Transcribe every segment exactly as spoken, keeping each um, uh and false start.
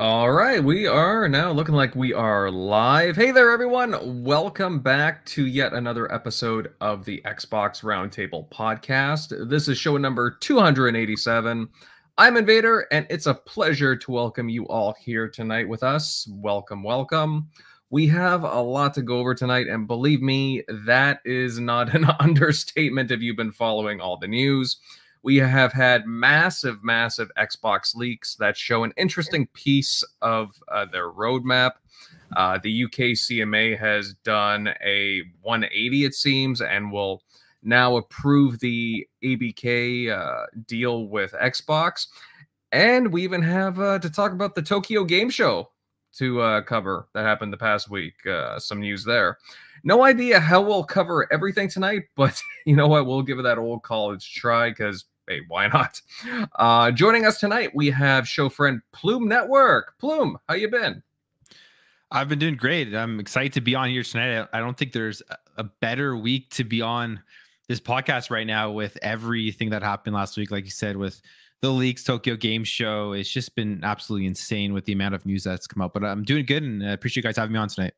All right, we are now looking like we are live. Hey there, everyone. Welcome back to yet another episode of the Xbox Roundtable podcast. This is show number two hundred eighty-seven. I'm Invader, and it's a pleasure to welcome you all here tonight with us. Welcome, welcome. We have a lot to go over tonight, and believe me, that is not an understatement if you've been following all the news. We have had massive, massive Xbox leaks that show an interesting piece of uh, their roadmap. Uh, the U K C M A has done a one eighty, it seems, and will now approve the A B K uh, deal with Xbox. And we even have uh, to talk about the Tokyo Game Show to uh, cover that happened the past week. Uh, some news there. No idea how we'll cover everything tonight, but you know what? We'll give it that old college try because, hey, why not? Uh, joining us tonight, we have show friend Plume Network. Plume, how you been? I've been doing great. I'm excited to be on here tonight. I don't think there's a better week to be on this podcast right now with everything that happened last week, like you said, with the leaks, Tokyo Game Show. It's just been absolutely insane with the amount of news that's come out. But I'm doing good, and I appreciate you guys having me on tonight.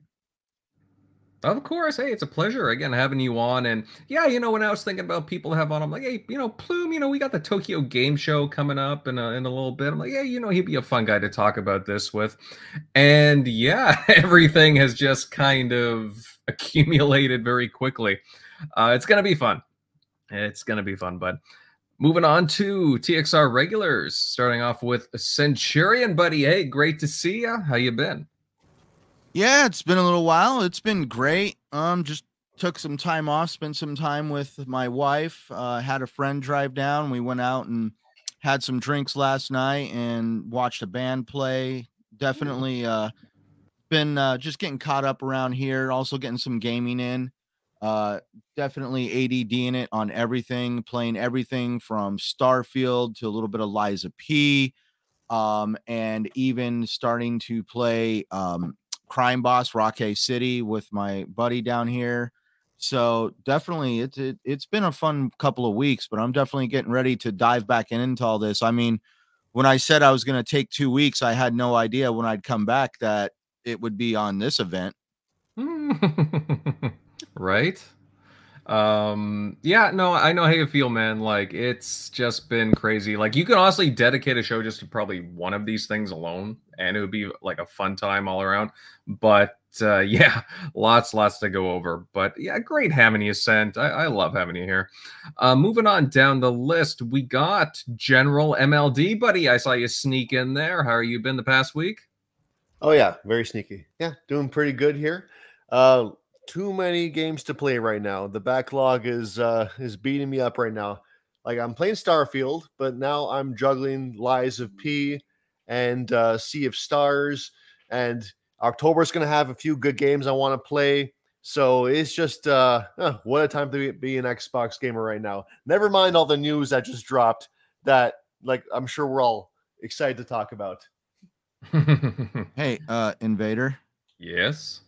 Of course. Hey, it's a pleasure, again, having you on. And yeah, you know, when I was thinking about people to have on, I'm like, hey, you know, Plume, you know, we got the Tokyo Game Show coming up in a, in a little bit. I'm like, yeah, you know, he'd be a fun guy to talk about this with. And yeah, everything has just kind of accumulated very quickly. Uh, it's going to be fun. It's going to be fun, bud. Moving on to T X R regulars, starting off with Centurion, buddy. Hey, great to see you. How you been? Yeah, it's been a little while. It's been great. Um, just took some time off, spent some time with my wife, uh, had a friend drive down. We went out and had some drinks last night and watched a band play. Definitely uh, been uh, just getting caught up around here, also getting some gaming in. Uh, definitely A D D in it on everything, playing everything from Starfield to a little bit of Lies of P, um, and even starting to play... Um, Crime Boss Rocky City with my buddy down here. So definitely it's it, it's been a fun couple of weeks, but I'm definitely getting ready to dive back in into all this. I mean, when I said I was going to take two weeks, I had no idea when I'd come back that it would be on this event. Right. Um yeah, no, I know how you feel, man. Like, it's just been crazy. Like, you can honestly dedicate a show just to probably one of these things alone, and it would be like a fun time all around. But uh yeah, lots lots to go over. But yeah, great having you, Sent. I, I love having you here. Uh moving on down the list, we got General M L D, buddy. I saw you sneak in there. How have you been the past week? Oh yeah, very sneaky. Yeah, doing pretty good here. uh Too many games to play right now. The backlog is uh, is beating me up right now. Like, I'm playing Starfield, but now I'm juggling Lies of P and uh, Sea of Stars. And October's going to have a few good games I want to play. So it's just, uh, uh, what a time to be an Xbox gamer right now. Never mind all the news that just dropped that, like, I'm sure we're all excited to talk about. Hey, uh, Invader. Yes?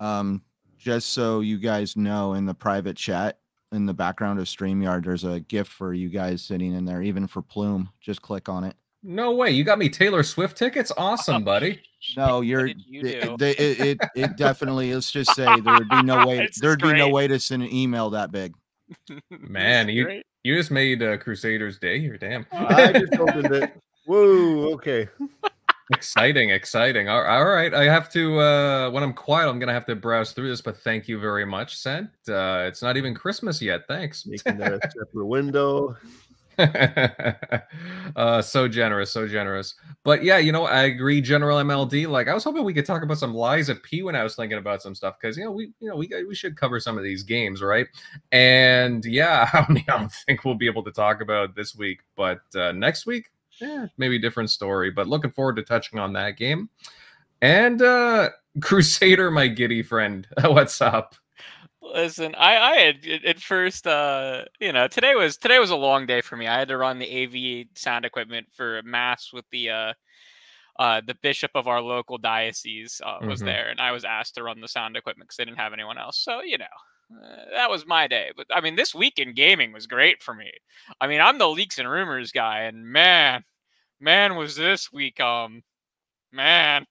Um... Just so you guys know, in the private chat in the background of StreamYard, there's a GIF for you guys sitting in there, even for Plume. Just click on it. No way. You got me Taylor Swift tickets? Awesome, buddy. No, you're you it, it, it, it definitely, let's just say there would be no way there'd great. be no way to send an email that big. Man, you great. you just made uh, Crusader's day. You're damn. I just opened it. Whoa, okay. Exciting, exciting. All right. I have to, uh, when I'm quiet, I'm going to have to browse through this, but thank you very much, Sent. Uh, it's not even Christmas yet. Thanks. Making that a separate window. uh, so generous, so generous. But yeah, you know, I agree, General M L D. Like, I was hoping we could talk about some Lies of P when I was thinking about some stuff, because, you know, we, you know, we, we should cover some of these games, right? And yeah, I don't think we'll be able to talk about this week, but uh, next week, yeah, maybe different story, but looking forward to touching on that game. And uh, Crusader, my giddy friend, what's up? Listen, I, I had at first, uh, you know, today was today was a long day for me. I had to run the A V sound equipment for mass with the uh, uh, the bishop of our local diocese uh, was mm-hmm. there, and I was asked to run the sound equipment because they didn't have anyone else. So, you know. Uh, that was my day. But I mean, this week in gaming was great for me. I mean, I'm the leaks and rumors guy, and man, man was this week um man.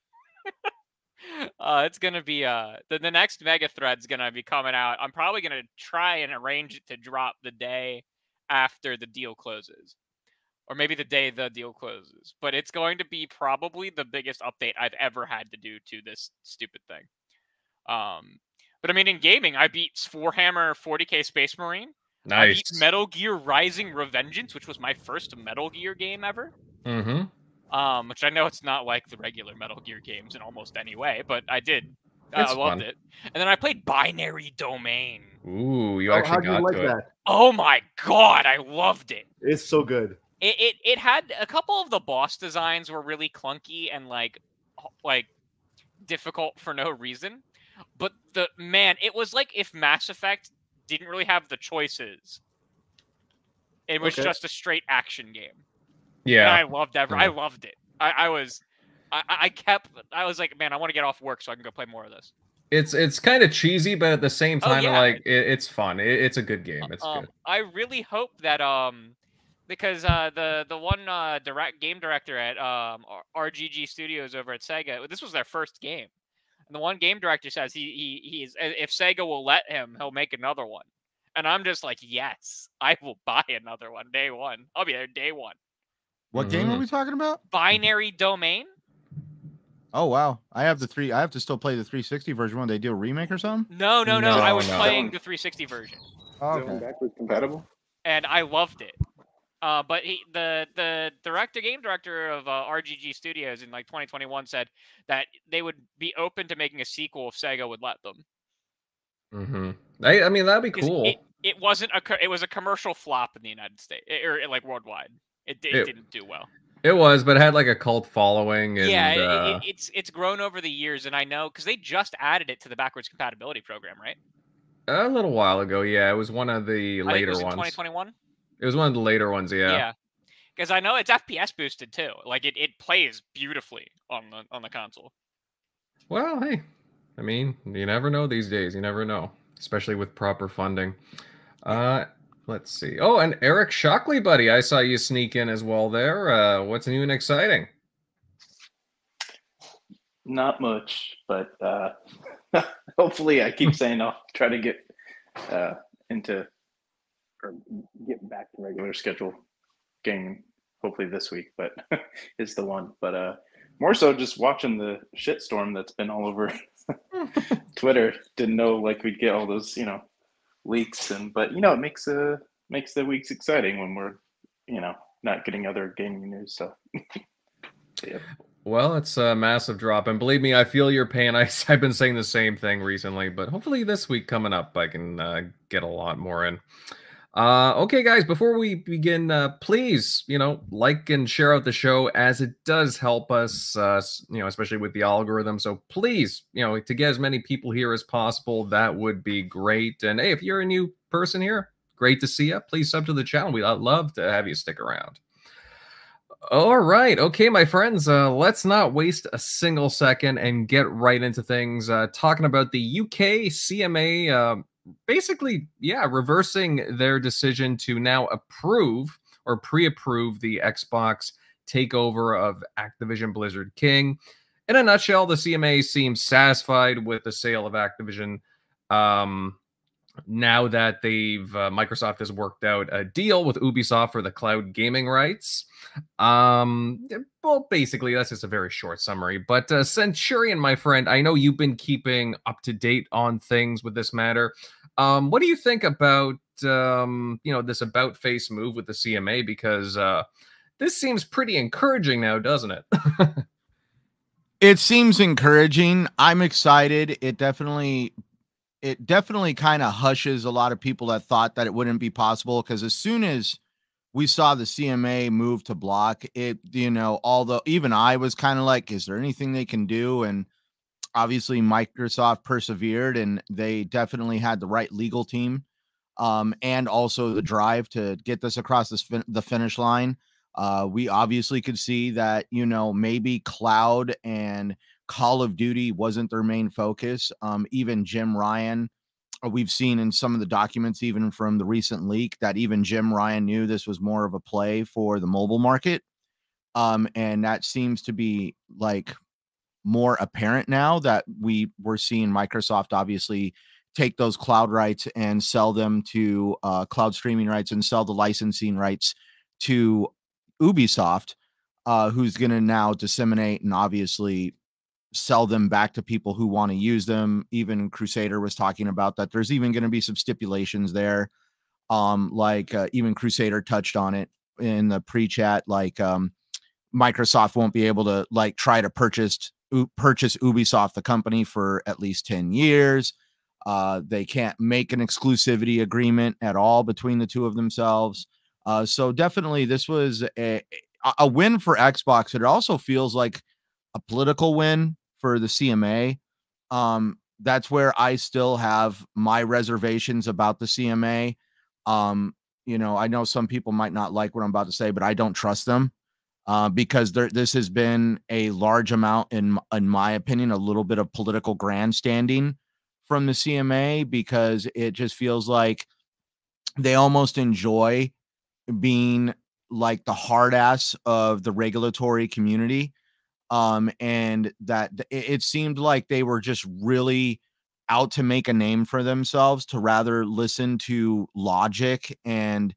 Uh, it's gonna be uh the, the next mega thread's gonna be coming out. I'm probably gonna try and arrange it to drop the day after the deal closes, or maybe the day the deal closes. But it's going to be probably the biggest update I've ever had to do to this stupid thing. Um, but I mean, in gaming, I beat Warhammer forty K Space Marine. Nice. I beat Metal Gear Rising: Revengeance, which was my first Metal Gear game ever. Mm-hmm. Um, which I know it's not like the regular Metal Gear games in almost any way, but I did. I uh, loved it. And then I played Binary Domain. Ooh, you oh, actually got you like to that? It. Oh my god, I loved it. It's so good. It, it it had a couple of the boss designs were really clunky and like like difficult for no reason, but the man, it was like if Mass Effect didn't really have the choices. It was okay. just a straight action game. Yeah, and I loved that. I loved it. I, I was, I, I kept. I was like, man, I want to get off work so I can go play more of this. It's it's kind of cheesy, but at the same time, oh, yeah. like it, it's fun. It, it's a good game. It's um, good. I really hope that um, because uh, the the one uh, direct game director at um R G G Studios over at Sega, this was their first game, and the one game director says he he he's if Sega will let him, he'll make another one, and I'm just like, yes, I will buy another one day one. I'll be there day one. What game mm-hmm. are we talking about? Binary Domain. Oh wow! I have the three. I have to still play the three sixty version when they do a remake or something. No, no, no. no I was no. playing the three sixty version. Oh, okay. Backwards compatible. And I loved it. Uh, but he, the the director, game director of uh, R G G Studios in like twenty twenty-one said that they would be open to making a sequel if Sega would let them. Mm-hmm. I, I mean, that'd be cool. It, it wasn't a. It was a commercial flop in the United States or like worldwide. It, it, it didn't do well. It was, but it had like a cult following. And, yeah, it, uh, it, it's it's grown over the years, and I know because they just added it to the backwards compatibility program, right? A little while ago, yeah. It was one of the later I think it was ones. twenty twenty-one. It was one of the later ones, yeah. Yeah, because I know it's F P S boosted too. Like it, it plays beautifully on the on the console. Well, hey, I mean, you never know these days. You never know, especially with proper funding. Uh. Let's see. Oh, and Eric Shockley, buddy. I saw you sneak in as well there. Uh, what's new and exciting? Not much, but uh, hopefully I keep saying I'll try to get uh, into or get back to regular schedule game hopefully this week, but it's the one. But uh, more so just watching the shitstorm that's been all over Twitter. Didn't know like we'd get all those, you know, leaks, and but you know it makes uh makes the weeks exciting when we're you know not getting other gaming news. So yeah. Well, it's a massive drop, and believe me, I feel your pain. I, I've been saying the same thing recently, but hopefully this week coming up, I can uh, get a lot more in. Uh, okay, guys, before we begin, uh, please you know like and share out the show, as it does help us, uh, you know, especially with the algorithm. So please, you know, to get as many people here as possible, that would be great. And hey, if you're a new person here, great to see you. Please sub to the channel. We'd love to have you stick around. All right, okay, my friends, uh, let's not waste a single second and get right into things. Uh, talking about the U K C M A. Uh, Basically, yeah, reversing their decision to now approve or pre-approve the Xbox takeover of Activision Blizzard King. In a nutshell, the C M A seems satisfied with the sale of Activision um, now that they've uh, Microsoft has worked out a deal with Ubisoft for the cloud gaming rights. Um, well, basically, that's just a very short summary. But uh, Centurion, my friend, I know you've been keeping up to date on things with this matter. Um, what do you think about, um, you know, this about face move with the C M A? Because uh, this seems pretty encouraging now, doesn't it? It seems encouraging. I'm excited. It definitely, it definitely kind of hushes a lot of people that thought that it wouldn't be possible. Because as soon as we saw the C M A move to block it, you know, although even I was kind of like, is there anything they can do? And obviously, Microsoft persevered, and they definitely had the right legal team um, and also the drive to get this across this fin the finish line. Uh, we obviously could see that, you know, maybe cloud and Call of Duty wasn't their main focus. Um, even Jim Ryan, we've seen in some of the documents, even from the recent leak, that even Jim Ryan knew this was more of a play for the mobile market. Um, and that seems to be like more apparent now that we were seeing Microsoft obviously take those cloud rights and sell them to uh, cloud streaming rights and sell the licensing rights to Ubisoft, uh, who's going to now disseminate and obviously sell them back to people who want to use them. Even Crusader was talking about that. There's even going to be some stipulations there. Um, like uh, even Crusader touched on it in the pre-chat, like um, Microsoft won't be able to like try to purchase purchase Ubisoft, the company, for at least ten years. Uh, they can't make an exclusivity agreement at all between the two of themselves. Uh, so definitely this was a, a win for Xbox. It also feels like a political win for the C M A. Um, that's where I still have my reservations about the C M A. Um, you know, I know some people might not like what I'm about to say, but I don't trust them uh, because there, this has been a large amount, in, in my opinion, a little bit of political grandstanding from the C M A, because it just feels like they almost enjoy being like the hard ass of the regulatory community. Um, and that it seemed like they were just really out to make a name for themselves, to rather listen to logic and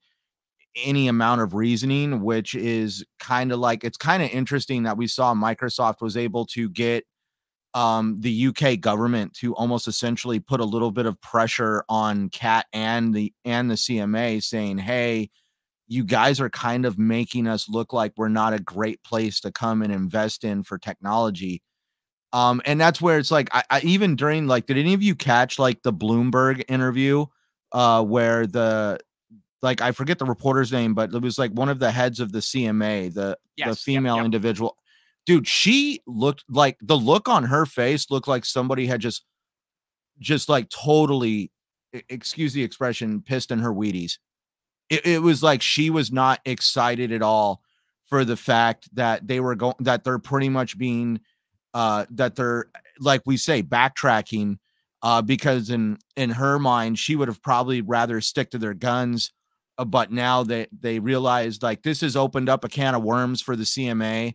any amount of reasoning, which is kind of like, it's kind of interesting that we saw Microsoft was able to get um, the U K government to almost essentially put a little bit of pressure on C A T and the, and the C M A, saying, hey, you guys are kind of making us look like we're not a great place to come and invest in for technology. Um, and that's where it's like, I, I even during like, did any of you catch like the Bloomberg interview uh, where the, like, I forget the reporter's name, but it was like one of the heads of the C M A, the, yes, the female yep, yep. individual. Dude, she looked like, the look on her face looked like somebody had just, just like totally, excuse the expression, pissed in her Wheaties. It, it was like she was not excited at all for the fact that they were going, that they're pretty much being, uh, that they're, like we say, backtracking, uh, because in, in her mind, she would have probably rather stick to their guns. Uh, but now that they, they realized like this has opened up a can of worms for the C M A.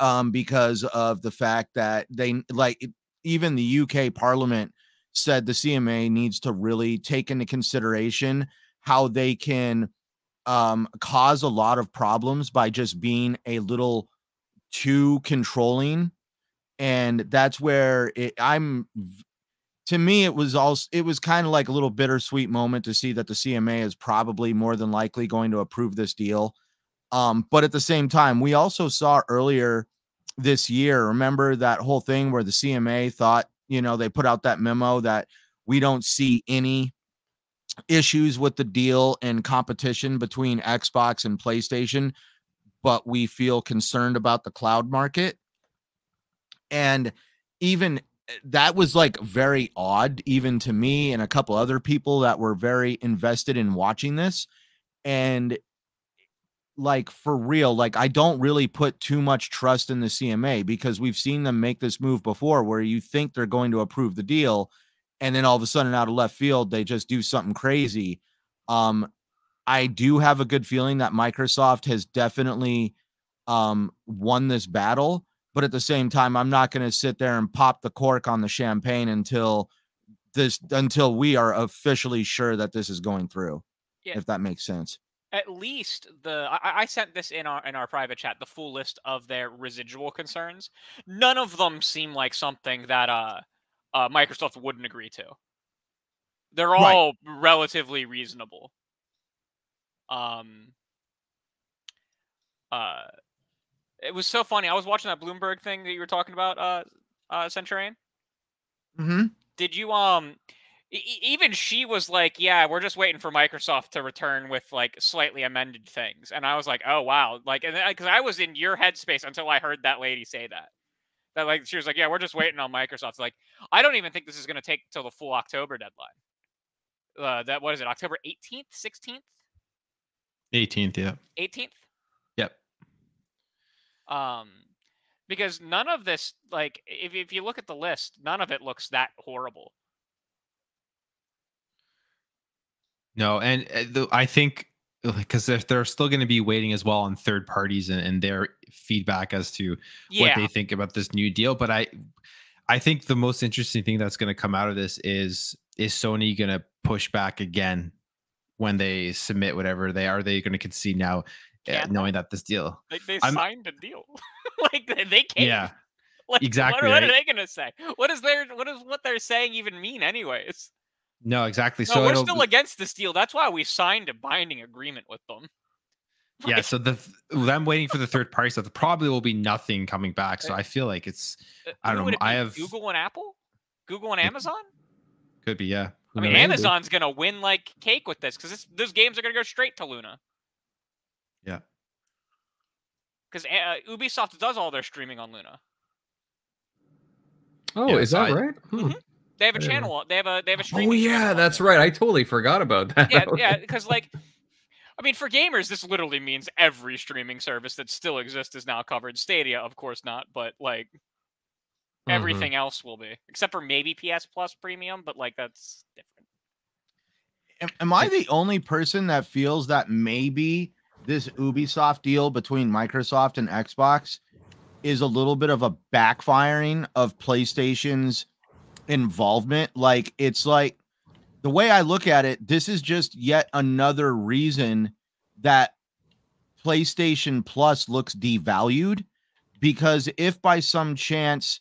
Um, because of the fact that they, like, even the U K Parliament said the C M A needs to really take into consideration how they can um, cause a lot of problems by just being a little too controlling. And that's where it, I'm, to me, it was also, it was kind of like a little bittersweet moment to see that the C M A is probably more than likely going to approve this deal. Um, but at the same time, we also saw earlier this year, remember that whole thing where the C M A thought, you know, they put out that memo that we don't see any issues with the deal and competition between Xbox and PlayStation, but we feel concerned about the cloud market. And even that was like very odd, even to me and a couple other people that were very invested in watching this. And like, for real, like I don't really put too much trust in the C M A, because we've seen them make this move before where you think they're going to approve the deal, and then all of a sudden out of left field, they just do something crazy. Um, I do have a good feeling that Microsoft has definitely um, won this battle, but at the same time, I'm not going to sit there and pop the cork on the champagne until this, until we are officially sure that this is going through, yeah. if that makes sense. At least the I, I sent this in our in our private chat, the full list of their residual concerns. None of them seem like something that uh, uh, Microsoft wouldn't agree to. They're all right. relatively reasonable. Um. Uh, it was so funny. I was watching that Bloomberg thing that you were talking about, uh, uh, Centurion. Mm-hmm. Did you um? Even she was like, yeah, we're just waiting for Microsoft to return with like slightly amended things. And I was like, oh, wow. Like, and because I was in your headspace until I heard that lady say that, that like, she was like, yeah, we're just waiting on Microsoft. Like, I don't even think this is going to take till the full October deadline. Uh, that, what is it? October eighteenth, sixteenth? eighteenth. Yeah. eighteenth. Yep. Um, because none of this, like, if, if you look at the list, none of it looks that horrible. No, and the, I think because they're, they're still going to be waiting as well on third parties and, and their feedback as to yeah. what they think about this new deal. But I, I think the most interesting thing that's going to come out of this is, is Sony going to push back again when they submit whatever they are, they going to concede now yeah. uh, knowing that this deal, they, they signed a deal like they can't. Yeah, like, exactly. What, what right? are they going to say? What is their, what is what they're saying even mean anyways? No, exactly. No, so we're still against this deal. That's why we signed a binding agreement with them. Like, yeah. So the, I'm waiting for the third party stuff. So probably will be nothing coming back. So I feel like it's, I don't know. I have Google and Apple, Google and Amazon. Could be. Yeah. I mean, Amazon's going to win like cake with this because those games are going to go straight to Luna. Yeah. Because uh, Ubisoft does all their streaming on Luna. Oh, yeah, is that uh, right? Hmm. They have a channel. They have a they have a stream. Oh yeah, that's right. I totally forgot about that. Yeah, yeah. Because like, I mean, for gamers, this literally means every streaming service that still exists is now covered. Stadia, of course, not, but like everything mm-hmm. else will be, except for maybe P S Plus Premium. But like, that's different. Am, am I the only person that feels that maybe this Ubisoft deal between Microsoft and Xbox is a little bit of a backfiring of PlayStation's involvement? Like, it's like the way I look at it, this is just yet another reason that PlayStation Plus looks devalued, because if by some chance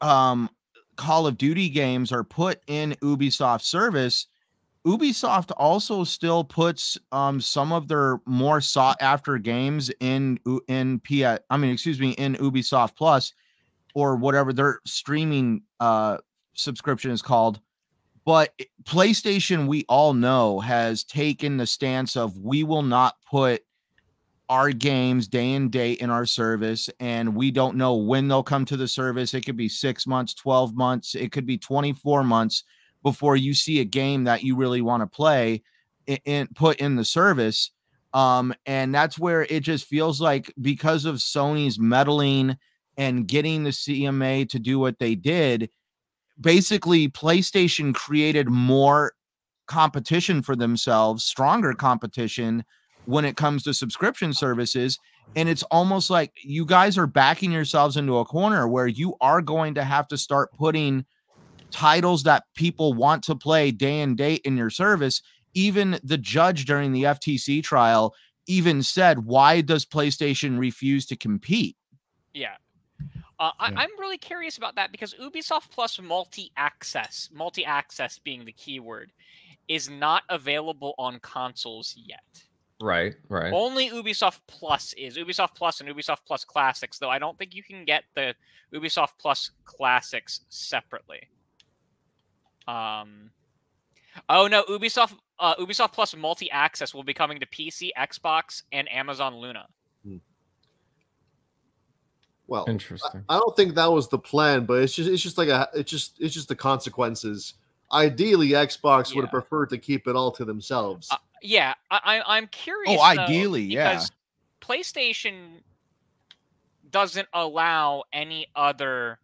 um Call of Duty games are put in Ubisoft service, Ubisoft also still puts um some of their more sought after games in in P I mean excuse me in Ubisoft Plus or whatever their streaming uh subscription is called. But PlayStation, we all know, has taken the stance of we will not put our games day and date in our service, and we don't know when they'll come to the service. It could be six months, twelve months, it could be twenty-four months before you see a game that you really want to play and put in the service. Um and that's where it just feels like, because of Sony's meddling and getting the C M A to do what they did, basically PlayStation created more competition for themselves, stronger competition when it comes to subscription services. And it's almost like you guys are backing yourselves into a corner where you are going to have to start putting titles that people want to play day and date in your service. Even the judge during the F T C trial even said, why does PlayStation refuse to compete? Yeah. Uh, I, yeah. I'm really curious about that, because Ubisoft Plus multi-access, multi-access being the key word, is not available on consoles yet. Right, right. Only Ubisoft Plus is. Ubisoft Plus and Ubisoft Plus Classics, though I don't think you can get the Ubisoft Plus Classics separately. Um, oh no, Ubisoft uh, Ubisoft Plus multi-access will be coming to P C, Xbox, and Amazon Luna. Hmm. Well, interesting. I don't think that was the plan, but it's just it's just like a it's just it's just the consequences. Ideally, Xbox yeah. would have preferred to keep it all to themselves. Uh, yeah, I, I'm curious. Oh, ideally, though, because yeah. PlayStation doesn't allow any other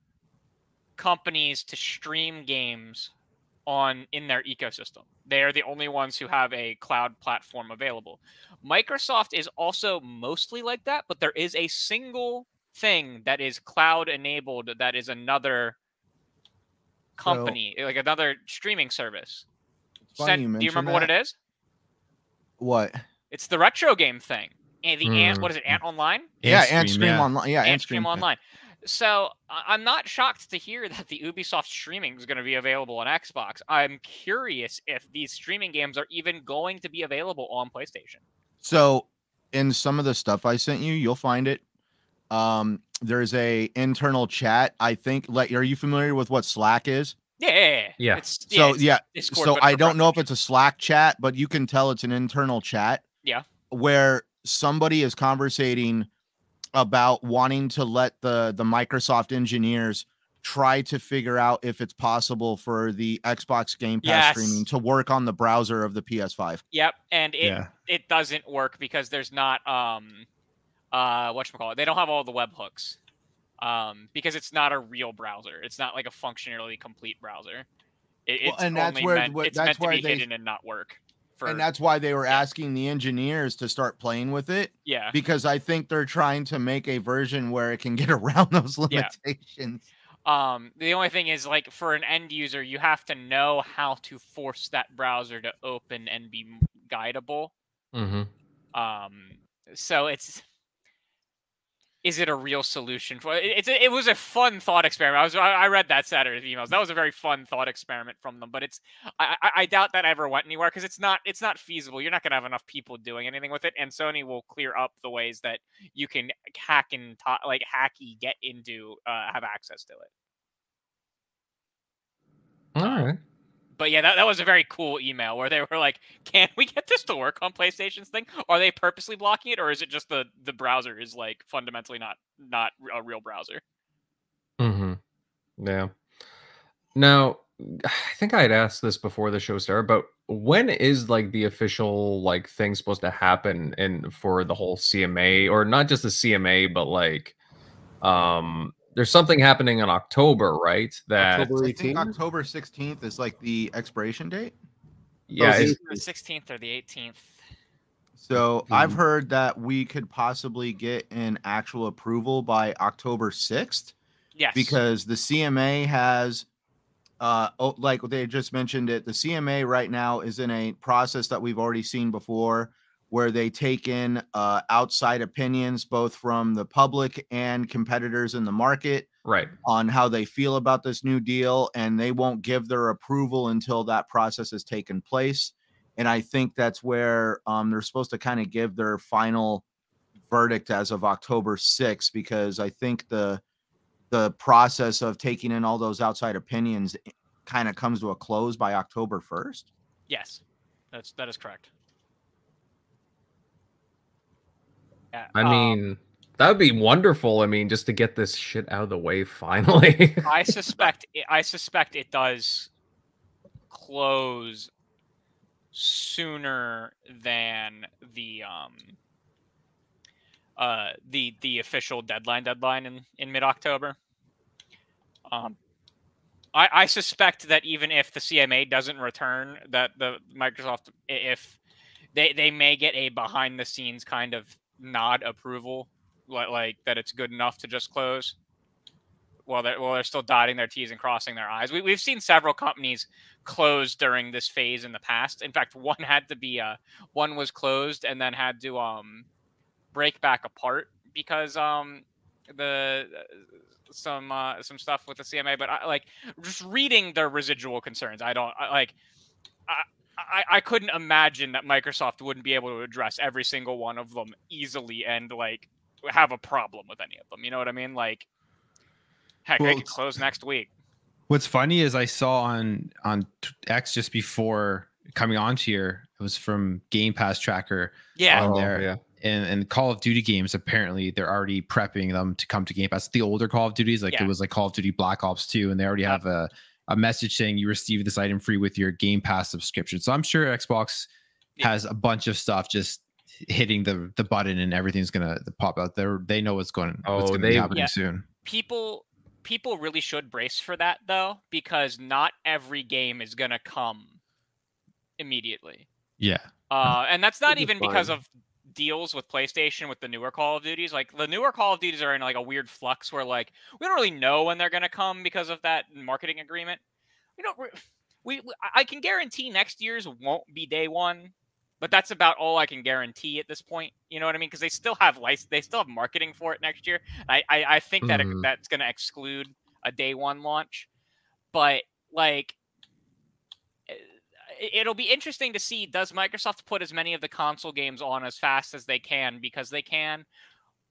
companies to stream games on in their ecosystem. They are the only ones who have a cloud platform available. Microsoft is also mostly like that, but there is a single thing that is cloud enabled that is another company, well, like another streaming service. Sent, you do you remember that? What it is? What? It's the retro game thing. And the mm. Ant, what is it? Ant Online? Yeah, Ant Stream yeah. Online. Yeah, Ant Stream Online. So I'm not shocked to hear that the Ubisoft streaming is going to be available on Xbox. I'm curious if these streaming games are even going to be available on PlayStation. So in some of the stuff I sent you, you'll find it. Um, there's a internal chat. I think, like, are you familiar with what Slack is? Yeah. Yeah. It's, yeah so, it's yeah. Discord, so I don't know if it's a Slack chat, but you can tell it's an internal chat. Yeah. Where somebody is conversating about wanting to let the, the Microsoft engineers try to figure out if it's possible for the Xbox Game Pass yes. streaming to work on the browser of the P S five. Yep. And it, yeah. it doesn't work because there's not, um, Uh, whatchamacallit, they don't have all the webhooks um, because it's not a real browser. It's not like a functionally complete browser. It, well, it's and that's only where, meant, where, it's that's meant where to be they, hidden and not work. for, and that's why they were yeah. asking the engineers to start playing with it. Yeah, because I think they're trying to make a version where it can get around those limitations. Yeah. Um, the only thing is, like, for an end user, you have to know how to force that browser to open and be guidable. Mm-hmm. Um, so it's, is it a real solution for it? It's a, it was a fun thought experiment. I was, I read that Saturday's emails. That was a very fun thought experiment from them, but it's, I, I doubt that ever went anywhere because it's not, it's not feasible. You're not going to have enough people doing anything with it. And Sony will clear up the ways that you can hack and like hacky get into, uh, have access to it. All right. But yeah, that, that was a very cool email where they were like, can we get this to work on PlayStation's thing? Are they purposely blocking it? Or is it just the, the browser is like fundamentally not, not a real browser? Mm-hmm. Yeah. Now, I think I had asked this before the show started, but when is like the official like thing supposed to happen in for the whole C M A, or not just the C M A, but like, um, there's something happening in October, right? That I think October sixteenth is like the expiration date. Yeah, oh, it's it's the sixteenth or the eighteenth. So hmm. I've heard that we could possibly get an actual approval by October sixth. Yes. Because the C M A has, uh, oh, like they just mentioned it, the C M A right now is in a process that we've already seen before, where they take in uh, outside opinions, both from the public and competitors in the market, right, on how they feel about this new deal, and they won't give their approval until that process has taken place. And I think that's where um, they're supposed to kind of give their final verdict as of October sixth, because I think the the process of taking in all those outside opinions kind of comes to a close by October first. Yes, that's that is correct. Yeah. I mean, um, that would be wonderful. I mean, just to get this shit out of the way finally. I suspect it, I suspect it does close sooner than the um uh the the official deadline deadline in in mid-October. Um I I suspect that even if the C M A doesn't return, that the Microsoft, if they they may get a behind the scenes kind of nod approval, like, like that it's good enough to just close while they're, while they're still dotting their T's and crossing their I's. We, we've seen several companies close during this phase in the past. In fact, one had to be uh one was closed and then had to um break back apart because um the some uh some stuff with the C M A. But I, like just reading their residual concerns, I don't I, like I I, I couldn't imagine that Microsoft wouldn't be able to address every single one of them easily and like have a problem with any of them. You know what I mean? Like, heck, well, I could close next week. What's funny is I saw on on X just before coming on to here, it was from Game Pass Tracker. Yeah. On there. Oh, yeah. And, and Call of Duty games, apparently they're already prepping them to come to Game Pass. The older Call of Duties, like yeah. it was like Call of Duty Black Ops two, and they already yeah. have a a message saying you receive this item free with your Game Pass subscription. So I'm sure Xbox yeah. has a bunch of stuff just hitting the the button, and everything's gonna pop out there. They know what's going oh, what's gonna they, be happening yeah. soon. People people really should brace for that though, because not every game is gonna come immediately. Yeah. Uh and that's not even fun. because of deals with PlayStation with the newer Call of Duties. Like the newer Call of Duties are in like a weird flux where like we don't really know when they're going to come because of that marketing agreement. We don't we, we I can guarantee next year's won't be day one, but that's about all I can guarantee at this point. You know what I mean? Because they still have license, they still have marketing for it next year. I I, I think that mm-hmm. it, that's going to exclude a day one launch. But like it'll be interesting to see, does Microsoft put as many of the console games on as fast as they can because they can,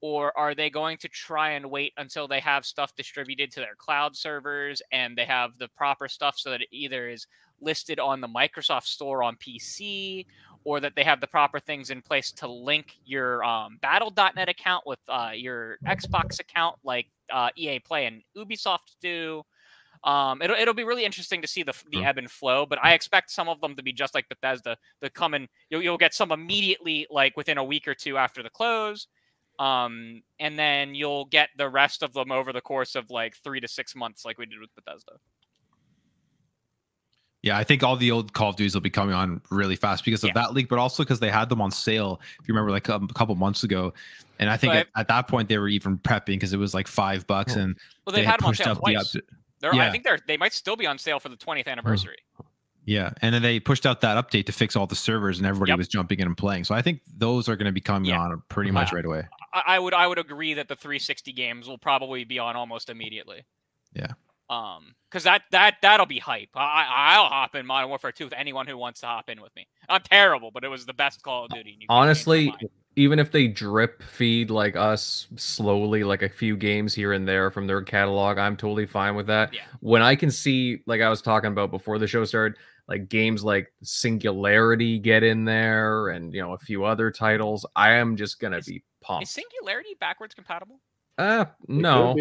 or are they going to try and wait until they have stuff distributed to their cloud servers and they have the proper stuff so that it either is listed on the Microsoft Store on P C, or that they have the proper things in place to link your um, Battle dot net account with uh, your Xbox account, like uh, E A Play and Ubisoft do. Um, it'll, it'll be really interesting to see the, the mm. ebb and flow, but I expect some of them to be just like Bethesda. They'll come and you'll, you'll get some immediately, like within a week or two after the close. Um, and then you'll get the rest of them over the course of like three to six months, like we did with Bethesda. Yeah, I think all the old Call of Duties will be coming on really fast because of yeah. that leak, but also because they had them on sale, if you remember, like a couple months ago. And I think at, at that point, they were even prepping because it was like five bucks. Cool. And well, they've they had, had them on sale twice. The up- yeah. I think they're, they might still be on sale for the twentieth anniversary. Yeah, and then they pushed out that update to fix all the servers, and everybody yep. was jumping in and playing. So I think those are going to be coming yeah. on pretty much uh, right away. I would I would agree that the three sixty games will probably be on almost immediately. Yeah. Um, because that that that'll be hype. I I'll hop in Modern Warfare two with anyone who wants to hop in with me. I'm terrible, but it was the best Call of Duty. Honestly, even if they drip feed like us slowly, like a few games here and there from their catalog, I'm totally fine with that. Yeah. When I can see, like I was talking about before the show started, like games like Singularity get in there, and you know a few other titles, I am just gonna is, be pumped. Is Singularity backwards compatible? Uh no.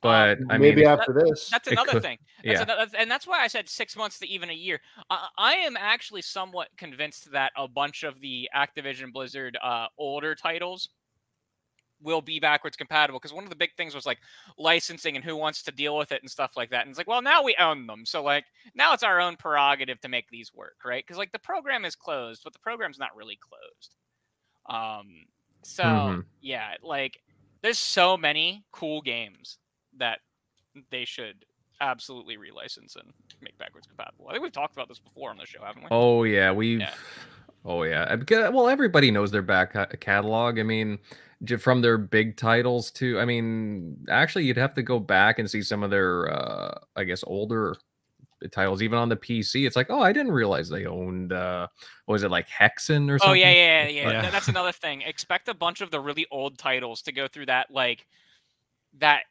But um, I mean, maybe after that, this, that's another could, thing. That's yeah. another, and that's why I said six months to even a year. I, I am actually somewhat convinced that a bunch of the Activision Blizzard uh, older titles will be backwards compatible, because one of the big things was like licensing and who wants to deal with it and stuff like that. And it's like, well, now we own them, so like now it's our own prerogative to make these work, right? Because like the program is closed, but the program's not really closed. Um. So mm-hmm. yeah, like there's so many cool games that they should absolutely relicense and make backwards compatible. I think we've talked about this before on the show, haven't we? Oh yeah, we've. Yeah. Oh yeah, well everybody knows their back catalog. I mean, from their big titles to, I mean, actually you'd have to go back and see some of their, uh, I guess, older titles, even on the P C. It's like, oh, I didn't realize they owned. Uh, what was it, like Hexen or something? Oh yeah, yeah, yeah. yeah. That's another thing. Expect a bunch of the really old titles to go through that, like that.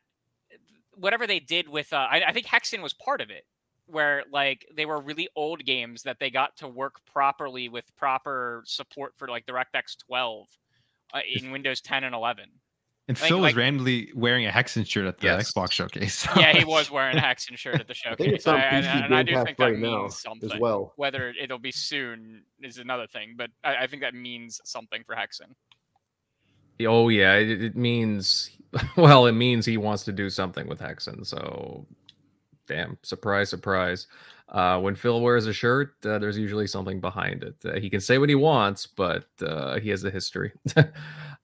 Whatever they did with, uh, I, I think Hexen was part of it, where like they were really old games that they got to work properly with proper support for like DirectX twelve uh, in Windows ten and eleven. And like, Phil was like, randomly wearing a Hexen shirt at the yes. Xbox showcase. Yeah, he was wearing a Hexen shirt at the showcase. I I, and, and I do think that right means something. As well. Whether it'll be soon is another thing, but I, I think that means something for Hexen. Oh yeah, it, it means. Well, it means he wants to do something with Hexen, so damn, surprise, surprise. Uh, when Phil wears a shirt, uh, there's usually something behind it. Uh, he can say what he wants, but uh, he has the history.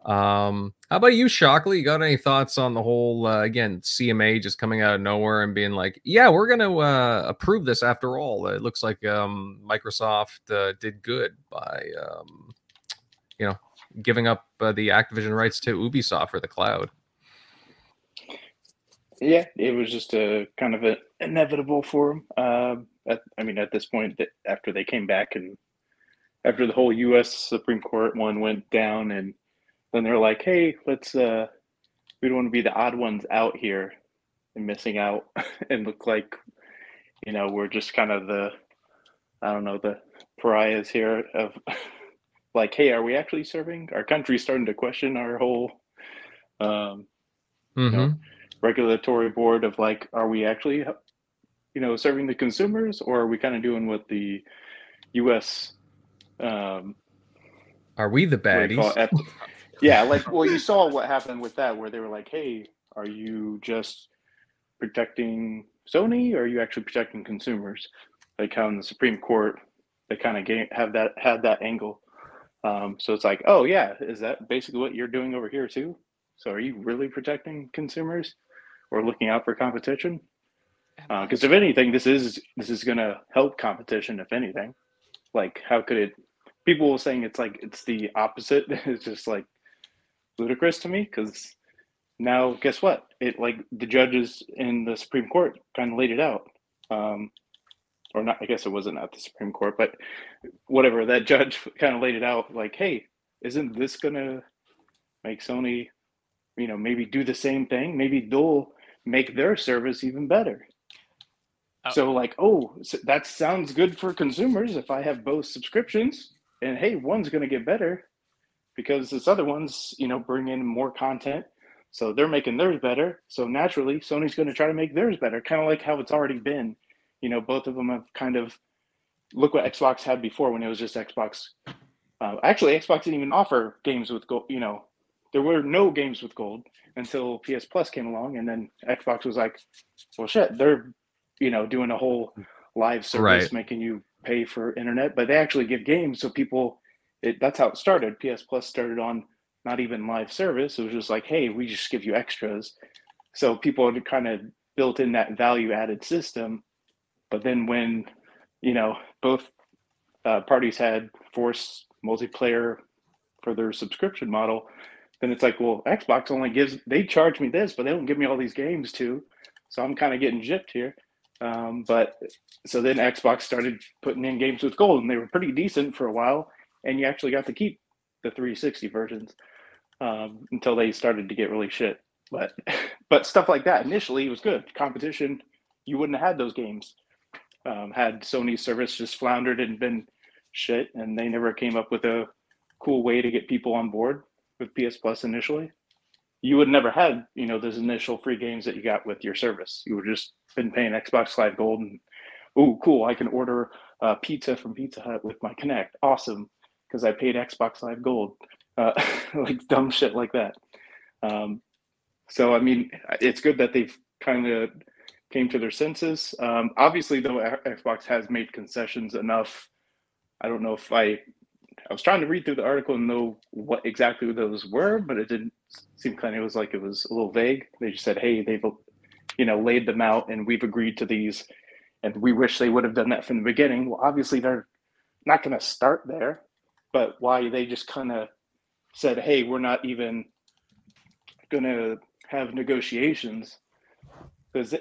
um, how about you, Shockley? You got any thoughts on the whole, uh, again, C M A just coming out of nowhere and being like, yeah, we're going to uh, approve this after all. It looks like um, Microsoft uh, did good by, um, you know, giving up uh, the Activision rights to Ubisoft for the cloud. Yeah, it was just a kind of a inevitable for them. Uh, at, I mean, at this point, after they came back and after the whole U S Supreme Court one went down, and then they're like, "Hey, let's uh, we don't want to be the odd ones out here and missing out and look like, you know, we're just kind of the, I don't know, the pariahs here of like, hey, are we actually serving? Our country's starting to question our whole." Um, mm-hmm. you know, regulatory board of like, are we actually, you know, serving the consumers, or are we kind of doing what the U S um are we the baddies it, yeah like well you saw what happened with that, where they were like, hey, are you just protecting Sony, or are you actually protecting consumers? Like how in the Supreme Court they kind of game have that had that angle. Um so it's like, oh yeah, is that basically what you're doing over here too? So are you really protecting consumers or looking out for competition? Because uh, if anything, this is this is going to help competition, if anything. Like, how could it? People were saying it's like it's the opposite. It's just like ludicrous to me, because now guess what? It like the judges in the Supreme Court kind of laid it out. Um, or not, I guess it wasn't at the Supreme Court, but whatever, that judge kind of laid it out like, hey, isn't this going to make Sony, you know, maybe do the same thing? Maybe they'll make their service even better. Oh. So like, oh, so that sounds good for consumers if I have both subscriptions, and hey, one's going to get better because this other one's, you know, bring in more content. So they're making theirs better. So naturally, Sony's going to try to make theirs better, kind of like how it's already been. You know, both of them have kind of, look what Xbox had before when it was just Xbox. Uh, actually, Xbox didn't even offer games with, you know, there were no games with gold until P S Plus came along, and then Xbox was like, well, shit, they're, you know, doing a whole live service, right, making you pay for internet, but they actually give games. So people, it, that's how it started. P S Plus started on not even live service. It was just like, hey, we just give you extras. So people had kind of built in that value added system. But then when, you know, both uh, parties had forced multiplayer for their subscription model, then it's like, well, Xbox only gives, they charge me this, but they don't give me all these games too. So I'm kind of getting gypped here. Um, but so then Xbox started putting in games with gold, and they were pretty decent for a while. And you actually got to keep the three sixty versions um, until they started to get really shit. But but stuff like that initially was good competition. You wouldn't have had those games um, had Sony's service just floundered and been shit, and they never came up with a cool way to get people on board with P S Plus initially. You would never had, you know, those initial free games that you got with your service. You would just been paying Xbox Live Gold and, oh, cool, I can order uh, pizza from Pizza Hut with my Kinect. Awesome, because I paid Xbox Live Gold. Uh, like dumb shit like that. Um, so, I mean, it's good that they've kind of came to their senses. Um, obviously, though, Xbox has made concessions enough. I don't know if I... I was trying to read through the article and know what exactly those were, but it didn't seem kind of, it was like it was a little vague. They just said, hey, they've, you know, laid them out and we've agreed to these, and we wish they would have done that from the beginning. Well, obviously they're not going to start there, but why they just kind of said, hey, we're not even going to have negotiations, because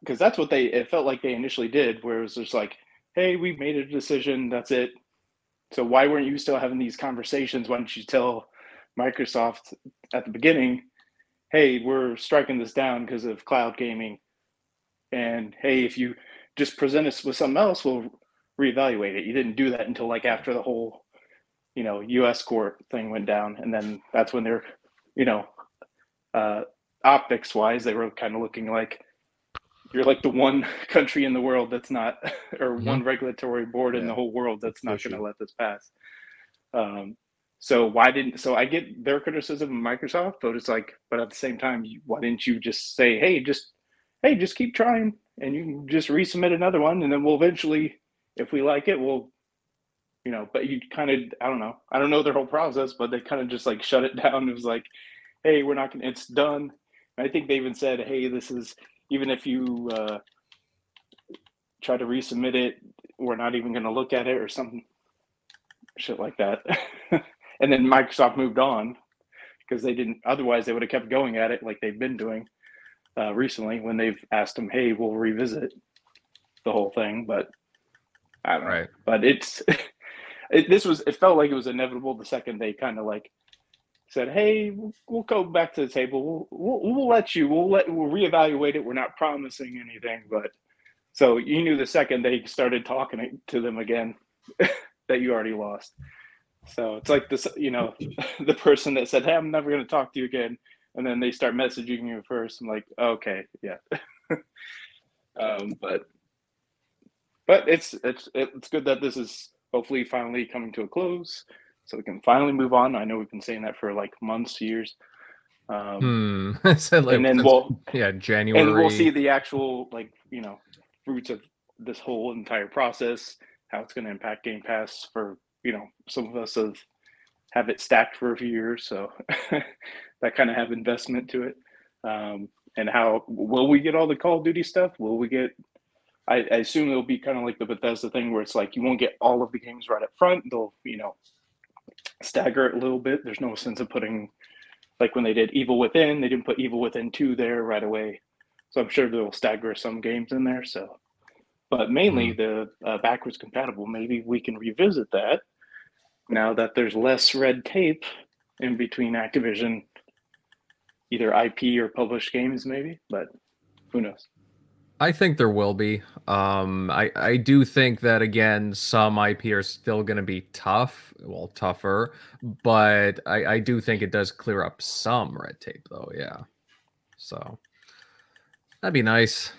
because that's what they, it felt like they initially did, where it was just like, hey, we made a decision, that's it. So why weren't you still having these conversations? Why didn't you tell Microsoft at the beginning, hey, we're striking this down because of cloud gaming. And hey, if you just present us with something else, we'll reevaluate it. You didn't do that until like after the whole, you know, U S court thing went down. And then that's when they're, you know, uh, optics wise, they were kind of looking like, you're like the one country in the world that's not, or mm-hmm. one regulatory board yeah. in the whole world that's not going to let this pass. Um, so why didn't, so I get their criticism of Microsoft, but it's like, but at the same time, why didn't you just say, hey, just, hey, just keep trying, and you can just resubmit another one, and then we'll eventually, if we like it, we'll, you know, but you kind of, I don't know, I don't know their whole process, but they kind of just like shut it down. It was like, hey, we're not going to, it's done. And I think they even said, hey, this is, even if you uh, try to resubmit it, we're not even going to look at it, or some shit like that. And then Microsoft moved on because they didn't, otherwise they would have kept going at it like they've been doing uh, recently when they've asked them, hey, we'll revisit the whole thing. But I don't right. know. But it's, it, this was, it felt like it was inevitable the second they kind of like, said, hey, we'll go back to the table. We'll, we'll, we'll let you, we'll let, we'll reevaluate it. We're not promising anything, but so you knew the second they started talking to them again that you already lost. So it's like this, you know, the person that said, hey, I'm never going to talk to you again. And then they start messaging you first. I'm like, okay, yeah. um, but, but it's, it's, it's good that this is hopefully finally coming to a close, so we can finally move on. I know we've been saying that for like months, years. Um, hmm. so like, and then we'll yeah, January. And we'll see the actual, like, you know, fruits of this whole entire process, how it's going to impact Game Pass for, you know, some of us have, have it stacked for a few years. So that kind of have investment to it. Um, and how, will we get all the Call of Duty stuff? Will we get, I, I assume it'll be kind of like the Bethesda thing where it's like, you won't get all of the games right up front. They'll, you know, stagger it a little bit. There's no sense of putting, like when they did Evil Within, they didn't put Evil Within two there right away. So I'm sure they'll stagger some games in there. So, but mainly the uh, backwards compatible, maybe we can revisit that now that there's less red tape in between Activision, either I P or published games maybe, but who knows? I think there will be. Um, I, I do think that, again, some I P are still going to be tough, well, tougher, but I, I do think it does clear up some red tape, though, yeah. So that'd be nice.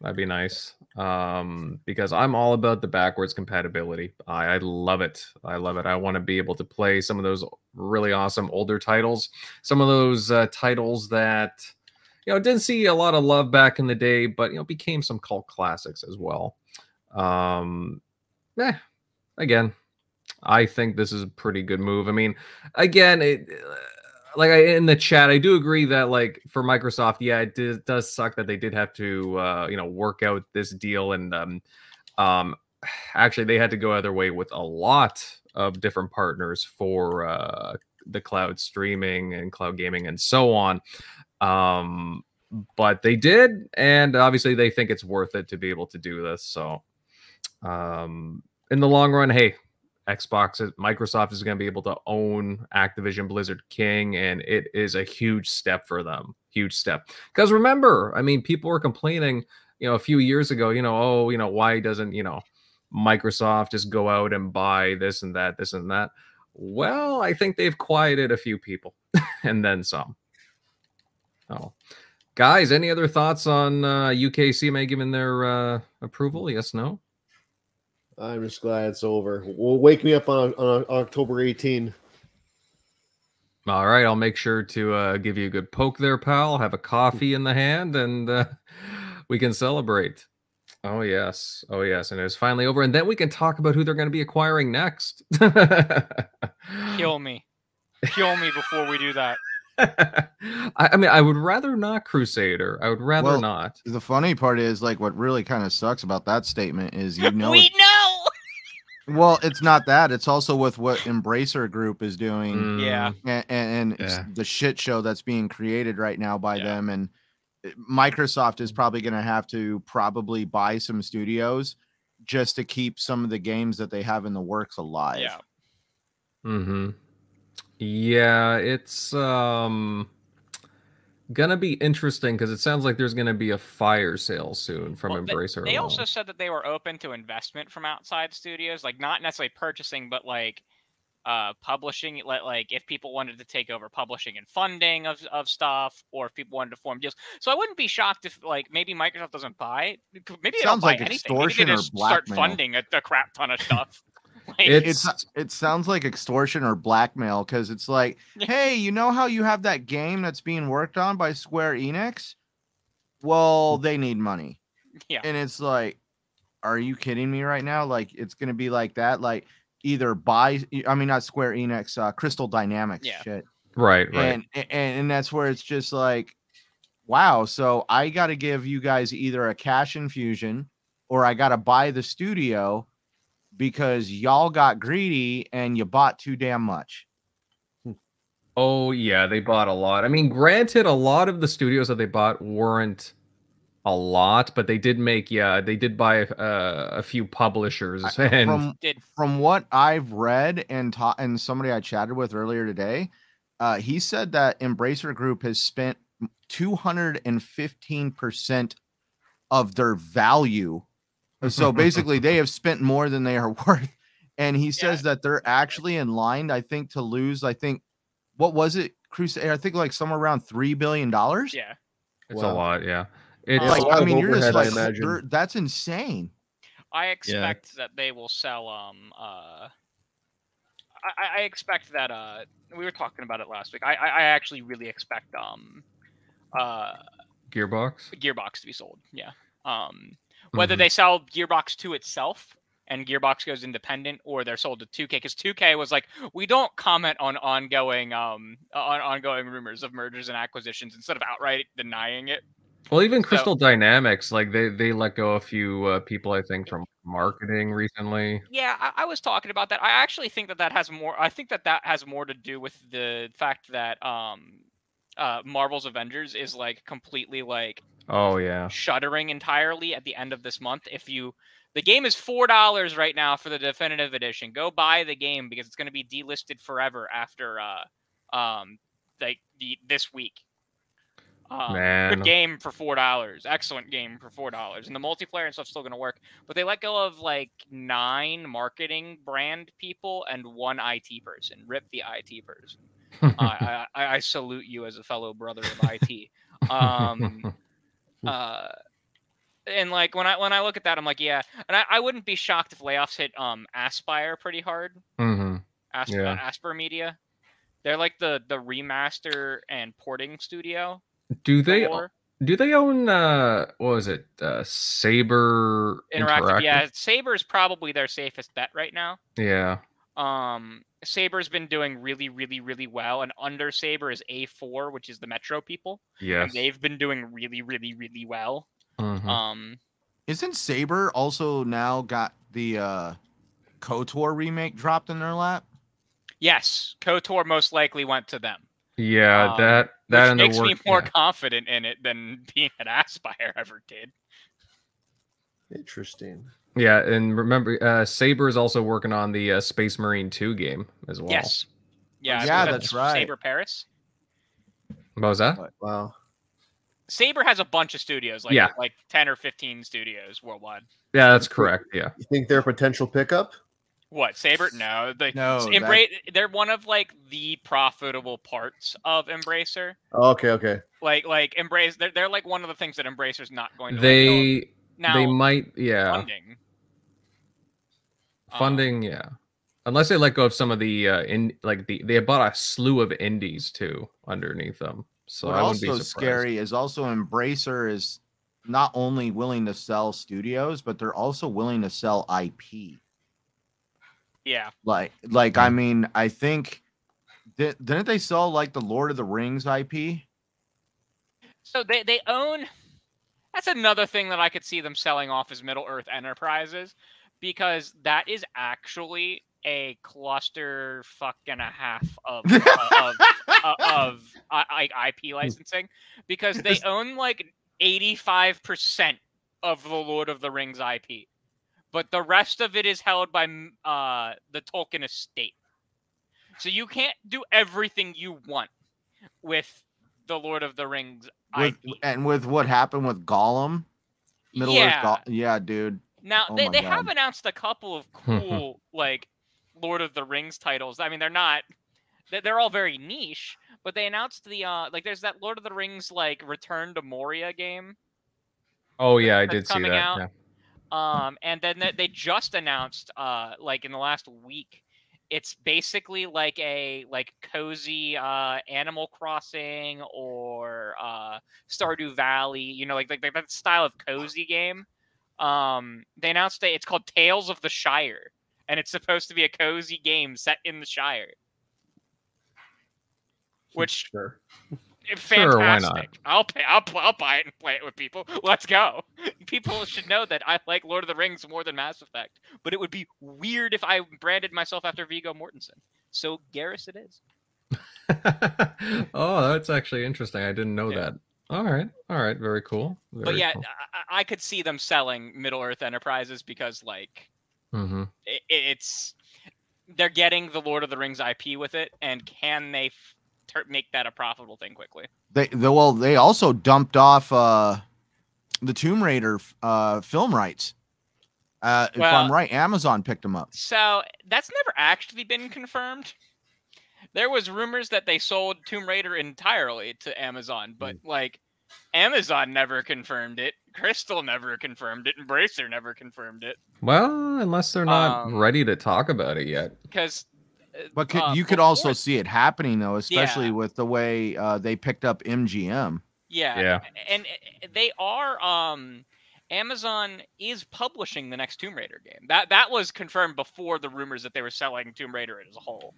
That'd be nice, um, because I'm all about the backwards compatibility. I, I love it. I love it. I want to be able to play some of those really awesome older titles, some of those uh, titles that... you know, didn't see a lot of love back in the day, but, you know, became some cult classics as well. Um, eh, again, I think this is a pretty good move. I mean, again, it, like I, in the chat, I do agree that, like, for Microsoft, yeah, it did, does suck that they did have to, uh, you know, work out this deal. And um, um, actually, they had to go other way with a lot of different partners for uh, the cloud streaming and cloud gaming and so on. Um, but they did, and obviously they think it's worth it to be able to do this. So um, in the long run, hey, Xbox, Microsoft is going to be able to own Activision Blizzard King, and it is a huge step for them. Huge step. Because remember, I mean, people were complaining, you know, a few years ago, you know, oh, you know, why doesn't, you know, Microsoft just go out and buy this and that, this and that. Well, I think they've quieted a few people and then some. Oh, guys, any other thoughts on uh, U K C M A giving their uh, approval? Yes, no? I'm just glad it's over. Well, wake me up on, on October eighteenth. All right, I'll make sure to uh, give you a good poke there, pal. Have a coffee in the hand, and uh, we can celebrate. Oh, yes. Oh, yes. And it's finally over. And then we can talk about who they're going to be acquiring next. Kill me. Kill me before we do that. I, I mean, I would rather not Crusader. I would rather well, not. The funny part is, like, what really kind of sucks about that statement is, you know, we know. Well, it's not that. It's also with what Embracer Group is doing. Mm. Yeah. And, and, and yeah. the shit show that's being created right now by yeah. them. And Microsoft is probably going to have to probably buy some studios just to keep some of the games that they have in the works alive. Yeah. Mm-hmm. Yeah, it's um, gonna be interesting because it sounds like there's gonna be a fire sale soon from well, Embracer. They, they also said that they were open to investment from outside studios, like not necessarily purchasing, but like uh, publishing. Like if people wanted to take over publishing and funding of of stuff, or if people wanted to form deals. So I wouldn't be shocked if like maybe Microsoft doesn't buy. Maybe they don't buy anything. Extortion or blackmail. Maybe they just start funding a, a crap ton of stuff. Like, it's, it's it sounds like extortion or blackmail because it's like, hey, you know how you have that game that's being worked on by Square Enix? Well, they need money. Yeah. And it's like, are you kidding me right now? Like, it's going to be like that. Like, either buy, I mean, not Square Enix, uh, Crystal Dynamics. Yeah. Shit. Right. Right. And, and, and that's where it's just like, wow. So I got to give you guys either a cash infusion or I got to buy the studio. Because y'all got greedy and you bought too damn much. Oh, yeah, they bought a lot. I mean, granted, a lot of the studios that they bought weren't a lot, but they did make, yeah, they did buy uh, a few publishers. And... From, from what I've read and taught, and somebody I chatted with earlier today, uh, he said that Embracer Group has spent two hundred fifteen percent of their value. So basically, they have spent more than they are worth. And he says yeah. that they're actually in line, I think, to lose, I think, what was it? Crusader, I think like somewhere around three billion dollars. Yeah. It's wow. a lot, yeah. It's like, a lot I mean, you're just like, that's insane. I expect yeah. that they will sell, um, uh, I, I expect that, uh, we were talking about it last week. I, I, I actually really expect, um, uh, Gearbox? Gearbox to be sold, yeah. Um, Whether mm-hmm. they sell Gearbox to itself and Gearbox goes independent, or they're sold to two K, because two K was like, we don't comment on ongoing um on ongoing rumors of mergers and acquisitions instead of outright denying it. Well, even Crystal so, Dynamics, like they they let go a few uh, people, I think, from marketing recently. Yeah, I, I was talking about that. I actually think that that has more. I think that that has more to do with the fact that um uh Marvel's Avengers is like completely like. Oh yeah, shuttering entirely at the end of this month. If you, the game is four dollars right now for the definitive edition. Go buy the game because it's going to be delisted forever after, uh, um, like the this week. Um, good game for four dollars. Excellent game for four dollars. And the multiplayer and stuff's still going to work. But they let go of like nine marketing brand people and one I T person. Rip the I T person. uh, I, I I salute you as a fellow brother of I T. Um. Uh, and like when I when I look at that, I'm like, yeah, and I, I wouldn't be shocked if layoffs hit um Aspyr pretty hard. Mm-hmm. Asp yeah. Aspyr Media, they're like the the remaster and porting studio. Do they or, do they own uh, what was it? Uh, Saber Interactive. Interactive? Yeah, Saber's probably their safest bet right now. Yeah. Um, Saber's been doing really, really, really well, and under Saber is A four, which is the Metro people. Yes. And they've been doing really, really, really well. Mm-hmm. Um, isn't Saber also now got the uh, KOTOR remake dropped in their lap? Yes, KOTOR most likely went to them. Yeah, um, that that which makes work, me more yeah. confident in it than being at Aspyr ever did. Interesting. Yeah, and remember, uh, Saber is also working on the uh, Space Marine two game as well. Yes. Yeah, yeah, that's, that's right. Saber Paris. What was that? Wow. Saber has a bunch of studios, like yeah. like ten or fifteen studios worldwide. Yeah, that's correct. Yeah. You think they're a potential pickup? What, Saber? No, they, no. Embra that... They're one of like the profitable parts of Embracer. Oh, okay, okay. Like, like Embrace. They're they're like one of the things that Embracer's not going to. They like, now, they might, yeah. Funding. Funding, um, yeah. Unless they let go of some of the uh, in like the they bought a slew of indies too underneath them. So what I wouldn't be surprised. Also scary is also Embracer is not only willing to sell studios, but they're also willing to sell I P. Yeah. Like, like I mean, I think did, didn't they sell like the Lord of the Rings I P? So they they own. That's another thing that I could see them selling off as Middle Earth Enterprises, because that is actually a cluster fuck and a half of of, of, of, of I P licensing, because they own like eighty-five percent of the Lord of the Rings I P. But the rest of it is held by uh, the Tolkien estate. So you can't do everything you want with the Lord of the Rings I P. With, and with what happened with Gollum? Middle yeah. Earth Go yeah, dude. Now, oh they, they have announced a couple of cool like Lord of the Rings titles. I mean, they're not... They're all very niche, but they announced the... Uh, like, there's that Lord of the Rings like Return to Moria game. Oh, yeah, I did see that. Out. Yeah. Um, and then they just announced, uh, like in the last week, it's basically like a like cozy uh, Animal Crossing or uh, Stardew Valley, you know, like, like like that style of cozy game. Um, they announced that it's called Tales of the Shire, and it's supposed to be a cozy game set in the Shire. Which, sure. Fantastic. Sure, why not? I'll pay. I'll, I'll buy it and play it with people. Let's go. People should know that I like Lord of the Rings more than Mass Effect, but it would be weird if I branded myself after Viggo Mortensen. So Garrus it is. Oh, that's actually interesting. I didn't know yeah. that. All right. All right. Very cool. Very but yeah, cool. I, I could see them selling Middle Earth Enterprises because like mm-hmm. it, it's they're getting the Lord of the Rings I P with it. And can they make that a profitable thing quickly? They, they well, they also dumped off uh, the Tomb Raider uh, film rights. Uh, well, if I'm right, Amazon picked them up. So that's never actually been confirmed. There was rumors that they sold Tomb Raider entirely to Amazon, but mm. like Amazon never confirmed it. Crystal never confirmed it. Embracer never confirmed it. Well, unless they're not um, ready to talk about it yet. Because But could, uh, you could also see it happening, though, especially yeah. with the way uh, they picked up M G M. Yeah, yeah. And, and they are. Um, Amazon is publishing the next Tomb Raider game. That that was confirmed before the rumors that they were selling Tomb Raider as a whole.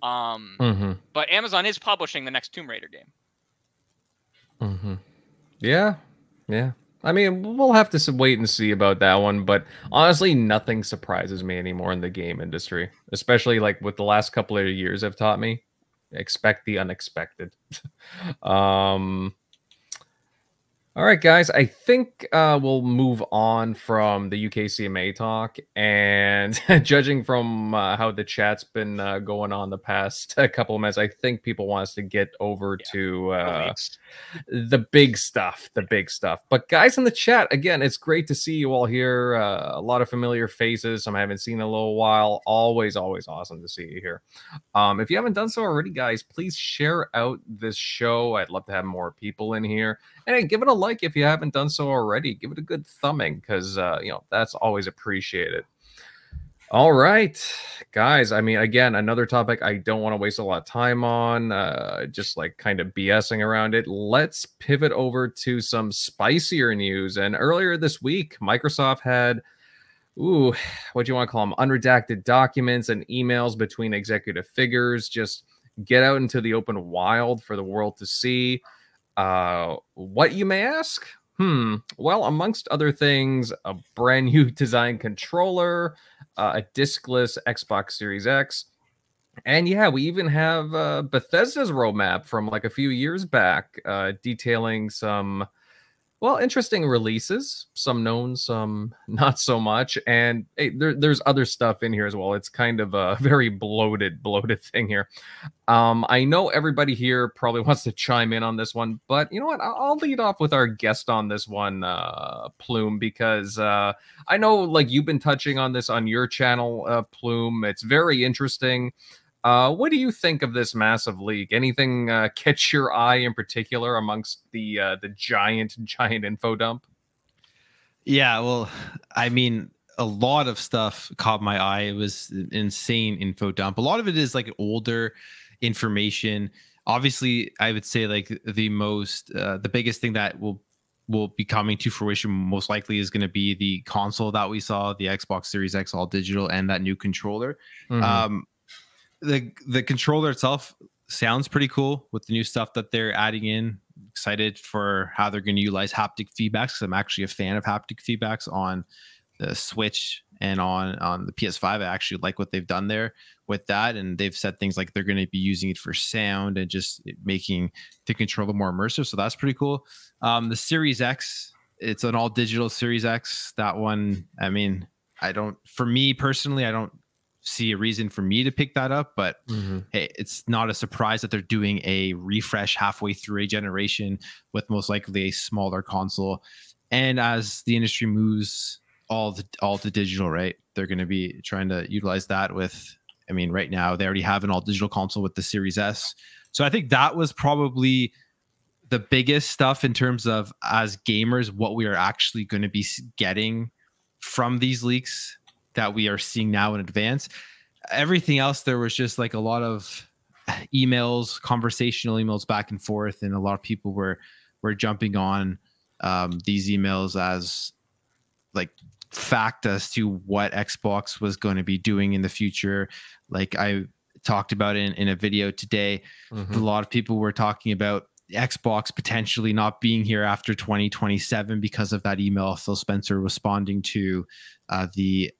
Um, mm-hmm. But Amazon is publishing the next Tomb Raider game. Mm-hmm. Yeah, yeah. I mean, we'll have to wait and see about that one, but honestly, nothing surprises me anymore in the game industry, especially like what the last couple of years have taught me. Expect the unexpected. um, all right, guys, I think uh, we'll move on from the U K C M A talk, and judging from uh, how the chat's been uh, going on the past uh, couple of minutes, I think people want us to get over yeah. to... Uh, the big stuff, the big stuff. But guys in the chat, again, it's great to see you all here. Uh, a lot of familiar faces, some I haven't seen in a little while. Always, always awesome to see you here. Um, if you haven't done so already, guys, please share out this show. I'd love to have more people in here. And hey, give it a like if you haven't done so already. Give it a good thumbing because, uh, you know, that's always appreciated. All right, guys. I mean, again, another topic I don't want to waste a lot of time on, uh, just like kind of BSing around it. Let's pivot over to some spicier news. And earlier this week, Microsoft had, ooh, what do you want to call them? Unredacted documents and emails between executive figures. Just get out into the open wild for the world to see. Uh, what, you may ask? Hmm. Well, amongst other things, a brand new design controller, uh, a discless Xbox Series X, and yeah, we even have uh, Bethesda's roadmap from like a few years back, uh, detailing some, well, interesting releases, some known, some not so much, and hey, there, there's other stuff in here as well. It's kind of a very bloated, bloated thing here. Um, I know everybody here probably wants to chime in on this one, but you know what? I'll lead off with our guest on this one, uh, Plume, because uh, I know like you've been touching on this on your channel, uh, Plume. It's very interesting. Uh, what do you think of this massive leak? Anything uh, catch your eye in particular amongst the uh, the giant, giant info dump? Yeah, well, I mean, a lot of stuff caught my eye. It was an insane info dump. A lot of it is like older information. Obviously, I would say like the most, uh, the biggest thing that will will be coming to fruition most likely is going to be the console that we saw, the Xbox Series X All Digital, and that new controller. Mm-hmm. Um, The the controller itself sounds pretty cool with the new stuff that they're adding in. Excited for how they're going to utilize haptic feedbacks, because I'm actually a fan of haptic feedbacks on the Switch and on, on the P S five. I actually like what they've done there with that. And they've said things like they're going to be using it for sound and just making the controller more immersive. So that's pretty cool. Um, the Series X, it's an all digital Series X. That one, I mean, I don't, for me personally, I don't see a reason for me to pick that up, but mm-hmm. hey, it's not a surprise that they're doing a refresh halfway through a generation with most likely a smaller console. And as the industry moves all the all to digital, right, they're going to be trying to utilize that with, I mean, right now they already have an all digital console with the Series S. So I think that was probably the biggest stuff in terms of, as gamers, what we are actually going to be getting from these leaks that we are seeing now in advance. Everything else, there was just like a lot of emails, conversational emails back and forth, and a lot of people were were jumping on um, these emails as like fact as to what Xbox was going to be doing in the future. Like I talked about in, in a video today, mm-hmm. a lot of people were talking about Xbox potentially not being here after twenty twenty-seven because of that email Phil Spencer responding to uh, the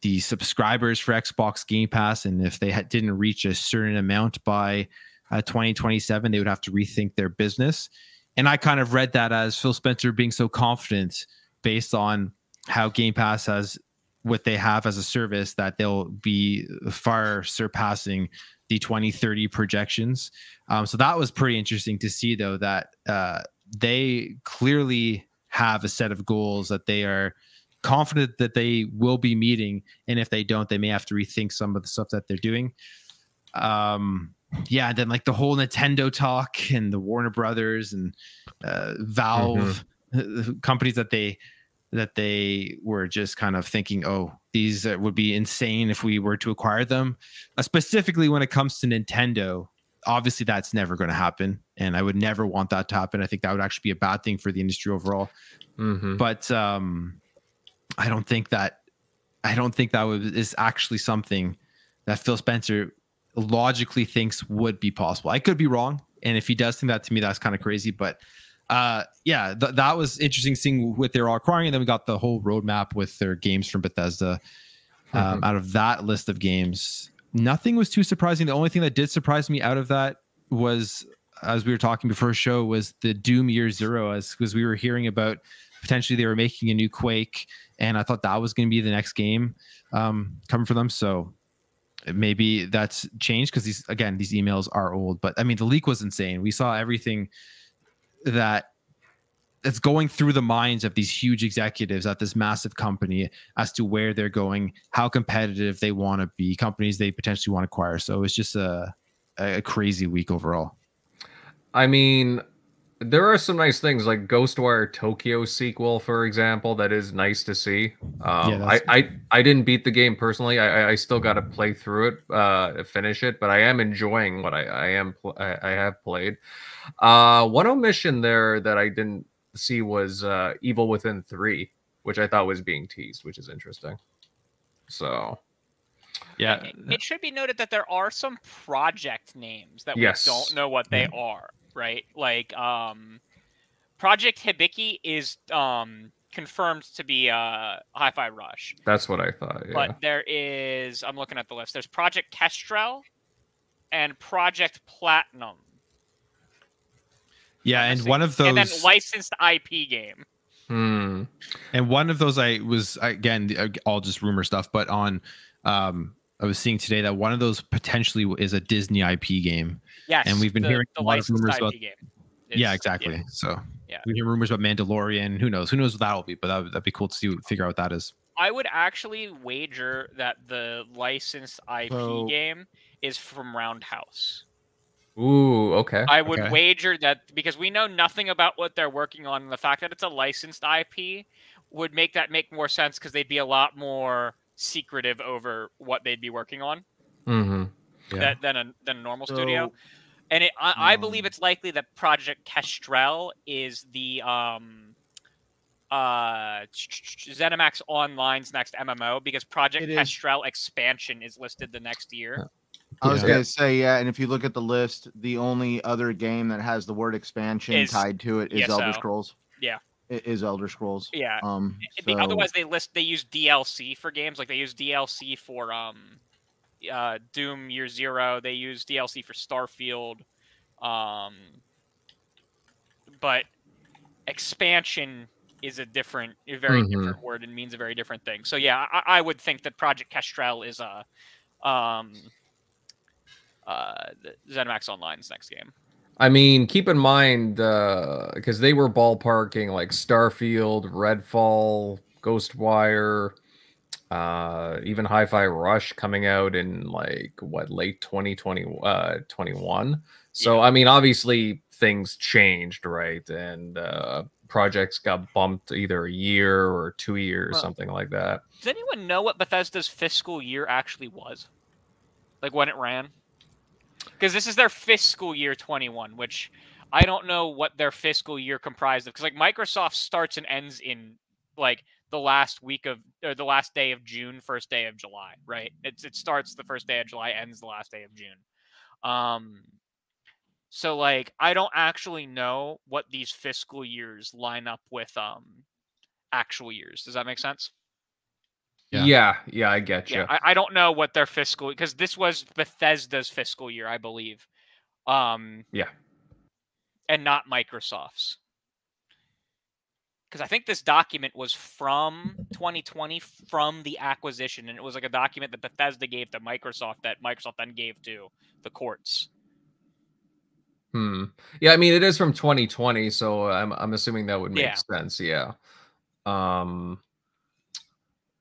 the subscribers for Xbox Game Pass, and if they had, didn't reach a certain amount by uh, twenty twenty-seven, they would have to rethink their business. And I kind of read that as Phil Spencer being so confident based on how Game Pass has what they have as a service that they'll be far surpassing the twenty thirty projections. Um, so that was pretty interesting to see, though, that uh, they clearly have a set of goals that they are confident that they will be meeting, and if they don't, they may have to rethink some of the stuff that they're doing. Um yeah, and then like the whole Nintendo talk and the Warner Brothers and uh Valve mm-hmm. companies that they that they were just kind of thinking, oh, these would be insane if we were to acquire them, uh, specifically when it comes to Nintendo. Obviously that's never going to happen, and I would never want that to happen. I think that would actually be a bad thing for the industry overall. Mm-hmm. But um I don't think that I don't think that was, is actually something that Phil Spencer logically thinks would be possible. I could be wrong, and if he does think that, to me, that's kind of crazy. But uh, yeah, th that was interesting seeing what they were acquiring. And then we got the whole roadmap with their games from Bethesda. Um, mm-hmm. Out of that list of games, nothing was too surprising. The only thing that did surprise me out of that was, as we were talking before the show, was the Doom Year Zero, as because we were hearing about potentially they were making a new Quake, and I thought that was going to be the next game um, coming for them. So maybe that's changed, because these, again, these emails are old. But I mean, the leak was insane. We saw everything that that's going through the minds of these huge executives at this massive company as to where they're going, how competitive they want to be, companies they potentially want to acquire. So it's just a, a crazy week overall. I mean, there are some nice things like Ghostwire Tokyo sequel, for example, that is nice to see. Um, yeah, I, I, I didn't beat the game personally. I, I still got to play through it, uh, finish it, but I am enjoying what I, I am. I, I have played. Uh, one omission there that I didn't see was uh, Evil Within three, which I thought was being teased, which is interesting. So, yeah. It should be noted that there are some project names that yes. we don't know what they are. Right, like um, Project Hibiki is um, confirmed to be uh, Hi-Fi Rush. That's what I thought. Yeah. But there is, I'm looking at the list. There's Project Kestrel and Project Platinum. Yeah, and one of those, and then licensed I P game. Hmm. And one of those, I was again all just rumor stuff, but on um. I was seeing today that one of those potentially is a Disney I P game. Yes. And we've been the, hearing the a lot of rumors I P about game. Yeah, exactly. Yeah. So yeah. we hear rumors about Mandalorian. Who knows? Who knows what that'll be, but that would, that'd be cool to see, figure out what that is. I would actually wager that the licensed I P so, game is from Roundhouse. Ooh, okay. I would okay. wager that, because we know nothing about what they're working on, and the fact that it's a licensed I P would make that make more sense, because they'd be a lot more secretive over what they'd be working on mm-hmm. yeah. than a than a normal so, studio, and it, I, um, I believe it's likely that Project Kestrel is the um, uh, ZeniMax Online's next M M O, because Project Kestrel expansion is listed the next year. I was yeah. gonna say yeah, and if you look at the list, the only other game that has the word expansion is, tied to it is yeah, Elder so. Scrolls. Yeah. It is Elder Scrolls. Yeah. Um, so. Otherwise, they list they use D L C for games. Like, they use D L C for um, uh, Doom Year Zero. They use D L C for Starfield. Um, but expansion is a different, a very mm-hmm. different word, and means a very different thing. So yeah, I, I would think that Project Kestrel is a um, uh, ZeniMax Online's next game. I mean, keep in mind, because uh, they were ballparking like Starfield, Redfall, Ghostwire, uh, even Hi-Fi Rush coming out in like, what, late twenty twenty-one? Uh, so, yeah. I mean, obviously things changed, right? And uh, projects got bumped either a year or two years, huh. something like that. Does anyone know what Bethesda's fiscal year actually was? Like, when it ran? Because this is their fiscal year twenty-one, which I don't know what their fiscal year comprised of. Because like Microsoft starts and ends in like the last week of, or the last day of June, first day of July, right? It it starts the first day of July, ends the last day of June. Um, so like I don't actually know what these fiscal years line up with um actual years. Does that make sense? Yeah. yeah, yeah, I get you. Yeah, I, I don't know what their fiscal, because this was Bethesda's fiscal year, I believe. Um, yeah. And not Microsoft's. Because I think this document was from twenty twenty, from the acquisition, and it was like a document that Bethesda gave to Microsoft that Microsoft then gave to the courts. Hmm. Yeah, I mean, it is from twenty twenty, so I'm, I'm assuming that would make yeah. sense, yeah. Um...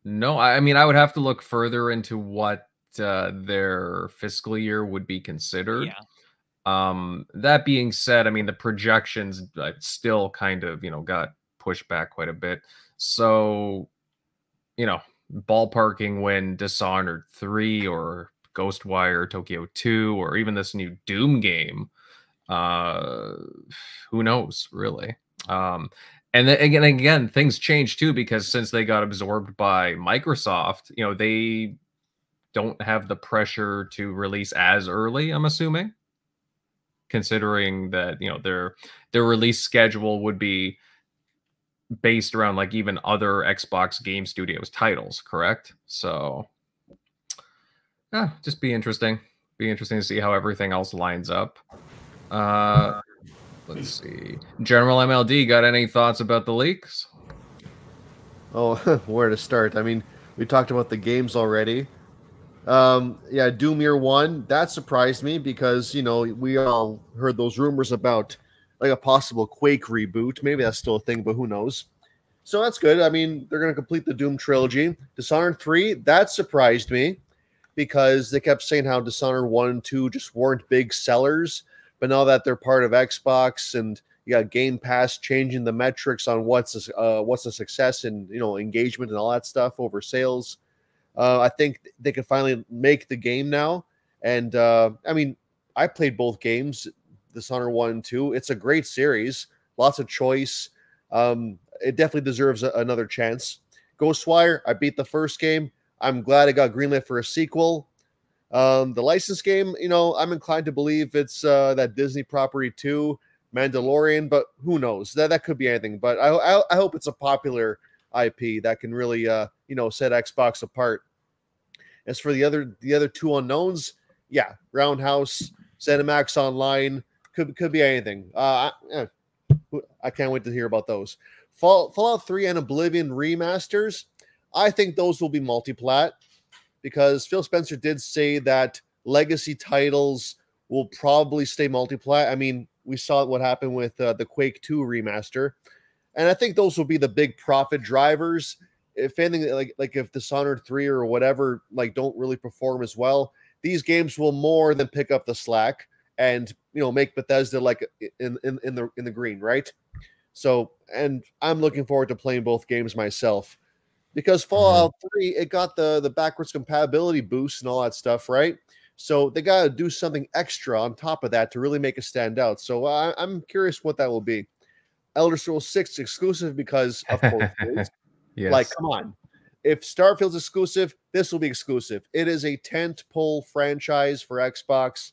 No, I mean, I would have to look further into what uh, their fiscal year would be considered. Yeah. Um, that being said, I mean, the projections still kind of, you know, got pushed back quite a bit. So, you know, ballparking when Dishonored three or Ghostwire Tokyo two or even this new Doom game, uh, who knows, really? Um And then again, again, things change too, because since they got absorbed by Microsoft, you know, they don't have the pressure to release as early, I'm assuming, considering that, you know, their their release schedule would be based around like even other Xbox Game Studios titles, correct? So, yeah, just be interesting. Be interesting to see how everything else lines up. Uh Let's see. General M L D, got any thoughts about the leaks? Oh, where to start? I mean, we talked about the games already. Um, yeah, Doom Year One, that surprised me because, you know, we all heard those rumors about like a possible Quake reboot. Maybe that's still a thing, but who knows? So that's good. I mean, they're going to complete the Doom trilogy. Dishonored three, that surprised me because they kept saying how Dishonored one and two just weren't big sellers. But now that they're part of Xbox and You got Game Pass changing the metrics on what's uh, what's a success and, you know, engagement and all that stuff over sales. Uh, I think they can finally make the game now. And uh, I mean, I played both games, Dishonored one and two. It's a great series, lots of choice. Um, it definitely deserves a, another chance. Ghostwire, I beat the first game. I'm glad it got greenlit for a sequel. Um, the license game, you know, I'm inclined to believe it's uh, that Disney property too, Mandalorian, but who knows? That that could be anything. But I, I, I hope it's a popular I P that can really, uh, you know, set Xbox apart. As for the other the other two unknowns, yeah, Roundhouse, ZeniMax Online, could could be anything. Uh, I, I can't wait to hear about those. Fall, Fallout three and Oblivion remasters, I think those will be multi-plat, because Phil Spencer did say that legacy titles will probably stay multi-plat. I mean, we saw what happened with uh, the Quake two remaster, and I think those will be the big profit drivers. If anything, like like if Dishonored three or whatever, like, don't really perform as well, these games will more than pick up the slack and, you know, make Bethesda like in in, in the in the green, right? So, and I'm looking forward to playing both games myself, because Fallout three, it got the the backwards compatibility boost and all that stuff, right? So they got to do something extra on top of that to really make it stand out. So I, I'm curious what that will be. Elder Scrolls six exclusive, because of course it is. Yes. Like, come on. If Starfield's exclusive, this will be exclusive. It is a tentpole franchise for Xbox.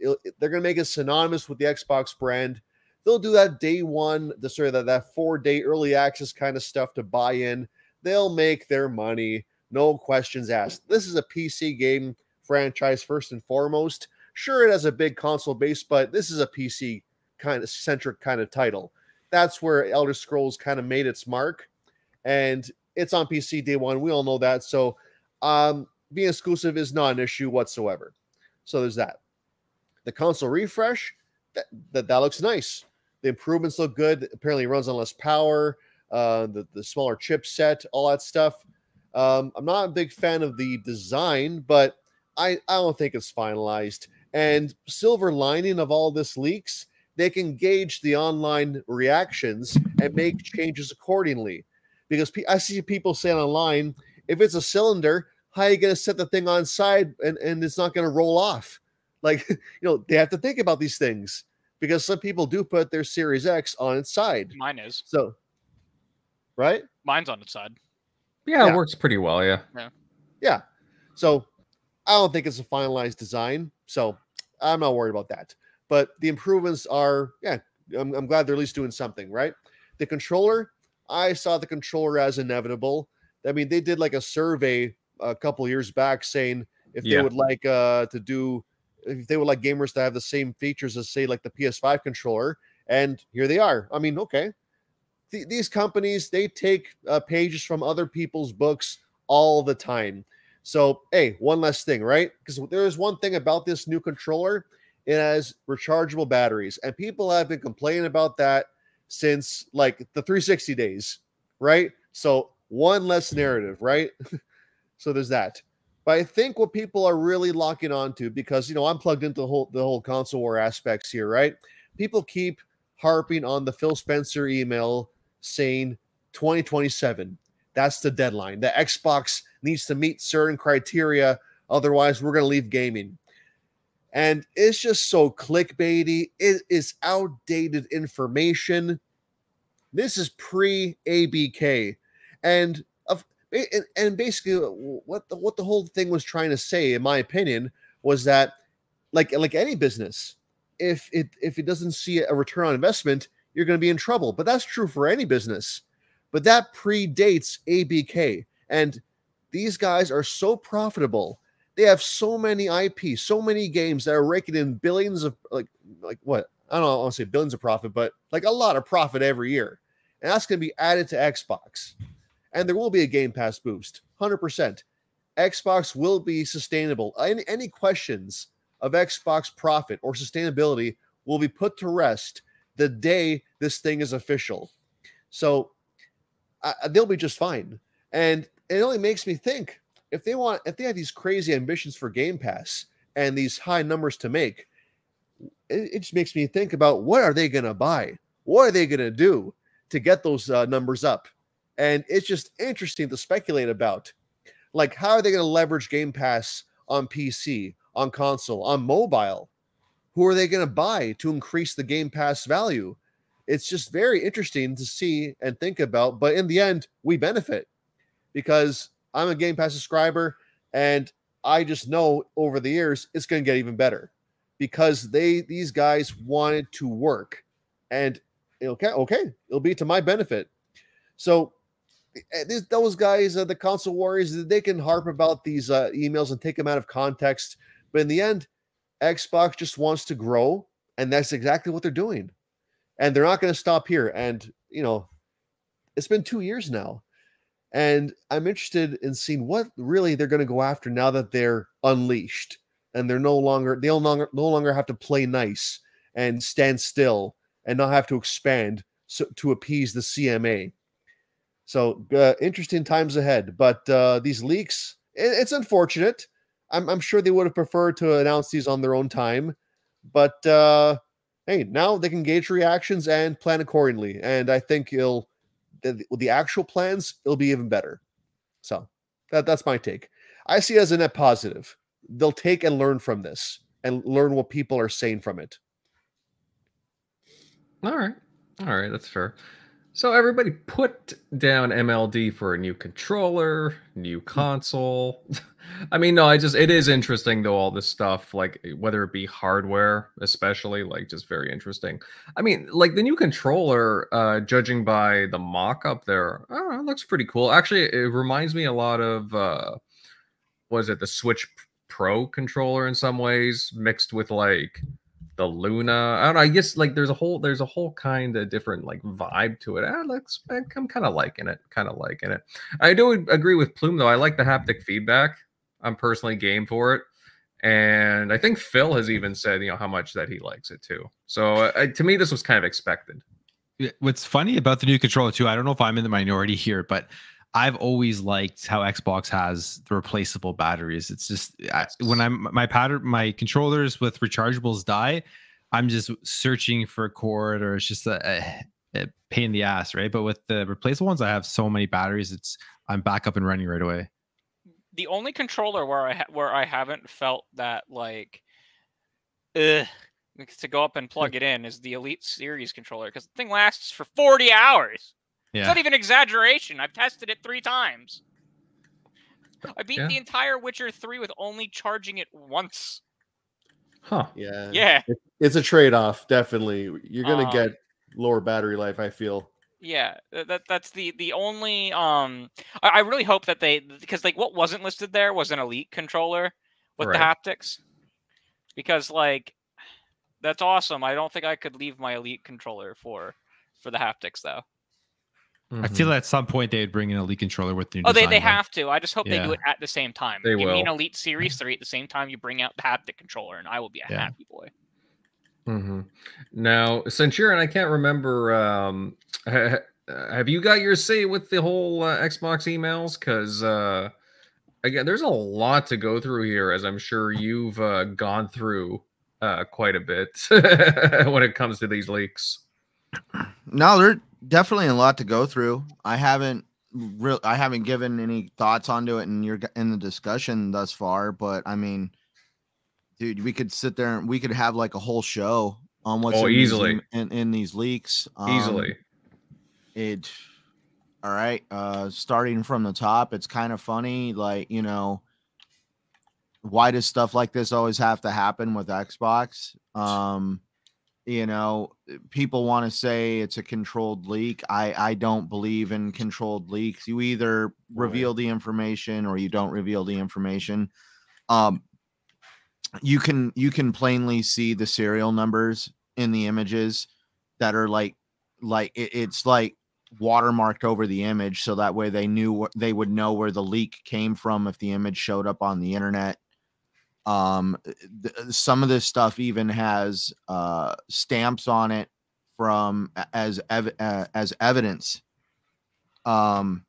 It, they're going to make it synonymous with the Xbox brand. They'll do that day one, sorry, that, that four-day early access kind of stuff to buy in. They'll make their money, no questions asked. This is a P C game franchise first and foremost. Sure, it has a big console base, but this is a P C kind of centric kind of title. That's where Elder Scrolls kind of made its mark. And it's on P C day one. We all know that. So um, being exclusive is not an issue whatsoever. So there's that. The console refresh, that, that, that looks nice. The improvements look good. Apparently it runs on less power, uh, the, the smaller chipset, all that stuff. Um, I'm not a big fan of the design, but I, I don't think it's finalized. And silver lining of all this leaks, they can gauge the online reactions and make changes accordingly. Because I see people saying online, if it's a cylinder, how are you going to set the thing on side and, and it's not going to roll off? Like, you know, they have to think about these things, because some people do put their Series X on its side. Mine is. So, right? Mine's on its side. Yeah, yeah. It works pretty well, yeah. yeah. Yeah. So, I don't think it's a finalized design, so I'm not worried about that. But the improvements are, yeah, I'm, I'm glad they're at least doing something, right? The controller, I saw the controller as inevitable. I mean, they did like a survey a couple years back saying if yeah. they would like uh, to do, if they would like gamers to have the same features as, say, like the P S five controller. And here they are. I mean, okay. Th these companies, they take uh, pages from other people's books all the time. So, hey, one less thing, right? Because there is one thing about this new controller. It has rechargeable batteries. And people have been complaining about that since like the three sixty days, right? So one less narrative, right? So there's that. But I think what people are really locking on to, because, you know, I'm plugged into the whole the whole console war aspects here, right? People keep harping on the Phil Spencer email saying twenty twenty-seven, that's the deadline. The Xbox needs to meet certain criteria, otherwise we're going to leave gaming. And it's just so clickbaity. It is outdated information. This is pre A B K, and of and basically what the, what the whole thing was trying to say, in my opinion, was that like like any business, if it if it doesn't see a return on investment, you're going to be in trouble. But that's true for any business. But that predates A B K, and these guys are so profitable. They have so many I Ps, so many games that are raking in billions of, like, like what? I don't know, I want to say billions of profit, but like a lot of profit every year. And that's going to be added to Xbox. And there will be a Game Pass boost, one hundred percent. Xbox will be sustainable. Any, any questions of Xbox profit or sustainability will be put to rest the day this thing is official. So uh, they'll be just fine. And it only makes me think, if they want, if they have these crazy ambitions for Game Pass and these high numbers to make, it, it just makes me think about what are they going to buy? What are they going to do to get those uh, numbers up? And it's just interesting to speculate about. Like, how are they going to leverage Game Pass on P C, on console, on mobile? Who are they going to buy to increase the Game Pass value? It's just very interesting to see and think about. But in the end, we benefit because I'm a Game Pass subscriber, and I just know over the years it's going to get even better because they these guys wanted to work, and okay, okay, it'll be to my benefit. So these, those guys, uh, the console warriors, they can harp about these uh, emails and take them out of context. But in the end, Xbox just wants to grow, and that's exactly what they're doing. And they're not going to stop here. And, you know, it's been two years now. And I'm interested in seeing what really they're going to go after now that they're unleashed and they're no longer, they'll no longer have to play nice and stand still and not have to expand so, to appease the C M A. So uh, interesting times ahead. But uh, these leaks, it, it's unfortunate. I'm, I'm sure they would have preferred to announce these on their own time. But uh, hey, now they can gauge reactions and plan accordingly. And I think it'll, the, the actual plans, it'll be even better. So that, that's my take. I see it as a net positive. They'll take and learn from this and learn what people are saying from it. All right. All right. That's fair. So everybody put down M L D for a new controller, new console. I mean, no, I just, it is interesting though, all this stuff, like whether it be hardware, especially, like just very interesting. I mean, like the new controller, uh, judging by the mock-up there, I don't know, it looks pretty cool. Actually, it reminds me a lot of, uh, was it the Switch Pro controller in some ways mixed with like the Luna. I don't know, I guess like there's a whole there's a whole kind of different like vibe to it. Alex, I'm kind of liking it, kind of liking it. I do agree with Plume though. I like the haptic feedback. I'm personally game for it, and I think Phil has even said, you know, how much that he likes it too. So I, to me, this was kind of expected. What's funny about the new controller too, I don't know if I'm in the minority here, but I've always liked how Xbox has the replaceable batteries. It's just I, when I'm my pattern, my controllers with rechargeables die, I'm just searching for a cord, or it's just a, a pain in the ass, right? But with the replaceable ones, I have so many batteries. It's I'm back up and running right away. The only controller where I ha where I haven't felt that like, ugh, to go up and plug it in is the Elite Series controller, because the thing lasts for forty hours. Yeah. It's not even exaggeration. I've tested it three times. I beat yeah. the entire Witcher three with only charging it once. Huh. Yeah. Yeah. It's a trade-off, definitely. You're gonna um, get lower battery life, I feel. Yeah. That that's the the only. Um, I, I really hope that they, because like what wasn't listed there was an Elite controller with right. the haptics, because like that's awesome. I don't think I could leave my Elite controller for for the haptics though. Mm-hmm. I feel at some point they'd bring an Elite controller with the new. Oh, they, they have to. I just hope yeah. they do it at the same time. They Give will. me an Elite Series three at the same time you bring out the haptic controller, and I will be a yeah. happy boy. Mm-hmm. Now, Centurion, I can't remember. Um, ha have you got your say with the whole uh, Xbox emails? Because uh, again, there's a lot to go through here, as I'm sure you've uh, gone through uh, quite a bit when it comes to these leaks. No, they're definitely a lot to go through. I haven't real I haven't given any thoughts onto it in your in the discussion thus far, but I mean, dude, we could sit there and we could have like a whole show on what's oh, in easily these, in, in these leaks. Um, easily. It all right. Uh, starting from the top, it's kind of funny, like, you know, why does stuff like this always have to happen with Xbox? Um You know, people want to say it's a controlled leak. I, I don't believe in controlled leaks. You either reveal the information or you don't reveal the information. Um, you can you can plainly see the serial numbers in the images that are like like it, it's like watermarked over the image, so that way they knew what they would know where the leak came from if the image showed up on the internet. Um, th some of this stuff even has, uh, stamps on it from as, ev uh, as evidence. Um,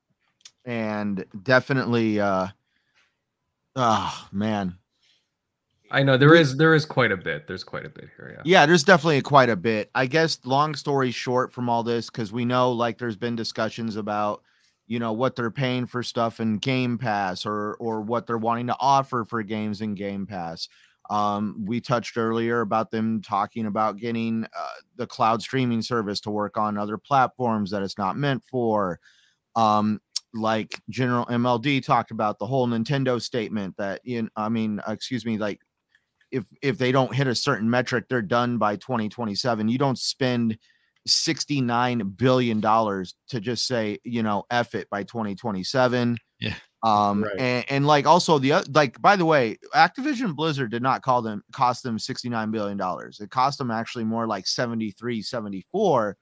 and definitely, uh, oh man, I know there is there is quite a bit. There's quite a bit here. Yeah, yeah there's definitely quite a bit. I guess long story short from all this, because we know like there's been discussions about, you know, what they're paying for stuff in Game Pass or or what they're wanting to offer for games in Game Pass. Um, we touched earlier about them talking about getting uh, the cloud streaming service to work on other platforms that it's not meant for. Um, like General M L D talked about the whole Nintendo statement that, you know, I mean, excuse me, like, if if they don't hit a certain metric, they're done by twenty twenty-seven. You don't spend sixty-nine billion dollars to just say, you know, F it by twenty twenty-seven. Yeah. Um, right. and, and like also the like, by the way, Activision Blizzard did not call them cost them sixty-nine billion dollars. It cost them actually more like seventy-three, seventy-four,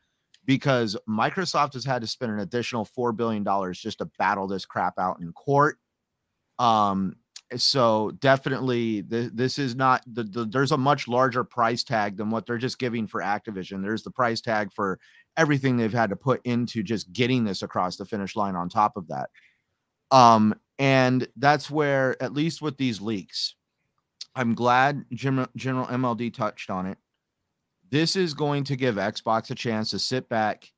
because Microsoft has had to spend an additional four billion dollars just to battle this crap out in court. Um, So definitely th this is not the, the there's a much larger price tag than what they're just giving for Activision. There's the price tag for everything they've had to put into just getting this across the finish line on top of that. Um, and that's where, at least with these leaks, I'm glad General M L D touched on it. This is going to give Xbox a chance to sit back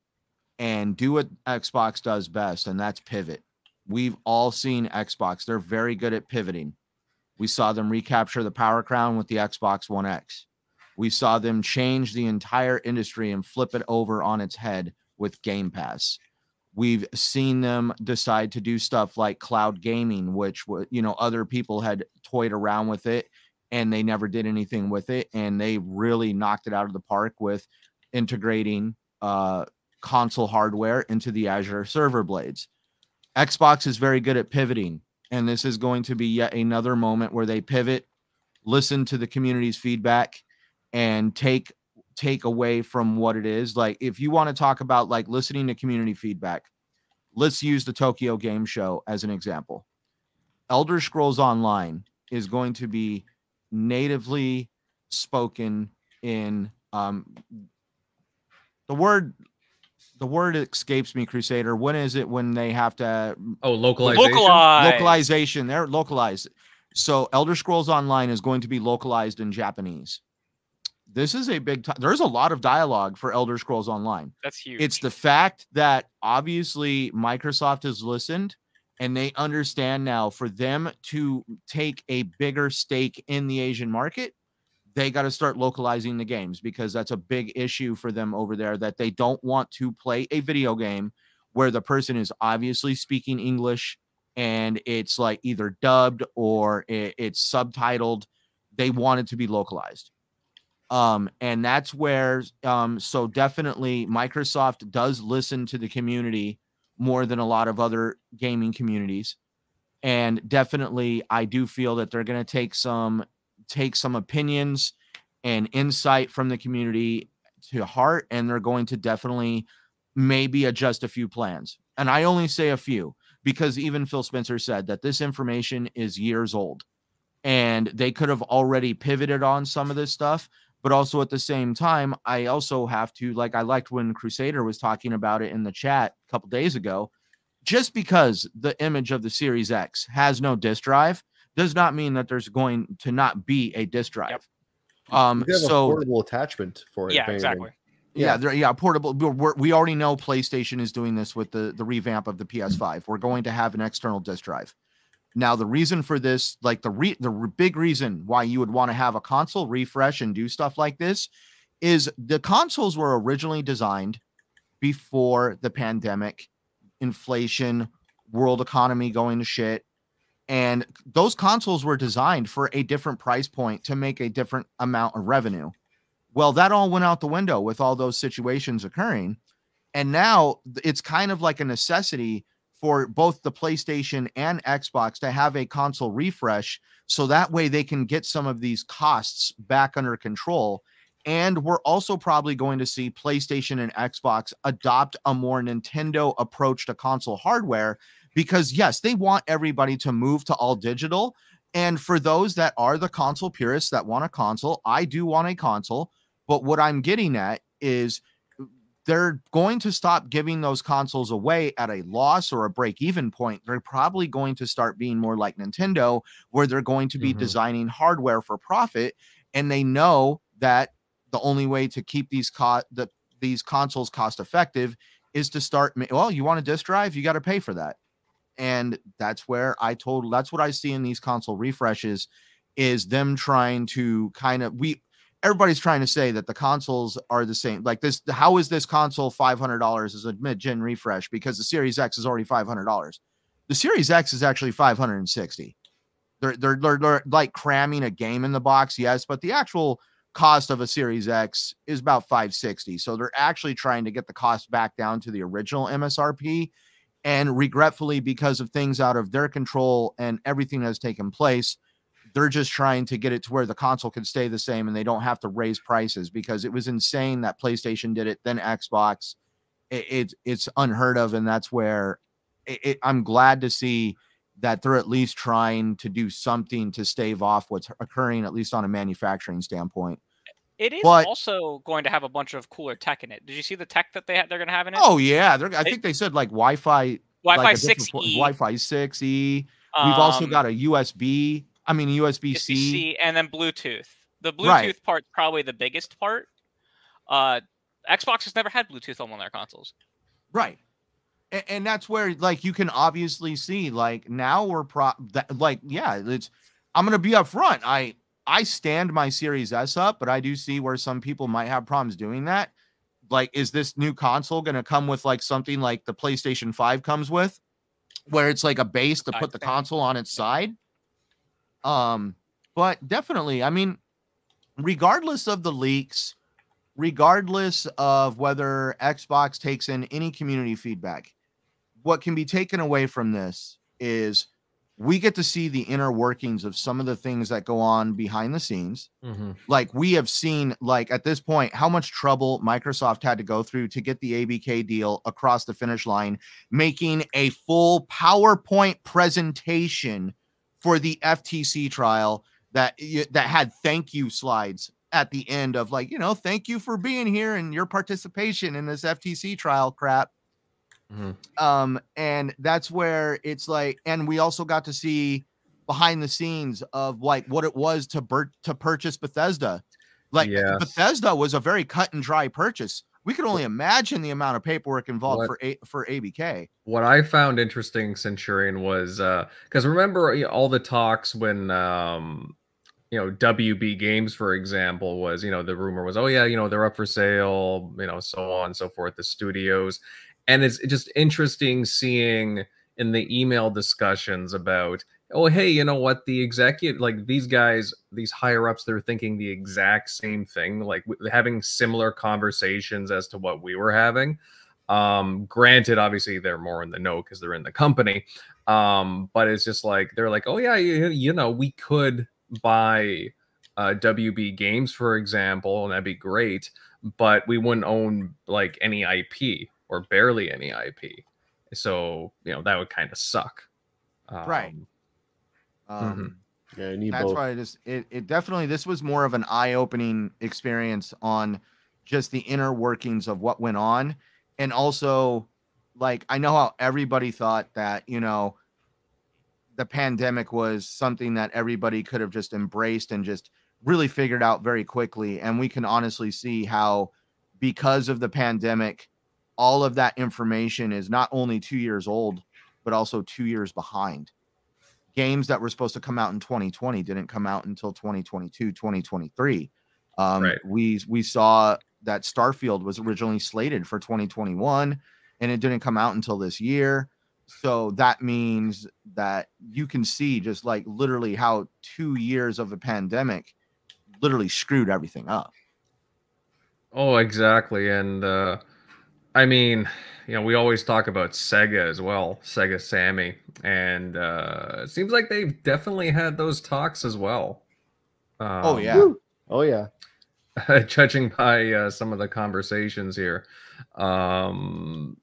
and do what Xbox does best, and that's pivot. We've all seen Xbox. They're very good at pivoting. We saw them recapture the Power Crown with the Xbox One X. We saw them change the entire industry and flip it over on its head with Game Pass. We've seen them decide to do stuff like cloud gaming, which, you know, other people had toyed around with it and they never did anything with it. And they really knocked it out of the park with integrating uh, console hardware into the Azure server blades. Xbox is very good at pivoting, and this is going to be yet another moment where they pivot, listen to the community's feedback, and take take away from what it is. Like, if you want to talk about like listening to community feedback, let's use the Tokyo Game Show as an example. Elder Scrolls Online is going to be natively spoken in um, the word. The word escapes me, Crusader. When is it when they have to? Oh, localization. Localized. Localization. They're localized. So Elder Scrolls Online is going to be localized in Japanese. This is a big time. There's a lot of dialogue for Elder Scrolls Online. That's huge. It's the fact that obviously Microsoft has listened and they understand now for them to take a bigger stake in the Asian market. They got to start localizing the games, because that's a big issue for them over there, that they don't want to play a video game where the person is obviously speaking English and it's like either dubbed or it's subtitled. They want it to be localized. Um, and that's where, um, so definitely Microsoft does listen to the community more than a lot of other gaming communities. And definitely I do feel that they're going to take some take some opinions and insight from the community to heart, and they're going to definitely maybe adjust a few plans. And I only say a few because even Phil Spencer said that this information is years old and they could have already pivoted on some of this stuff. But also at the same time, I also have to, like, I liked when Crusader was talking about it in the chat a couple days ago, just because the image of the Series X has no disk drive does not mean that there's going to not be a disk drive. Yep. Um, you have so a portable attachment for it. Yeah, exactly. Yeah, yeah, yeah portable. We're, we already know PlayStation is doing this with the, the revamp of the P S five. We're going to have an external disk drive. Now, the reason for this, like the, re the re big reason why you would want to have a console refresh and do stuff like this is the consoles were originally designed before the pandemic, inflation, world economy going to shit. And those consoles were designed for a different price point to make a different amount of revenue. Well, that all went out the window with all those situations occurring. And now it's kind of like a necessity for both the PlayStation and Xbox to have a console refresh, so that way they can get some of these costs back under control. And we're also probably going to see PlayStation and Xbox adopt a more Nintendo approach to console hardware, because yes, they want everybody to move to all digital. And for those that are the console purists that want a console, I do want a console. But what I'm getting at is they're going to stop giving those consoles away at a loss or a break-even point. They're probably going to start being more like Nintendo, where they're going to be mm-hmm. designing hardware for profit, and they know that the only way to keep these co- the, these consoles cost-effective is to start, well, you want a disc drive? You got to pay for that. And that's where I told, that's what I see in these console refreshes, is them trying to kind of, we, everybody's trying to say that the consoles are the same. Like this, how is this console five hundred dollars as a mid-gen refresh? Because the Series X is already five hundred dollars. The Series X is actually five hundred sixty dollars. They're, they're, they're, they're like cramming a game in the box, yes, but the actual cost of a Series X is about five hundred sixty dollars. So they're actually trying to get the cost back down to the original M S R P. And regretfully, because of things out of their control and everything that's taken place, they're just trying to get it to where the console can stay the same and they don't have to raise prices, because it was insane that PlayStation did it, then Xbox. It, it, it's unheard of, and that's where it, it, I'm glad to see that they're at least trying to do something to stave off what's occurring, at least on a manufacturing standpoint. It is but, also going to have a bunch of cooler tech in it. Did you see the tech that they ha- they're going to have in it? Oh, yeah. They're, I think they said like Wi-Fi. Wi-Fi like six E. Wi-Fi six E. Um, We've also got a U S B. I mean, U S B C, and then Bluetooth. The Bluetooth right. part's probably the biggest part. Uh, Xbox has never had Bluetooth on one of their consoles. Right. And, and that's where, like, you can obviously see, like, now we're pro that, like, yeah, it's, I'm going to be up front. I, I stand my Series S up, but I do see where some people might have problems doing that. Like, is this new console going to come with like something like the PlayStation five comes with, where it's like a base to put the console on its side? Um, but definitely, I mean, regardless of the leaks, regardless of whether Xbox takes in any community feedback, what can be taken away from this is we get to see the inner workings of some of the things that go on behind the scenes. Mm-hmm. Like we have seen, like at this point, how much trouble Microsoft had to go through to get the A B K deal across the finish line, making a full PowerPoint presentation for the F T C trial that that had thank you slides at the end of like, you know, thank you for being here and your participation in this F T C trial crap. Mm-hmm. Um, and that's where it's like, and we also got to see behind the scenes of like what it was to bur- to purchase Bethesda. Like yes. Bethesda was a very cut and dry purchase. We could only imagine the amount of paperwork involved what, for a, for A B K. What I found interesting, Centurion, was because uh, remember you know, all the talks when um, you know W B Games, for example, was you know the rumor was oh yeah you know they're up for sale you know so on and so forth the studios, and it's just interesting seeing in the email discussions about oh hey you know what the executive like these guys these higher ups they're thinking the exact same thing like w- having similar conversations as to what we were having. Um granted, obviously they're more in the know because they're in the company, um but it's just like they're like oh yeah you, you know we could buy uh W B Games, for example, and that'd be great, but we wouldn't own like any I P or barely any I P, so you know that would kind of suck. um, right Um, mm-hmm. yeah, you need that's both. Why I just it, it definitely this was more of an eye-opening experience on just the inner workings of what went on, and also like I know how everybody thought that you know the pandemic was something that everybody could have just embraced and just really figured out very quickly, and we can honestly see how because of the pandemic all of that information is not only two years old but also two years behind. Games that were supposed to come out in twenty twenty didn't come out until twenty twenty-two, twenty twenty-three. Um, right. We we saw that Starfield was originally slated for twenty twenty-one, and it didn't come out until this year. So that means that you can see just like literally how two years of a pandemic literally screwed everything up. Oh, exactly. And uh, I mean... You know, we always talk about Sega as well, Sega Sammy, and uh, it seems like they've definitely had those talks as well. Um, oh, yeah. Woo. Oh, yeah. Judging by uh, some of the conversations here. Um,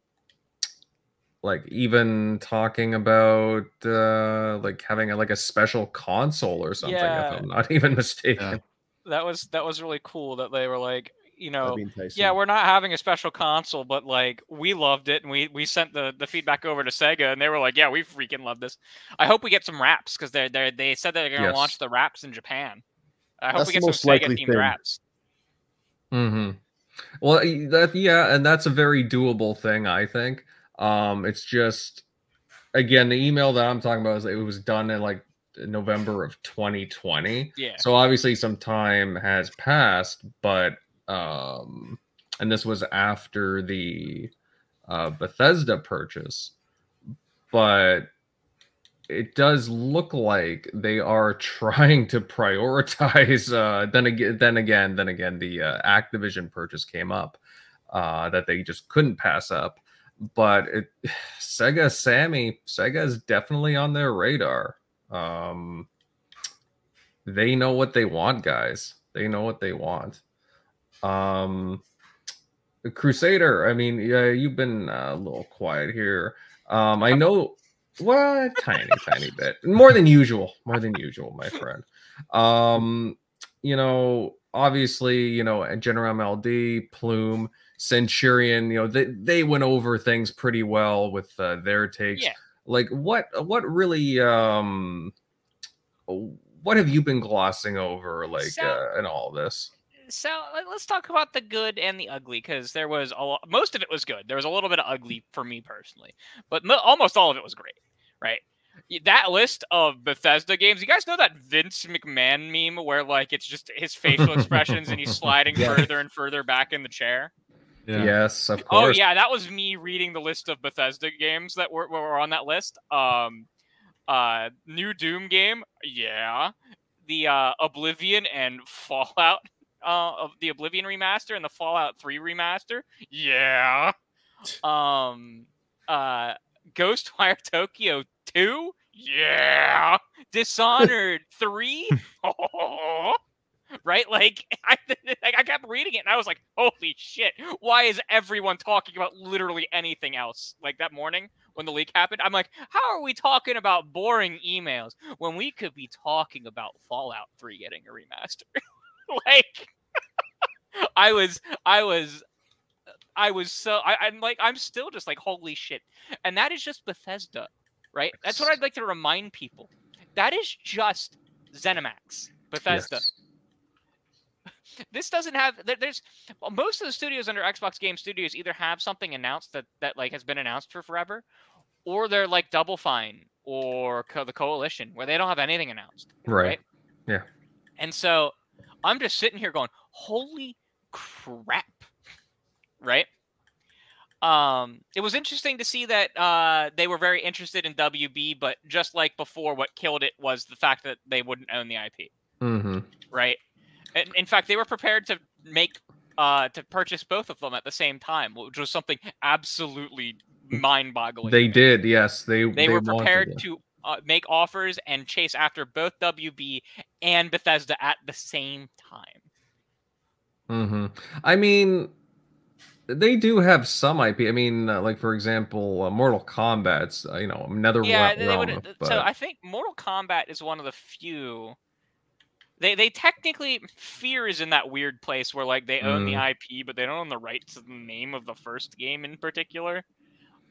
like, even talking about, uh, like, having a, like a special console or something, yeah. if I'm not even mistaken. Yeah. That was that was really cool that they were like, you know, yeah, we're not having a special console, but like we loved it, and we we sent the the feedback over to Sega, and they were like, yeah, we freaking love this. I hope we get some wraps, because they they they said that they're gonna yes. launch the wraps in Japan. I hope that's we get some Sega themed wraps. Mm-hmm. Well, that yeah, and that's a very doable thing, I think. Um, it's just again the email that I'm talking about is it was done in like November of twenty twenty. Yeah. So obviously some time has passed, but um, and this was after the uh, Bethesda purchase, but it does look like they are trying to prioritize. Uh, then again, then again, then again, the uh, Activision purchase came up uh, that they just couldn't pass up. But it, Sega, Sammy, Sega is definitely on their radar. Um, they know what they want, guys. They know what they want. Um, Crusader. I mean, yeah, you've been uh, a little quiet here. Um, I know. What tiny tiny bit more than usual more than usual my friend. Um you know, obviously, you know, and General M L D, Plume, Centurion, you know, they, they went over things pretty well with uh, their takes. Yeah. Like what what really um what have you been glossing over, like so, uh, in all this? So let's talk about the good and the ugly, because there was a lot, most of it was good. There was a little bit of ugly for me personally, but mo almost all of it was great, right? That list of Bethesda games, you guys know that Vince McMahon meme where like it's just his facial expressions and he's sliding yeah. further and further back in the chair? Yeah. Yes, of course. Oh yeah, that was me reading the list of Bethesda games that were, were on that list. Um, uh, New Doom game, yeah. The uh, Oblivion and Fallout. Uh, of the Oblivion remaster and the Fallout three remaster, yeah. Um, uh, Ghostwire Tokyo two, yeah. Dishonored three, oh, right? Like I, I kept reading it and I was like, "Holy shit! Why is everyone talking about literally anything else?" Like that morning when the leak happened, I'm like, "How are we talking about boring emails when we could be talking about Fallout three getting a remaster?" Like I was, I was, I was so I, I'm like I'm still just like holy shit, and that is just Bethesda, right? That's what I'd like to remind people. That is just ZeniMax, Bethesda. Yes. This doesn't have there's well, most of the studios under Xbox Game Studios either have something announced that that like has been announced for forever, or they're like Double Fine or Co the Coalition where they don't have anything announced. Right. right? Yeah. And so. I'm just sitting here going, holy crap, right? Um, it was interesting to see that uh, they were very interested in W B, but just like before, what killed it was the fact that they wouldn't own the I P, mm-hmm. right? And, in fact, they were prepared to make uh, to purchase both of them at the same time, which was something absolutely mind-boggling. They did, yes. They they, they were prepared wanted, yeah. to. Uh, make offers and chase after both W B and Bethesda at the same time. Mm-hmm. I mean, they do have some I P. I mean, uh, like for example, uh, Mortal Kombat's, uh, you know, another yeah, they would. But... So I think Mortal Kombat is one of the few. They they technically Fear is in that weird place where like they own mm. the I P, but they don't own the rights to the name of the first game in particular.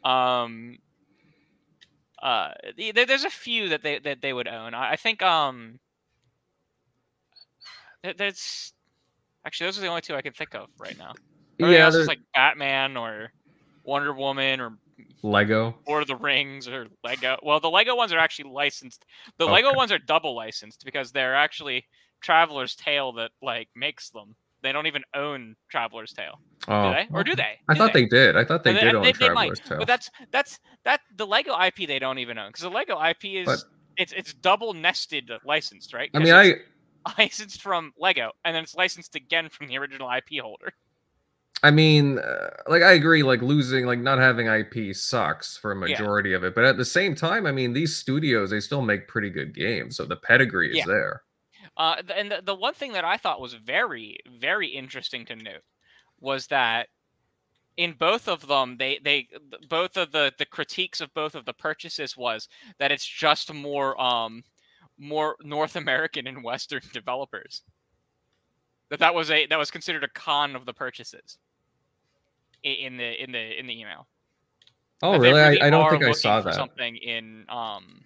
Um. Uh, there's a few that they that they would own. I think um, there's actually those are the only two I can think of right now. Everything yeah, there's like Batman or Wonder Woman or Lego, Lord of the Rings or Lego. Well, the Lego ones are actually licensed. The okay. Lego ones are double licensed because they're actually Traveler's Tale that like makes them. They don't even own Traveler's Tale, oh. do they? Or do they? I do thought they? they did. I thought they, they did they, own they, Traveler's they Tale. But that's that's that the Lego I P they don't even own because the Lego I P is but, it's it's double nested licensed, right? I mean, I licensed from Lego and then it's licensed again from the original I P holder. I mean, uh, like I agree, like losing, like not having I P sucks for a majority yeah. of it, but at the same time, I mean, these studios they still make pretty good games, so the pedigree is yeah. there. Uh, and the, the one thing that I thought was very, very interesting to note was that in both of them, they, they both of the, the critiques of both of the purchases was that it's just more, um, more North American and Western developers. that that was a that was considered a con of the purchases in the in the in the email. Oh, that really? really I, I don't think I saw that. Something in um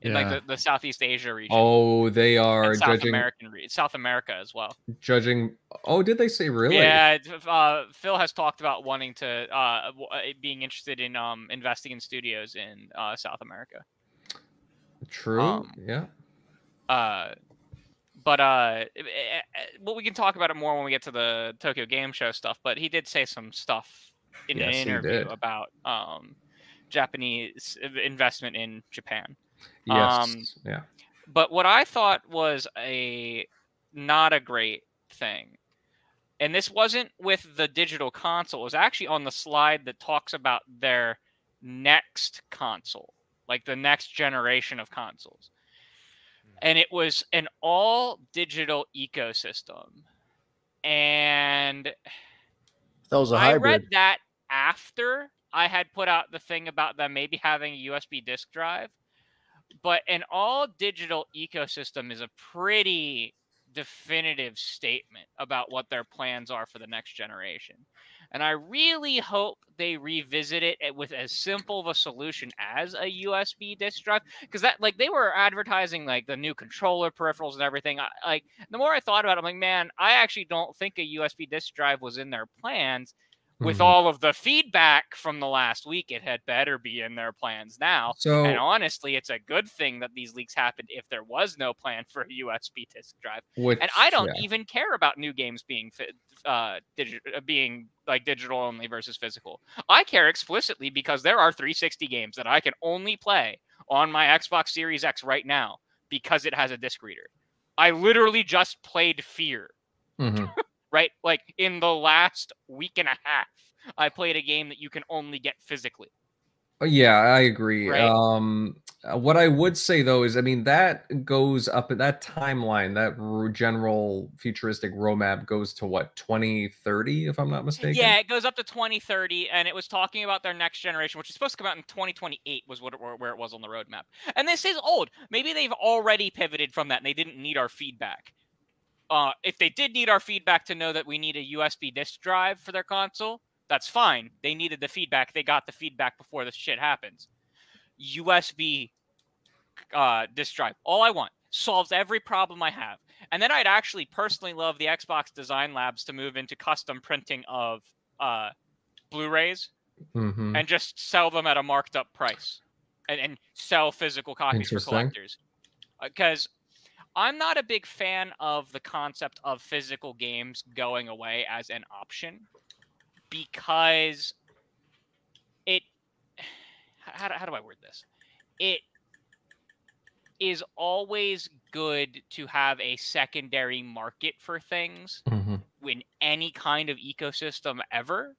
in yeah. like the, the Southeast Asia region. Oh, they are South judging American South America as well. Judging. Oh, did they say really? Yeah. Uh, Phil has talked about wanting to uh, being interested in um investing in studios in uh, South America. True. Um, yeah. Uh, but uh, well, we can talk about it more when we get to the Tokyo Game Show stuff. But he did say some stuff in yes, an interview about um Japanese investment in Japan. Yes. Um, yeah. But what I thought was a not a great thing, and this wasn't with the digital console, it was actually on the slide that talks about their next console, like the next generation of consoles. And it was an all digital ecosystem. And that was a hybrid. I read that after I had put out the thing about them maybe having a U S B disk drive. But an all-digital ecosystem is a pretty definitive statement about what their plans are for the next generation. And I really hope they revisit it with as simple of a solution as a U S B disk drive. Because that, like, they were advertising, like, the new controller peripherals and everything. I, like, the more I thought about it, I'm like, man, I actually don't think a U S B disk drive was in their plans. With all of the feedback from the last week, it had better be in their plans now. So, and honestly, it's a good thing that these leaks happened if there was no plan for a U S B disk drive. Which, and I don't yeah. even care about new games being uh, digi being like digital only versus physical. I care explicitly because there are three sixty games that I can only play on my Xbox Series X right now because it has a disc reader. I literally just played Fear. Mm-hmm. Right? Like, in the last week and a half, I played a game that you can only get physically. Yeah, I agree. Right? Um, what I would say, though, is, I mean, that goes up at that timeline, that general futuristic roadmap goes to, what, twenty thirty, if I'm not mistaken? Yeah, it goes up to twenty thirty, and it was talking about their next generation, which is supposed to come out in twenty twenty-eight, was what it, where it was on the roadmap. And this is old. Maybe they've already pivoted from that, and they didn't need our feedback. Uh, if they did need our feedback to know that we need a U S B disk drive for their console, that's fine. They needed the feedback. They got the feedback before this shit happens. U S B uh, disk drive, all I want, solves every problem I have. And then I'd actually personally love the Xbox Design Labs to move into custom printing of uh, Blu-rays mm-hmm. and just sell them at a marked up price and, and sell physical copies for collectors. Because... Uh, I'm not a big fan of the concept of physical games going away as an option because it, how do, how do I word this? It is always good to have a secondary market for things mm-hmm. in any kind of ecosystem ever.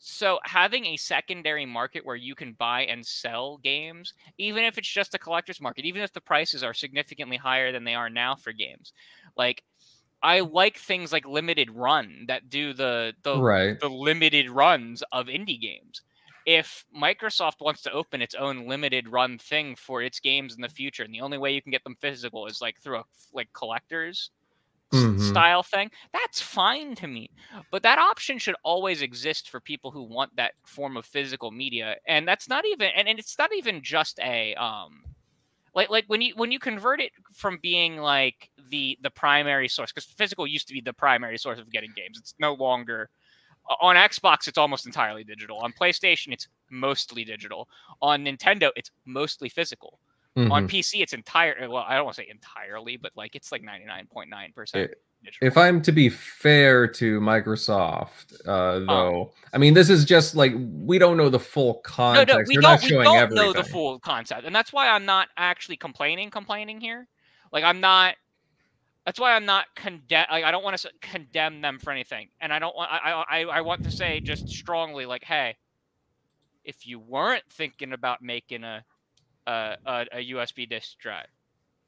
So having a secondary market where you can buy and sell games, even if it's just a collector's market, even if the prices are significantly higher than they are now for games, like I like things like limited run that do the the, right. the limited runs of indie games. If Microsoft wants to open its own limited run thing for its games in the future, and the only way you can get them physical is like through a, like collectors. Mm-hmm. style thing, that's fine to me. But that option should always exist for people who want that form of physical media. And that's not even and, and it's not even just a um like like when you when you convert it from being like the the primary source, because physical used to be the primary source of getting games. It's no longer on Xbox, it's almost entirely digital. On PlayStation, it's mostly digital. On Nintendo, it's mostly physical. Mm-hmm. On P C, it's entire. Well, I don't want to say entirely, but like it's like ninety-nine point nine percent. If I'm to be fair to Microsoft, uh, though, um, I mean, this is just like we don't know the full context. No, no, we They're don't, not showing we don't everything. know the full concept, and that's why I'm not actually complaining. Complaining here, like I'm not. That's why I'm not condemn. Like, I don't want to condemn them for anything, and I don't want. I, I I want to say just strongly, like, hey, if you weren't thinking about making a Uh, a, a U S B disk drive.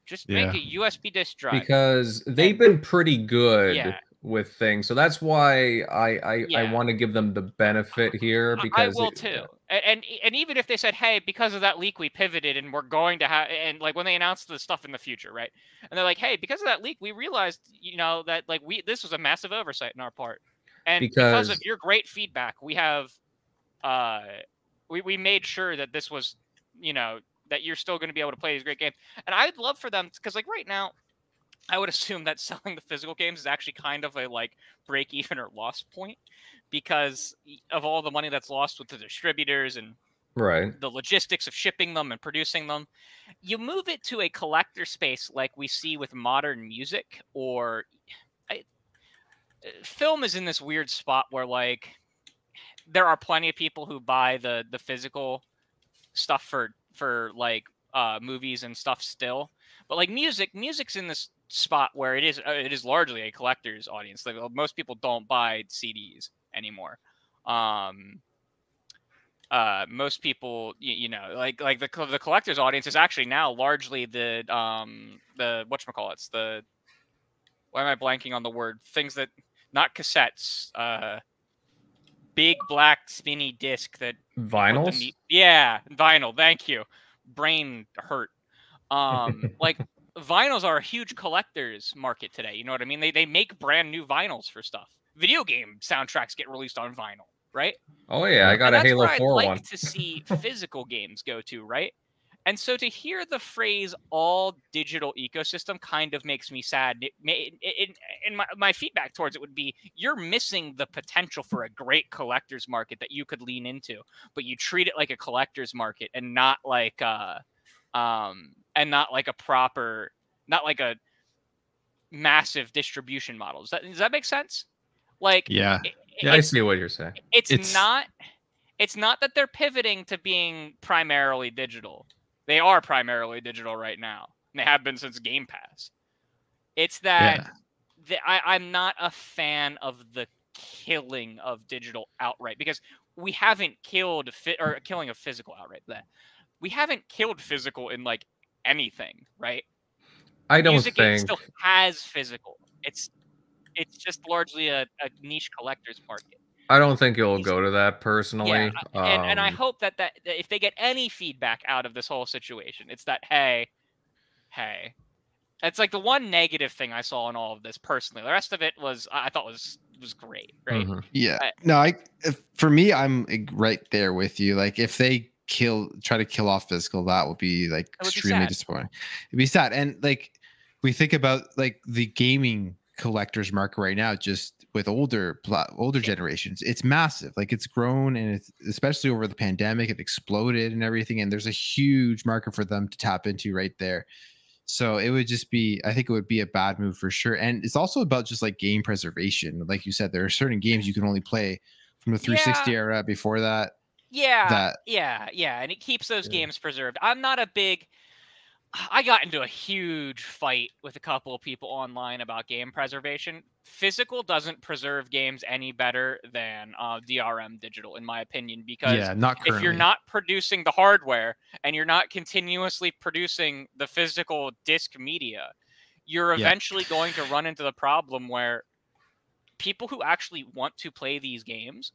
Just yeah. make a U S B disk drive. Because they've been pretty good yeah. with things. So that's why I I, yeah. I want to give them the benefit here. Because I will it, too. And and even if they said, hey, because of that leak, we pivoted and we're going to have, and like when they announced the stuff in the future, right? And they're like, hey, because of that leak, we realized, you know, that like we, this was a massive oversight on our part. And because, because of your great feedback, we have, uh, we, we made sure that this was, you know, that you're still going to be able to play these great games. And I'd love for them, because like right now, I would assume that selling the physical games is actually kind of a like break even or loss point because of all the money that's lost with the distributors and right. the logistics of shipping them and producing them. You move it to a collector space like we see with modern music or I, film is in this weird spot where like there are plenty of people who buy the the physical stuff for for like uh, movies and stuff still. But like music, music's in this spot where it is it is largely a collector's audience. Like most people don't buy C Ds anymore. Um, uh, most people, you, you know, like like the the collector's audience is actually now largely the um the whatchamacallits, the why am I blanking on the word? Things that not cassettes, uh, big black spinny disc that vinyls. The, yeah, vinyl. Thank you. Brain hurt. um, like vinyls are a huge collector's market today. You know what I mean? They they make brand new vinyls for stuff. Video game soundtracks get released on vinyl, right? Oh yeah, I got and a Halo four one. That's where I'd like to see physical games go to, right? And so to hear the phrase "all digital ecosystem" kind of makes me sad. It, it, it, and my my feedback towards it would be: you're missing the potential for a great collector's market that you could lean into, but you treat it like a collector's market and not like uh um. And not like a proper, not like a massive distribution model. Does that, does that make sense? Like, yeah, it, yeah I see what you're saying. It's, it's not, it's not that they're pivoting to being primarily digital. They are primarily digital right now. And they have been since Game Pass. It's that yeah. the, I, I'm not a fan of the killing of digital outright because we haven't killed fit or killing of physical outright. That we haven't killed physical in like. Anything, right? I don't Music think still has physical. It's it's just largely a, a niche collector's market. I don't think it'll Music. go to that personally. Yeah, um, and, and I hope that, that that if they get any feedback out of this whole situation, it's that hey, hey, it's like the one negative thing I saw in all of this personally. The rest of it was I thought was was great, right? Mm-hmm. Yeah. I, no, I if, for me, I'm right there with you. Like if they. kill try to kill off physical, that would be like would extremely be disappointing. It'd be sad. And like we think about like the gaming collectors market right now, just with older older generations, it's massive. Like it's grown, and it's especially over the pandemic, it exploded and everything, and there's a huge market for them to tap into right there. So it would just be, I think it would be a bad move for sure. And it's also about just like game preservation. Like you said, there are certain games you can only play from the three sixty yeah. era before that. Yeah, that. yeah, yeah, and it keeps those yeah. games preserved. I'm not a big... I got into a huge fight with a couple of people online about game preservation. Physical doesn't preserve games any better than uh, D R M digital, in my opinion, because yeah, not if you're not producing the hardware and you're not continuously producing the physical disc media, you're eventually yeah. going to run into the problem where people who actually want to play these games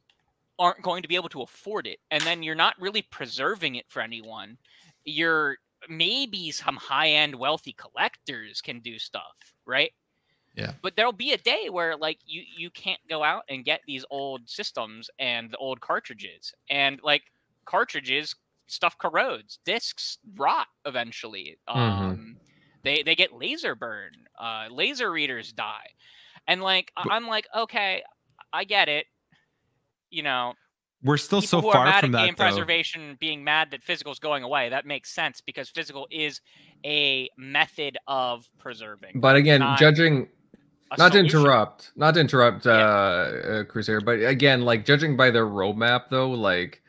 aren't going to be able to afford it. And then you're not really preserving it for anyone. You're maybe some high-end wealthy collectors can do stuff, right? Yeah. But there'll be a day where like you, you can't go out and get these old systems and the old cartridges. And like cartridges, stuff corrodes. Discs rot eventually. Mm-hmm. Um, they, they get laser burn. Uh, laser readers die. And like, but I'm like, okay, I get it. You know, we're still so far mad from at that game though. Preservation being mad that physical is going away. That makes sense because physical is a method of preserving. But again, not judging, not solution. to interrupt, not to interrupt, yeah. uh, uh, Crusader. But again, like judging by their roadmap, though, like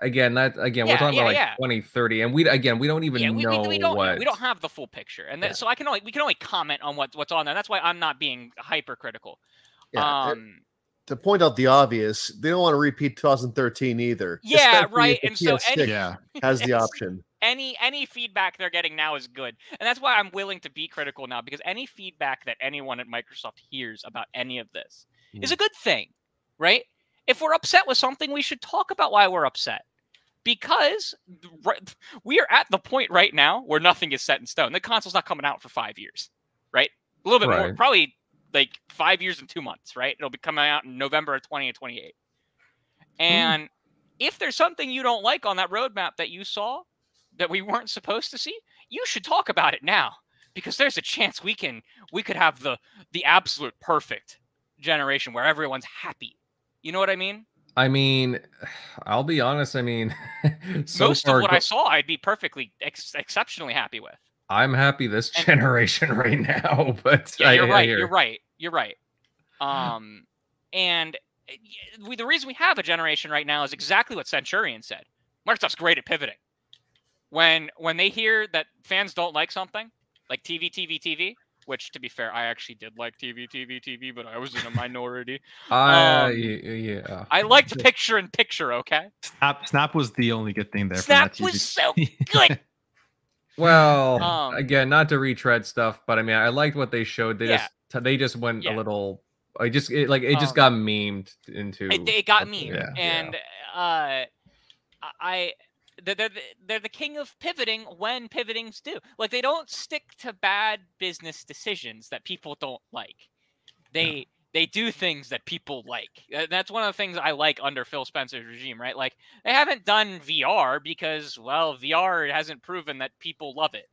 again, that again, yeah, we're talking yeah, about like yeah. twenty thirty, and we again, we don't even yeah, we, know we, we don't, what we don't have the full picture, and that, yeah. so I can only we can only comment on what what's on there. That's why I'm not being hypercritical. Yeah, um. It, To point out the obvious, they don't want to repeat two thousand thirteen either. Yeah, right. And so any yeah. has the option. Any any feedback they're getting now is good. And that's why I'm willing to be critical now, because any feedback that anyone at Microsoft hears about any of this mm. is a good thing, right? If we're upset with something, we should talk about why we're upset. because we are at the point right now where nothing is set in stone. The console's not coming out for five years, right? A little bit right. more, probably like five years and two months, right? It'll be coming out in November of twenty twenty-eight. And mm. if there's something you don't like on that roadmap that you saw that we weren't supposed to see, you should talk about it now, because there's a chance we can we could have the the absolute perfect generation where everyone's happy. You know what I mean? I mean, I'll be honest. I mean, so most far, of what I saw, I'd be perfectly ex exceptionally happy with. I'm happy this and, generation right now, but yeah, you're I, right. I you're right. You're right. Um, and we, the reason we have a generation right now is exactly what Centurion said. Microsoft's great at pivoting. When when they hear that fans don't like something, like T V, T V, T V, which, to be fair, I actually did like T V, T V, T V, but I was in a minority. Uh, um, yeah. I liked picture in picture, okay? Snap, Snap was the only good thing there. Snap from that was so good! Well, um, again, not to retread stuff, but I mean, I liked what they showed. They yeah. just they just went yeah. a little... I just it, like it just um, got memed into... It, it got memed, yeah, and yeah. Uh, I... They're, they're, the, they're the king of pivoting when pivoting's due. Like, they don't stick to bad business decisions that people don't like. They no. they do things that people like. That's one of the things I like under Phil Spencer's regime, right? Like, they haven't done V R because, well, V R hasn't proven that people love it.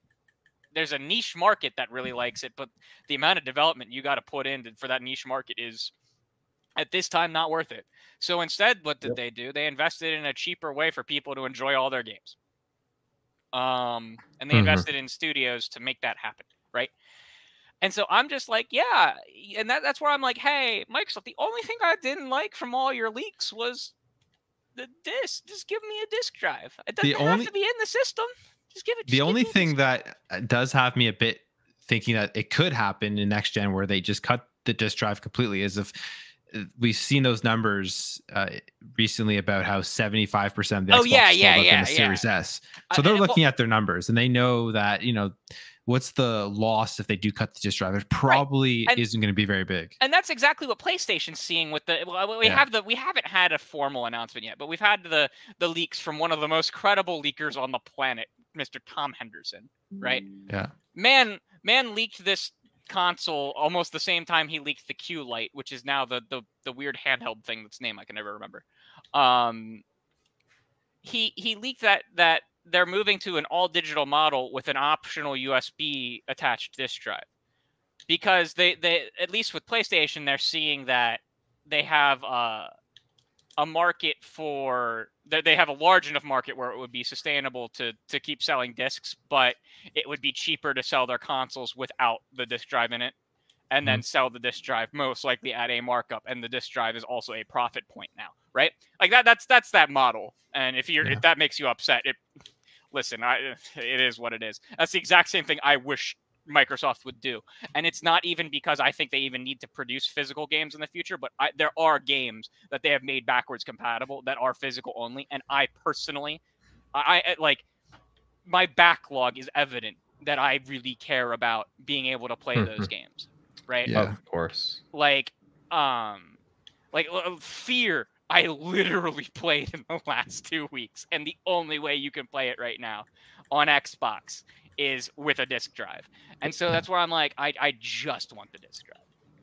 There's a niche market that really likes it, but the amount of development you got to put in for that niche market is... at this time, not worth it. So instead, what did yep. they do? They invested in a cheaper way for people to enjoy all their games. Um, and they mm-hmm. invested in studios to make that happen, right? And so I'm just like, yeah. And that, that's where I'm like, hey, Microsoft, the only thing I didn't like from all your leaks was the disc. Just give me a disc drive. It doesn't the have only, to be in the system. Just give it. Just the only thing that does have me a bit thinking that it could happen in next gen, where they just cut the disc drive completely, is if... we've seen those numbers uh, recently about how seventy-five percent of the Xbox oh, yeah, yeah, yeah, in the Series yeah. S. So they're uh, looking well, at their numbers, and they know that, you know, what's the loss if they do cut the disc drive? It probably right. and, isn't going to be very big. And that's exactly what PlayStation's seeing with the, well, we yeah. have the, we haven't had a formal announcement yet, but we've had the, the leaks from one of the most credible leakers on the planet, Mister Tom Henderson, right? Yeah. Man, man leaked this console almost the same time he leaked the Q Lite, which is now the, the the weird handheld thing that's name I can never remember. Um, he he leaked that that they're moving to an all digital model with an optional U S B attached disc drive, because they they at least with PlayStation, they're seeing that they have a a market for that. They have a large enough market where it would be sustainable to to keep selling discs, but it would be cheaper to sell their consoles without the disc drive in it, and mm-hmm. then sell the disc drive most likely at a markup, and the disc drive is also a profit point now, right? Like that that's that's that model. And if you're yeah. if that makes you upset, it listen, I it is what it is. That's the exact same thing I wish Microsoft would do. And it's not even because I think they even need to produce physical games in the future, but I, there are games that they have made backwards compatible that are physical only. And I personally, I, I like my backlog is evident that I really care about being able to play those games. Right. Yeah, of course. Like, um, like Fear, I literally played in the last two weeks. And the only way you can play it right now on Xbox is with a disc drive. And so that's where I'm like, I, I just want the disc drive.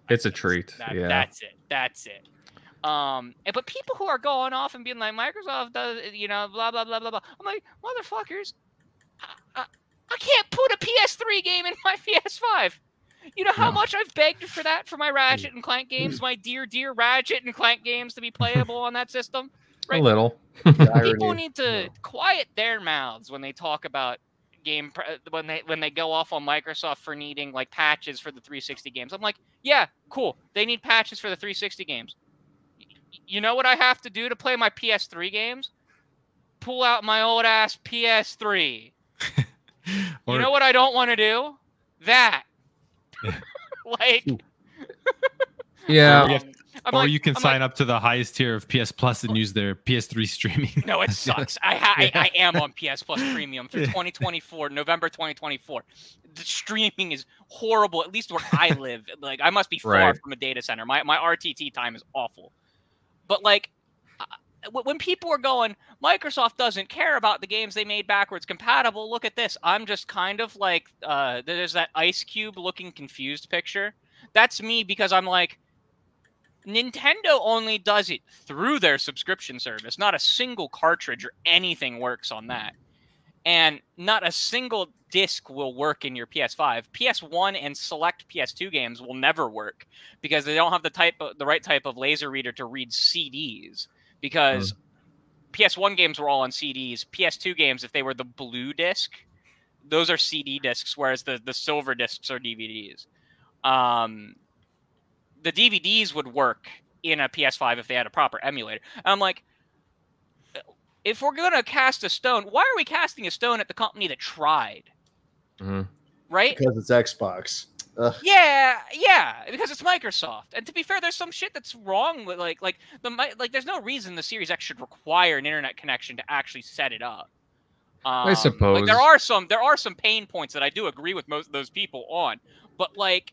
I it's a treat. That, yeah. That's it. That's it. Um, and, but people who are going off and being like, Microsoft does, you know, blah, blah, blah, blah, blah. I'm like, motherfuckers, I, I, I can't put a P S three game in my P S five. You know how no. much I've begged for that, for my Ratchet and Clank games, my dear, dear Ratchet and Clank games to be playable on that system? Right? A little. People need to no. quiet their mouths when they talk about game when they when they go off on Microsoft for needing like patches for the three sixty games. I'm like, yeah, cool, they need patches for the three sixty games. Y you know what I have to do to play my P S three games? Pull out my old ass P S three. Or, you know what I don't want to do? That. Like yeah. I'm or like, you can I'm sign like, up to the highest tier of P S Plus and use their P S three streaming. No, it sucks. I, I, I am on P S Plus Premium through twenty twenty-four, November twenty twenty-four. The streaming is horrible, at least where I live. Like, I must be far right. from a data center. My, my R T T time is awful. But, like, when people are going, Microsoft doesn't care about the games they made backwards compatible, look at this. I'm just kind of like, uh, there's that Ice Cube looking confused picture. That's me, because I'm like, Nintendo only does it through their subscription service. Not a single cartridge or anything works on that. And not a single disc will work in your P S five. P S one and select P S two games will never work because they don't have the type of, the right type of laser reader to read C Ds, because mm. P S one games were all on C Ds. P S two games, if they were the blue disc, those are C D discs, whereas the, the silver discs are D V Ds. Um, the D V Ds would work in a P S five if they had a proper emulator. And I'm like, if we're going to cast a stone, why are we casting a stone at the company that tried? Mm-hmm. Right? Because it's Xbox. Ugh. Yeah, yeah, because it's Microsoft. And to be fair, there's some shit that's wrong with, like, like the like. There's no reason the Series X should require an internet connection to actually set it up. Um, I suppose. Like, there are some there are some pain points that I do agree with most of those people on, but like.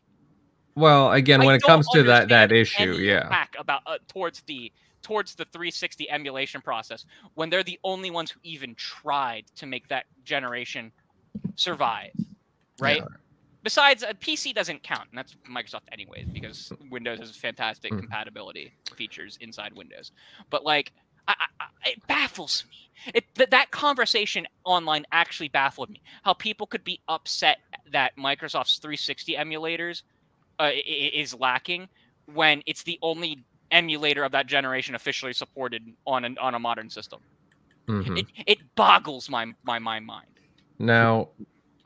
Well, again, I when it comes to that that issue, yeah. About uh, towards the. towards the three sixty emulation process when they're the only ones who even tried to make that generation survive, right? Yeah. Besides, a P C doesn't count, and that's Microsoft anyways, because Windows has fantastic mm. compatibility features inside Windows. But, like, I, I, it baffles me. It, th that conversation online actually baffled me, how people could be upset that Microsoft's three sixty emulators uh, is lacking when it's the only emulator of that generation officially supported on an, on a modern system. Mm-hmm. It, it boggles my, my my mind. Now,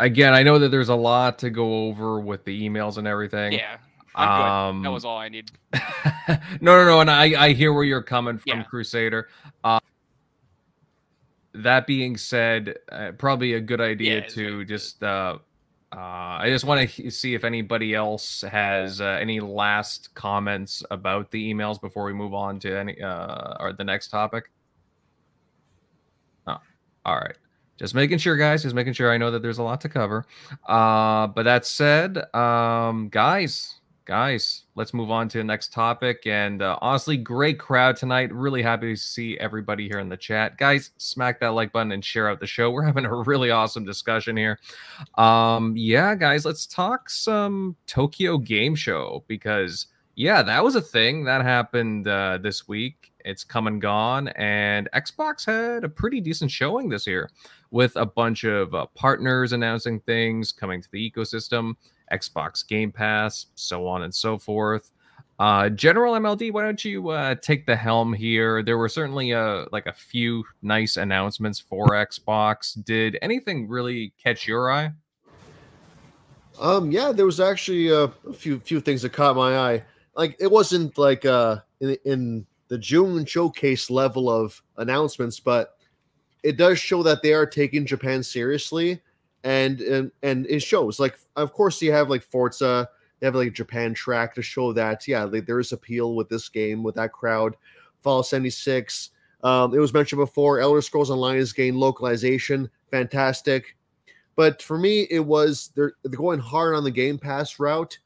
again, I know that there's a lot to go over with the emails and everything. Yeah, I'm um, good. That was all I needed. no, no, no, and I I hear where you're coming from, yeah. Crusader. Uh, that being said, uh, probably a good idea yeah, to good. just. Uh, Uh, I just want to see if anybody else has uh, any last comments about the emails before we move on to any uh, or the next topic. Oh, all right. Just making sure, guys. Just making sure. I know that there's a lot to cover. Uh, but that said, um, guys, guys, let's move on to the next topic. And uh, honestly, great crowd tonight. Really happy to see everybody here in the chat. Guys, smack that like button and share out the show. We're having a really awesome discussion here. Um, yeah, guys, let's talk some Tokyo Game Show, because, yeah, that was a thing that happened uh, this week. It's come and gone, and Xbox had a pretty decent showing this year with a bunch of uh, partners announcing things coming to the ecosystem. Xbox Game Pass, so on and so forth. Uh, General M L D, why don't you uh, take the helm here? There were certainly a, like a few nice announcements for Xbox. Did anything really catch your eye? Um, yeah, there was actually a few few things that caught my eye. Like, it wasn't like uh, in, in the June showcase level of announcements, but it does show that they are taking Japan seriously. And, and and it shows, like, of course you have like Forza, they have like Japan track to show that, yeah, like, there is appeal with this game, with that crowd. Fallout seventy-six, um, it was mentioned before, Elder Scrolls Online has gained localization, fantastic. But for me, it was, they're, they're going hard on the Game Pass route,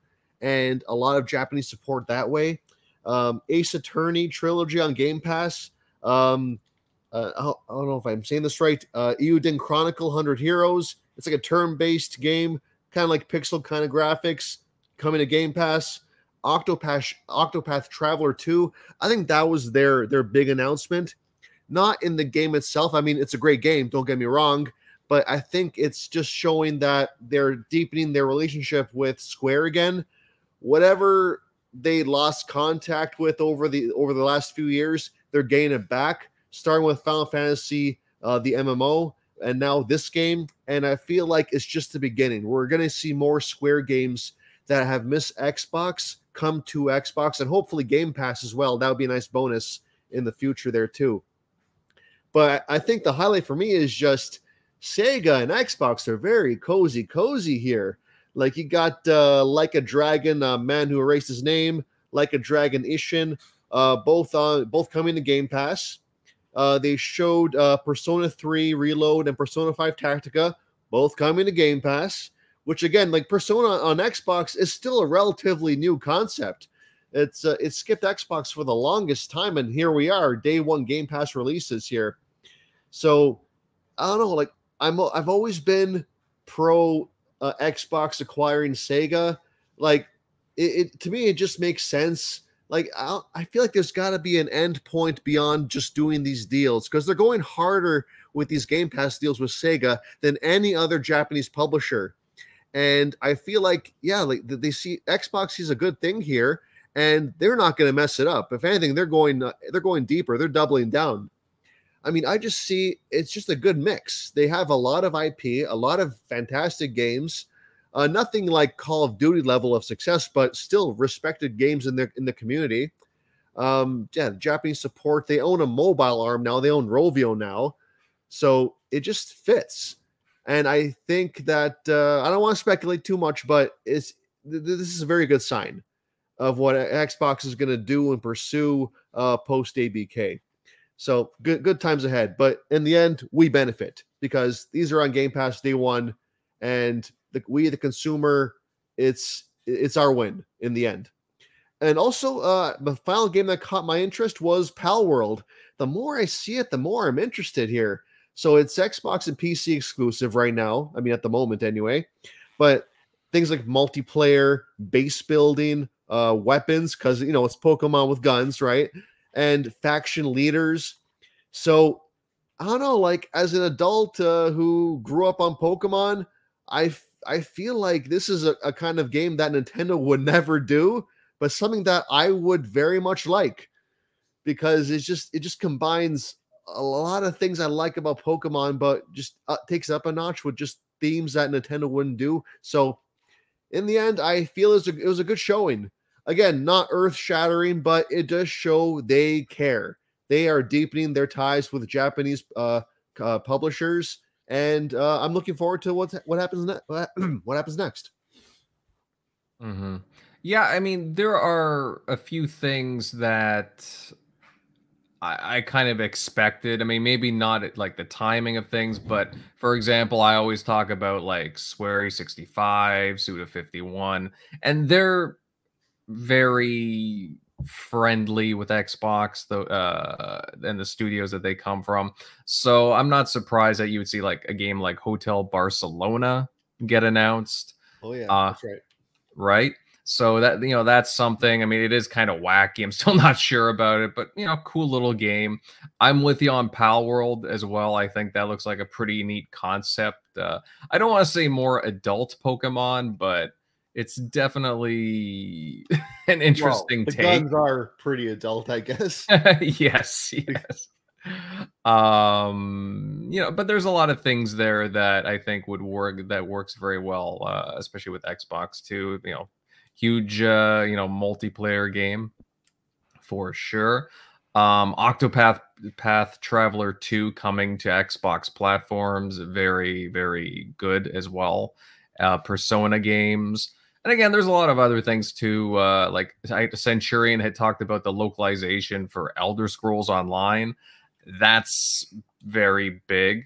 and a lot of Japanese support that way. Um, Ace Attorney trilogy on Game Pass, um, uh, I, don't, I don't know if I'm saying this right, uh, Euden Chronicle one hundred Heroes, it's like a turn-based game, kind of like pixel kind of graphics, coming to Game Pass. Octopath, Octopath Traveler two, I think that was their, their big announcement. Not in the game itself. I mean, it's a great game, don't get me wrong. But I think it's just showing that they're deepening their relationship with Square again. Whatever they lost contact with over the, over the last few years, they're gaining it back, starting with Final Fantasy, uh, the M M O. And now this game, and I feel like it's just the beginning. We're going to see more Square games that have missed Xbox come to Xbox, and hopefully Game Pass as well. That would be a nice bonus in the future there too. But I think the highlight for me is just Sega and Xbox are very cozy, cozy here. Like, you got uh, Like a Dragon, uh, Man Who Erased His Name, Like a Dragon Ishin, uh, both on both coming to Game Pass. Uh, they showed uh, Persona three Reload and Persona five Tactica, both coming to Game Pass, which, again, like, Persona on Xbox is still a relatively new concept. It's uh, it skipped Xbox for the longest time, and here we are, day one Game Pass releases here. So I don't know, like I'm I've always been pro uh, Xbox acquiring Sega. Like it, it to me, it just makes sense. Like I I feel like there's got to be an end point beyond just doing these deals, because they're going harder with these Game Pass deals with Sega than any other Japanese publisher. And I feel like, yeah, like they see Xbox sees a good thing here, and they're not going to mess it up. If anything, they're going they're going deeper. They're doubling down. I mean, I just see it's just a good mix. They have a lot of I P, a lot of fantastic games, uh, nothing like Call of Duty level of success, but still respected games in their in the community. Um, yeah, Japanese support. They own a mobile arm now. They own Rovio now, so it just fits. And I think that uh, I don't want to speculate too much, but it's th this is a very good sign of what Xbox is going to do and pursue uh, post-A B K. So good, good times ahead. But in the end, we benefit because these are on Game Pass day one, and the, we, the consumer, it's it's our win in the end. And also, uh, the final game that caught my interest was Palworld. The more I see it, the more I'm interested here. So it's Xbox and P C exclusive right now. I mean, at the moment anyway. But things like multiplayer, base building, Uh, weapons, because you know it's Pokemon with guns, right? And faction leaders. So I don't know. Like as an adult uh, who grew up on Pokemon, I I feel like this is a, a kind of game that Nintendo would never do, but something that I would very much like, because it's just it just combines a lot of things I like about Pokemon, but just uh, takes up a notch with just themes that Nintendo wouldn't do. So in the end, I feel it was a, it was a good showing. Again, not earth-shattering, but it does show they care. They are deepening their ties with Japanese uh, uh, publishers, and uh, I'm looking forward to what what happens ne what happens next. Mm-hmm. Yeah, I mean, there are a few things that I, I kind of expected. I mean, maybe not at, like the timing of things, but for example, I always talk about like Swery sixty-five, Suda fifty-one, and they're very friendly with Xbox though, uh, and the studios that they come from. So I'm not surprised that you would see like a game like Hotel Barcelona get announced. Oh yeah, uh, that's right. Right. So that, you know, that's something. I mean, it is kind of wacky. I'm still not sure about it, but, you know, cool little game. I'm with you on Palworld as well. I think that looks like a pretty neat concept. Uh, I don't want to say more adult Pokemon, but it's definitely an interesting well, the take. The guns are pretty adult, I guess. Yes, yes. Um, you know, but there's a lot of things there that I think would work, that works very well, uh, especially with Xbox too, you know. Huge, uh, you know, multiplayer game for sure. Um, Octopath Path Traveler two coming to Xbox platforms. Very, very good as well. Uh, Persona games. And again, there's a lot of other things too. Uh, like Centurion had talked about the localization for Elder Scrolls Online. That's very big.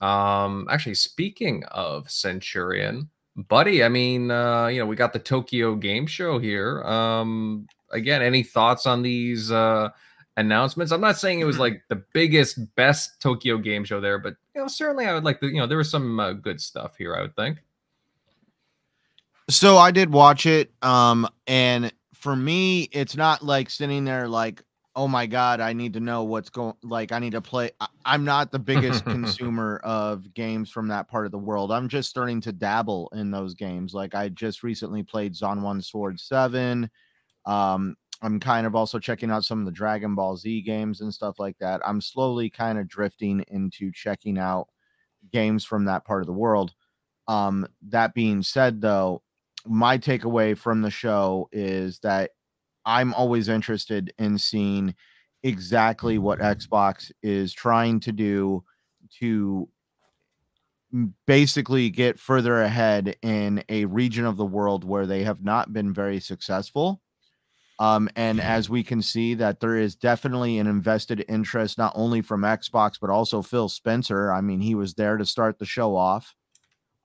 Um, actually, speaking of Centurion... Buddy, I mean, uh, you know, we got the Tokyo Game Show here. Um, again, any thoughts on these uh, announcements? I'm not saying it was like the biggest, best Tokyo Game Show there, but you know, certainly I would like to. You know, there was some uh, good stuff here, I would think. So I did watch it, um, and for me, it's not like sitting there like, oh my God, I need to know what's going. Like, I need to play. I I'm not the biggest consumer of games from that part of the world. I'm just starting to dabble in those games. Like, I just recently played Zanwan Sword seven. Um, I'm kind of also checking out some of the Dragon Ball Z games and stuff like that. I'm slowly kind of drifting into checking out games from that part of the world. Um, that being said, though, my takeaway from the show is that I'm always interested in seeing exactly what Xbox is trying to do to basically get further ahead in a region of the world where they have not been very successful. Um, and as we can see that there is definitely an invested interest, not only from Xbox, but also Phil Spencer. I mean, he was there to start the show off.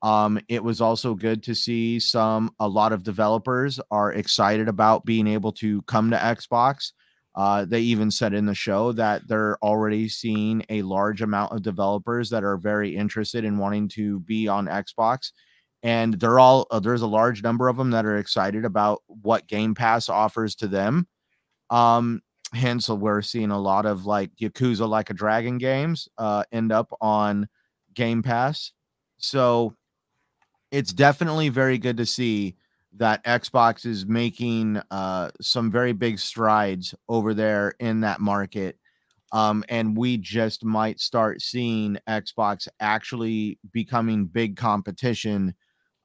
Um, it was also good to see some, a lot of developers are excited about being able to come to Xbox. Uh, they even said in the show that they're already seeing a large amount of developers that are very interested in wanting to be on Xbox. And they're all, uh, there's a large number of them that are excited about what Game Pass offers to them. Um, hence, we're seeing a lot of like Yakuza Like a Dragon games uh, end up on Game Pass. So it's definitely very good to see that Xbox is making uh, some very big strides over there in that market. Um, and we just might start seeing Xbox actually becoming big competition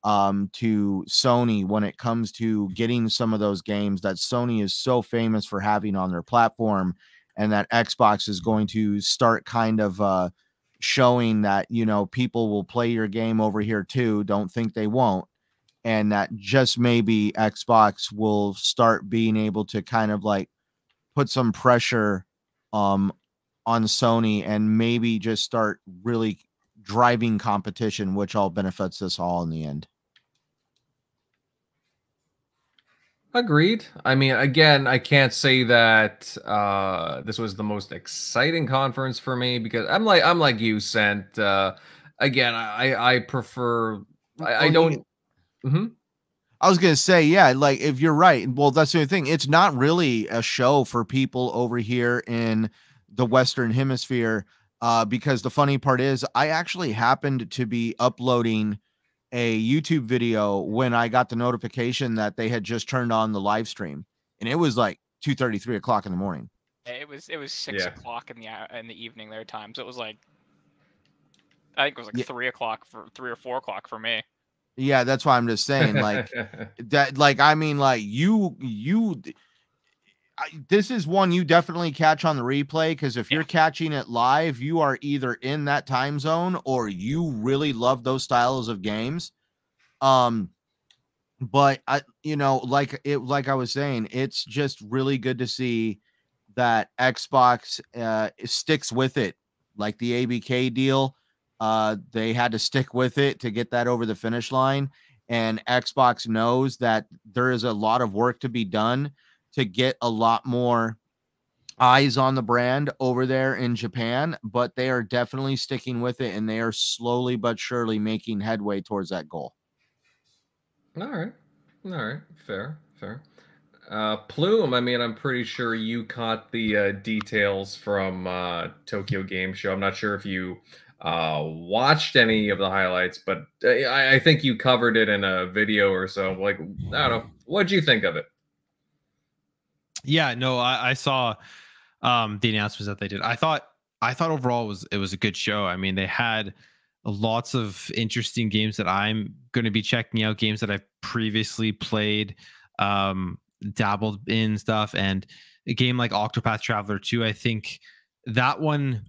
um, to Sony when it comes to getting some of those games that Sony is so famous for having on their platform, and that Xbox is going to start kind of uh, showing that, you know, people will play your game over here too. Don't think they won't. And that just maybe Xbox will start being able to kind of like put some pressure um, on Sony and maybe just start really driving competition, which all benefits us all in the end. Agreed. I mean, again, I can't say that uh, this was the most exciting conference for me, because I'm like, I'm like you, Sent. Uh, again, I, I prefer, I, I don't. Mm-hmm. I was going to say, yeah, like if you're right, well, that's the thing. It's not really a show for people over here in the Western Hemisphere, uh, because the funny part is I actually happened to be uploading a YouTube video when I got the notification that they had just turned on the live stream, and it was like two thirty, three o'clock in the morning. It was, it was six yeah. o'clock in the in the evening their time. So it was like, I think it was like yeah. three o'clock for three or four o'clock for me. Yeah, that's why I'm just saying, like that, like, I mean, like you, you, I, this is one you definitely catch on the replay. Cause if yeah. you're catching it live, you are either in that time zone or you really love those styles of games. Um, but I, you know, like it, like I was saying, it's just really good to see that Xbox uh, sticks with it. Like the A B K deal, Uh, they had to stick with it to get that over the finish line. And Xbox knows that there is a lot of work to be done to get a lot more eyes on the brand over there in Japan, but they are definitely sticking with it, and they are slowly but surely making headway towards that goal. All right. All right. Fair, fair. Uh, Plume, I mean, I'm pretty sure you caught the uh, details from uh, Tokyo Game Show. I'm not sure if you... uh watched any of the highlights, but I, I think you covered it in a video or so. Like, I don't know, what'd you think of it? Yeah, no, I, I saw um the announcements that they did. I thought I thought overall it was it was a good show. I mean, they had lots of interesting games that I'm going to be checking out, games that I've previously played, um dabbled in stuff, and a game like Octopath Traveler two. I think that one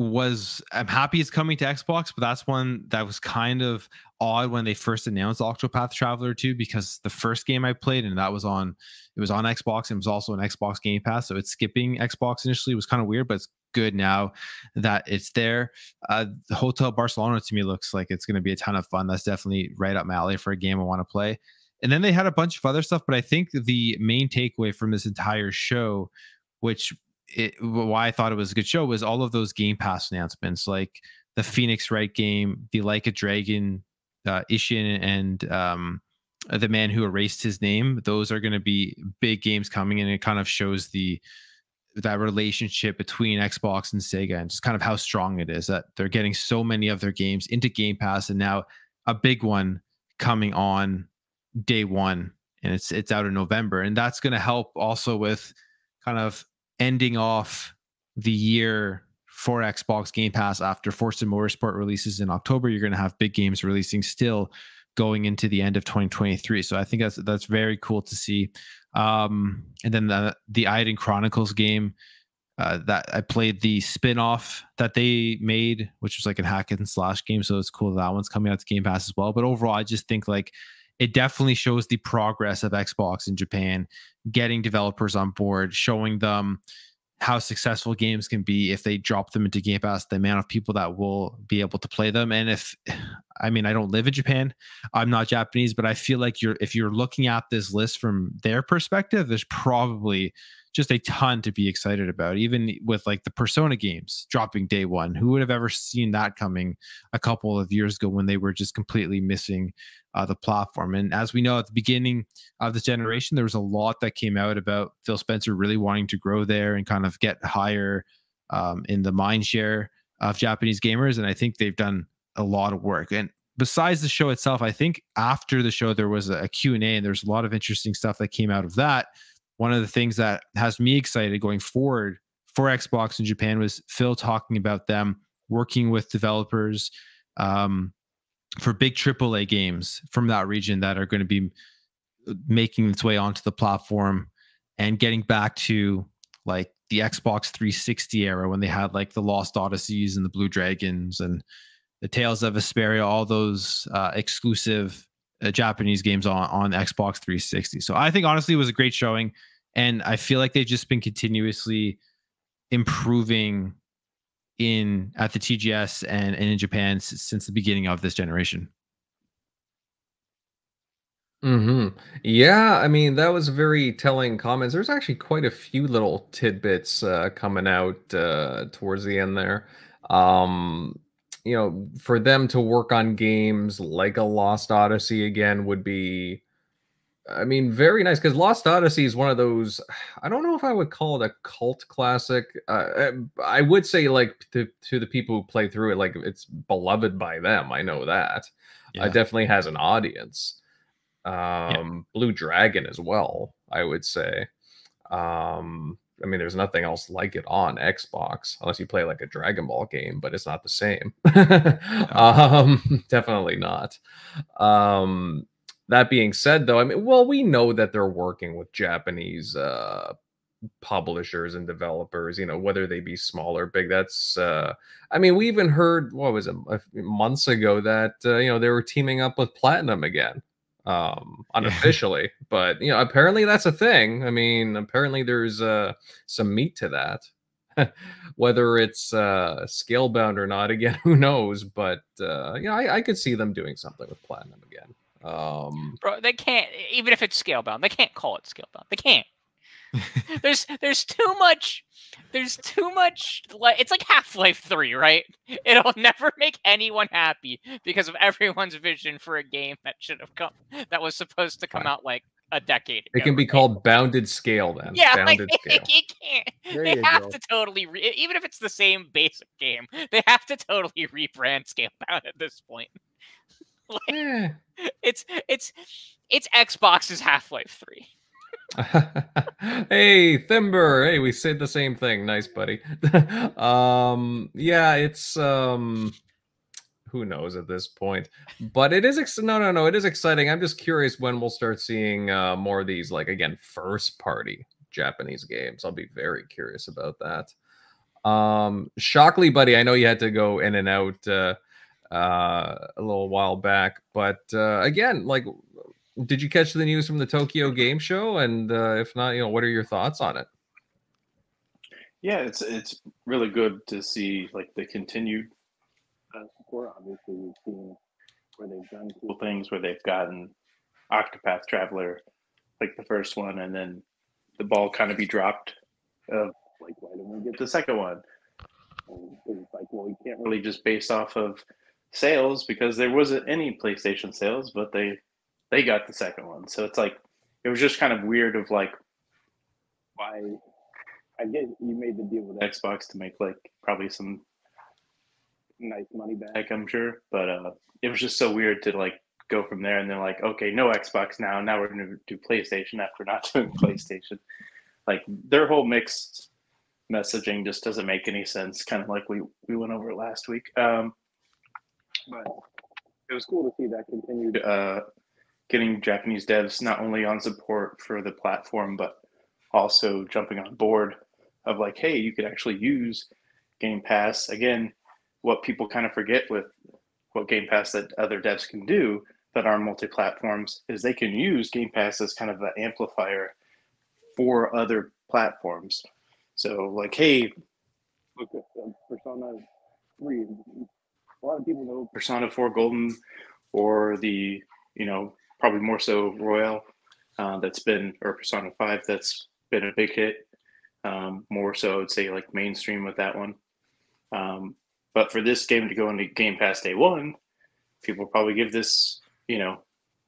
was I'm happy it's coming to Xbox, but that's one that was kind of odd when they first announced Octopath Traveler two, because the first game I played, and that was on it was on Xbox, and it was also an Xbox Game Pass, so it's skipping Xbox initially was kind of weird, but it's good now that it's there. Uh the Hotel Barcelona to me looks like it's going to be a ton of fun. That's definitely right up my alley for a game I want to play. And then they had a bunch of other stuff, but I think the main takeaway from this entire show, which It, why I thought it was a good show, was all of those Game Pass announcements, like the Phoenix Wright game, the Like a Dragon, uh, Ishin, and um, the man who erased his name. Those are going to be big games coming, and it kind of shows the that relationship between Xbox and Sega, and just kind of how strong it is that they're getting so many of their games into Game Pass, and now a big one coming on day one, and it's it's out in November, and that's going to help also with kind of ending off the year for Xbox Game Pass. After Forza Motorsport releases in October, you're going to have big games releasing still going into the end of twenty twenty-three. So I think that's that's very cool to see. Um, and then the the Iden Chronicles game, uh, that I played the spin-off that they made, which was like a hack and slash game. So it's cool that, that one's coming out to Game Pass as well. But overall, I just think like it definitely shows the progress of Xbox in Japan, getting developers on board, showing them how successful games can be if they drop them into Game Pass, the amount of people that will be able to play them. And if, I mean, I don't live in Japan, I'm not Japanese, but I feel like you're, if you're looking at this list from their perspective, there's probably just a ton to be excited about, even with like the Persona games dropping day one. Who would have ever seen that coming a couple of years ago when they were just completely missing uh, the platform? And as we know, at the beginning of this generation, there was a lot that came out about Phil Spencer really wanting to grow there and kind of get higher um, in the mind share of Japanese gamers. And I think they've done a lot of work. And besides the show itself, I think after the show, there was a Q and A, and there's a lot of interesting stuff that came out of that. One of the things that has me excited going forward for Xbox in Japan was Phil talking about them working with developers um, for big triple A games from that region that are going to be making its way onto the platform and getting back to like the Xbox three sixty era when they had like the Lost Odysseys and the Blue Dragons and the Tales of Vesperia, all those uh, exclusive Japanese games on, on Xbox three sixty. So I think honestly it was a great showing, and I feel like they've just been continuously improving in at the T G S and, and in Japan since the beginning of this generation. Mm-hmm. Yeah, I mean, that was very telling comments. There's actually quite a few little tidbits uh, coming out uh, towards the end there. Um, You know, for them to work on games like a Lost Odyssey again would be, I mean, very nice, because Lost Odyssey is one of those, I don't know if I would call it a cult classic. Uh, I would say, like, to, to the people who play through it, like, it's beloved by them. I know that. Yeah. It definitely has an audience. Um, yeah. Blue Dragon as well, I would say. Um, I mean, there's nothing else like it on Xbox, unless you play like a Dragon Ball game, but it's not the same. um, definitely not. Um, that being said, though, I mean, well, we know that they're working with Japanese uh, publishers and developers, you know, whether they be small or big. That's, uh, I mean, we even heard, what was it, months ago that, uh, you know, they were teaming up with Platinum again. Um, unofficially, yeah. But you know, apparently that's a thing. I mean, apparently there's uh, some meat to that. Whether it's uh, scale bound or not, again, who knows? But uh, yeah, I, I could see them doing something with Platinum again. Um, Bro, they can't. Even if it's scale bound, they can't call it scale bound. They can't. there's there's too much. There's too much. It's like Half-Life three, right? It'll never make anyone happy because of everyone's vision for a game that should have come, that was supposed to come right. out like a decade ago. It can be called Bounded Scale then. Yeah, bounded like, scale. It, it can't. There they have go. to totally, re even if it's the same basic game, they have to totally rebrand Scalebound at this point. like, yeah. It's it's it's Xbox's Half-Life three. Hey Thimber, hey, we said the same thing. Nice, buddy. um yeah, it's um who knows at this point, but it is ex no no no it is exciting. I'm just curious when we'll start seeing uh more of these, like, again, first party Japanese games. I'll be very curious about that. um Shockley, buddy, I know you had to go in and out uh uh a little while back, but uh again, like, did you catch the news from the Tokyo Game Show? And uh, if not, you know, what are your thoughts on it? Yeah, it's it's really good to see like the continued uh, support. Obviously, we've seen where they've done cool things, where they've gotten Octopath Traveler, like the first one, and then the ball kind of be dropped of like, why don't we get the second one? And it's like, well, we can't really just base off of sales because there wasn't any PlayStation sales, but they. They got the second one, so it's like it was just kind of weird of like, why? I guess you made the deal with Xbox to make like probably some nice money back, I'm sure, but uh, it was just so weird to like go from there and then like, okay, no Xbox now. Now we're gonna do PlayStation after not doing PlayStation. Like their whole mixed messaging just doesn't make any sense. Kind of like we we went over last week, um, but it was cool to see that continued. Uh, getting Japanese devs not only on support for the platform, but also jumping on board of like, hey, you could actually use Game Pass. Again, what people kind of forget with what Game Pass that other devs can do that are multi-platforms is they can use Game Pass as kind of an amplifier for other platforms. So like, hey, look at Persona three. A lot of people know Persona four Golden, or the, you know, probably more so Royale, uh, that's been, or Persona five, that's been a big hit. Um, more so, I'd say like mainstream with that one. Um, but for this game to go into Game Pass day one, people probably give this, you know,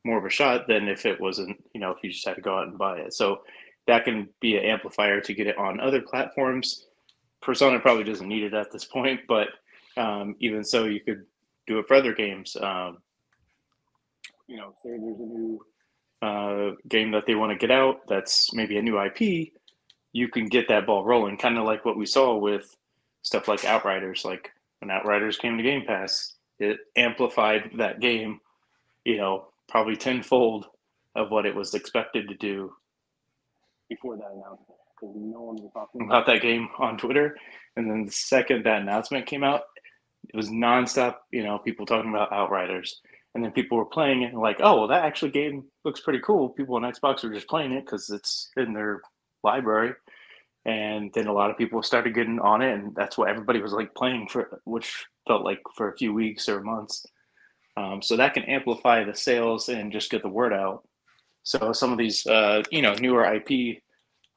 more of a shot than if it wasn't, you know, if you just had to go out and buy it. So that can be an amplifier to get it on other platforms. Persona probably doesn't need it at this point, but um, even so, you could do it for other games. Um, you know, say there's a new uh, game that they want to get out that's maybe a new I P, you can get that ball rolling, kind of like what we saw with stuff like Outriders. Like when Outriders came to Game Pass, it amplified that game, you know, probably tenfold of what it was expected to do before that announcement, because no one was talking about that game on Twitter. And then the second that announcement came out, it was nonstop, you know, people talking about Outriders. And then people were playing it and like, oh, well, that actually game looks pretty cool. People on Xbox were just playing it because it's in their library. And then a lot of people started getting on it, and that's what everybody was like playing for, which felt like for a few weeks or months. Um, so that can amplify the sales and just get the word out. So some of these, uh, you know, newer I P,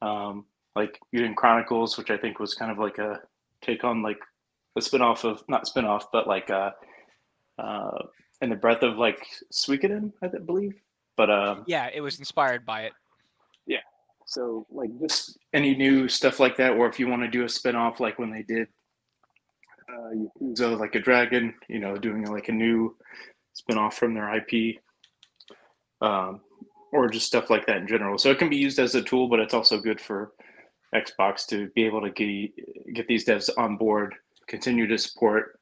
um, like Mutant Chronicles, which I think was kind of like a take on like a spinoff of, not spinoff, but like uh, uh, in the breath of like Suikoden, I believe. But um, yeah, it was inspired by it. Yeah. So like this, any new stuff like that, or if you want to do a spinoff, like when they did uh, Yakuza Like a Dragon, you know, doing like a new spinoff from their I P. Um, or just stuff like that in general. So it can be used as a tool, but it's also good for Xbox to be able to get, get these devs on board, continue to support,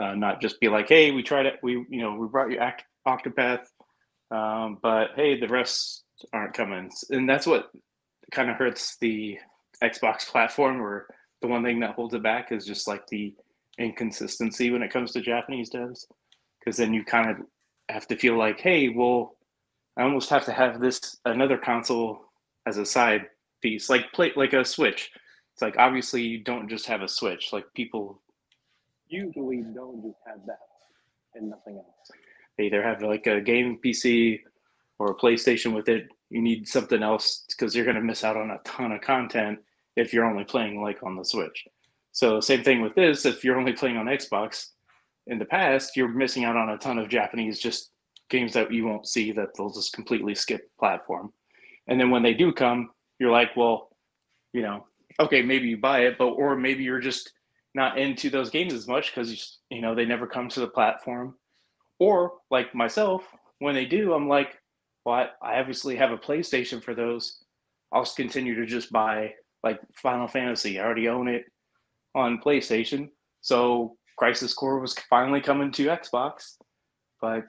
uh, not just be like, hey, we tried it. We, you know, we brought you Act- Octopath, um, but hey, the rest aren't coming. And that's what kind of hurts the Xbox platform, or the one thing that holds it back is just like the inconsistency when it comes to Japanese devs. Cause then you kind of have to feel like, hey, well, I almost have to have this another console as a side piece, like play, like a Switch. It's like, obviously you don't just have a Switch. Like people usually don't just have that and nothing else. They either have like a gaming P C or a PlayStation with it. You need something else because you're going to miss out on a ton of content if you're only playing like on the Switch. So same thing with this. If you're only playing on Xbox, in the past, you're missing out on a ton of Japanese just games that you won't see, that they'll just completely skip platform. And then when they do come, you're like, well, you know, okay, maybe you buy it, but, or maybe you're just not into those games as much because, you know, they never come to the platform. Or like myself, when they do, I'm like, well, I, I obviously have a PlayStation for those. I'll continue to just buy like Final Fantasy. I already own it on PlayStation. So Crisis Core was finally coming to Xbox, but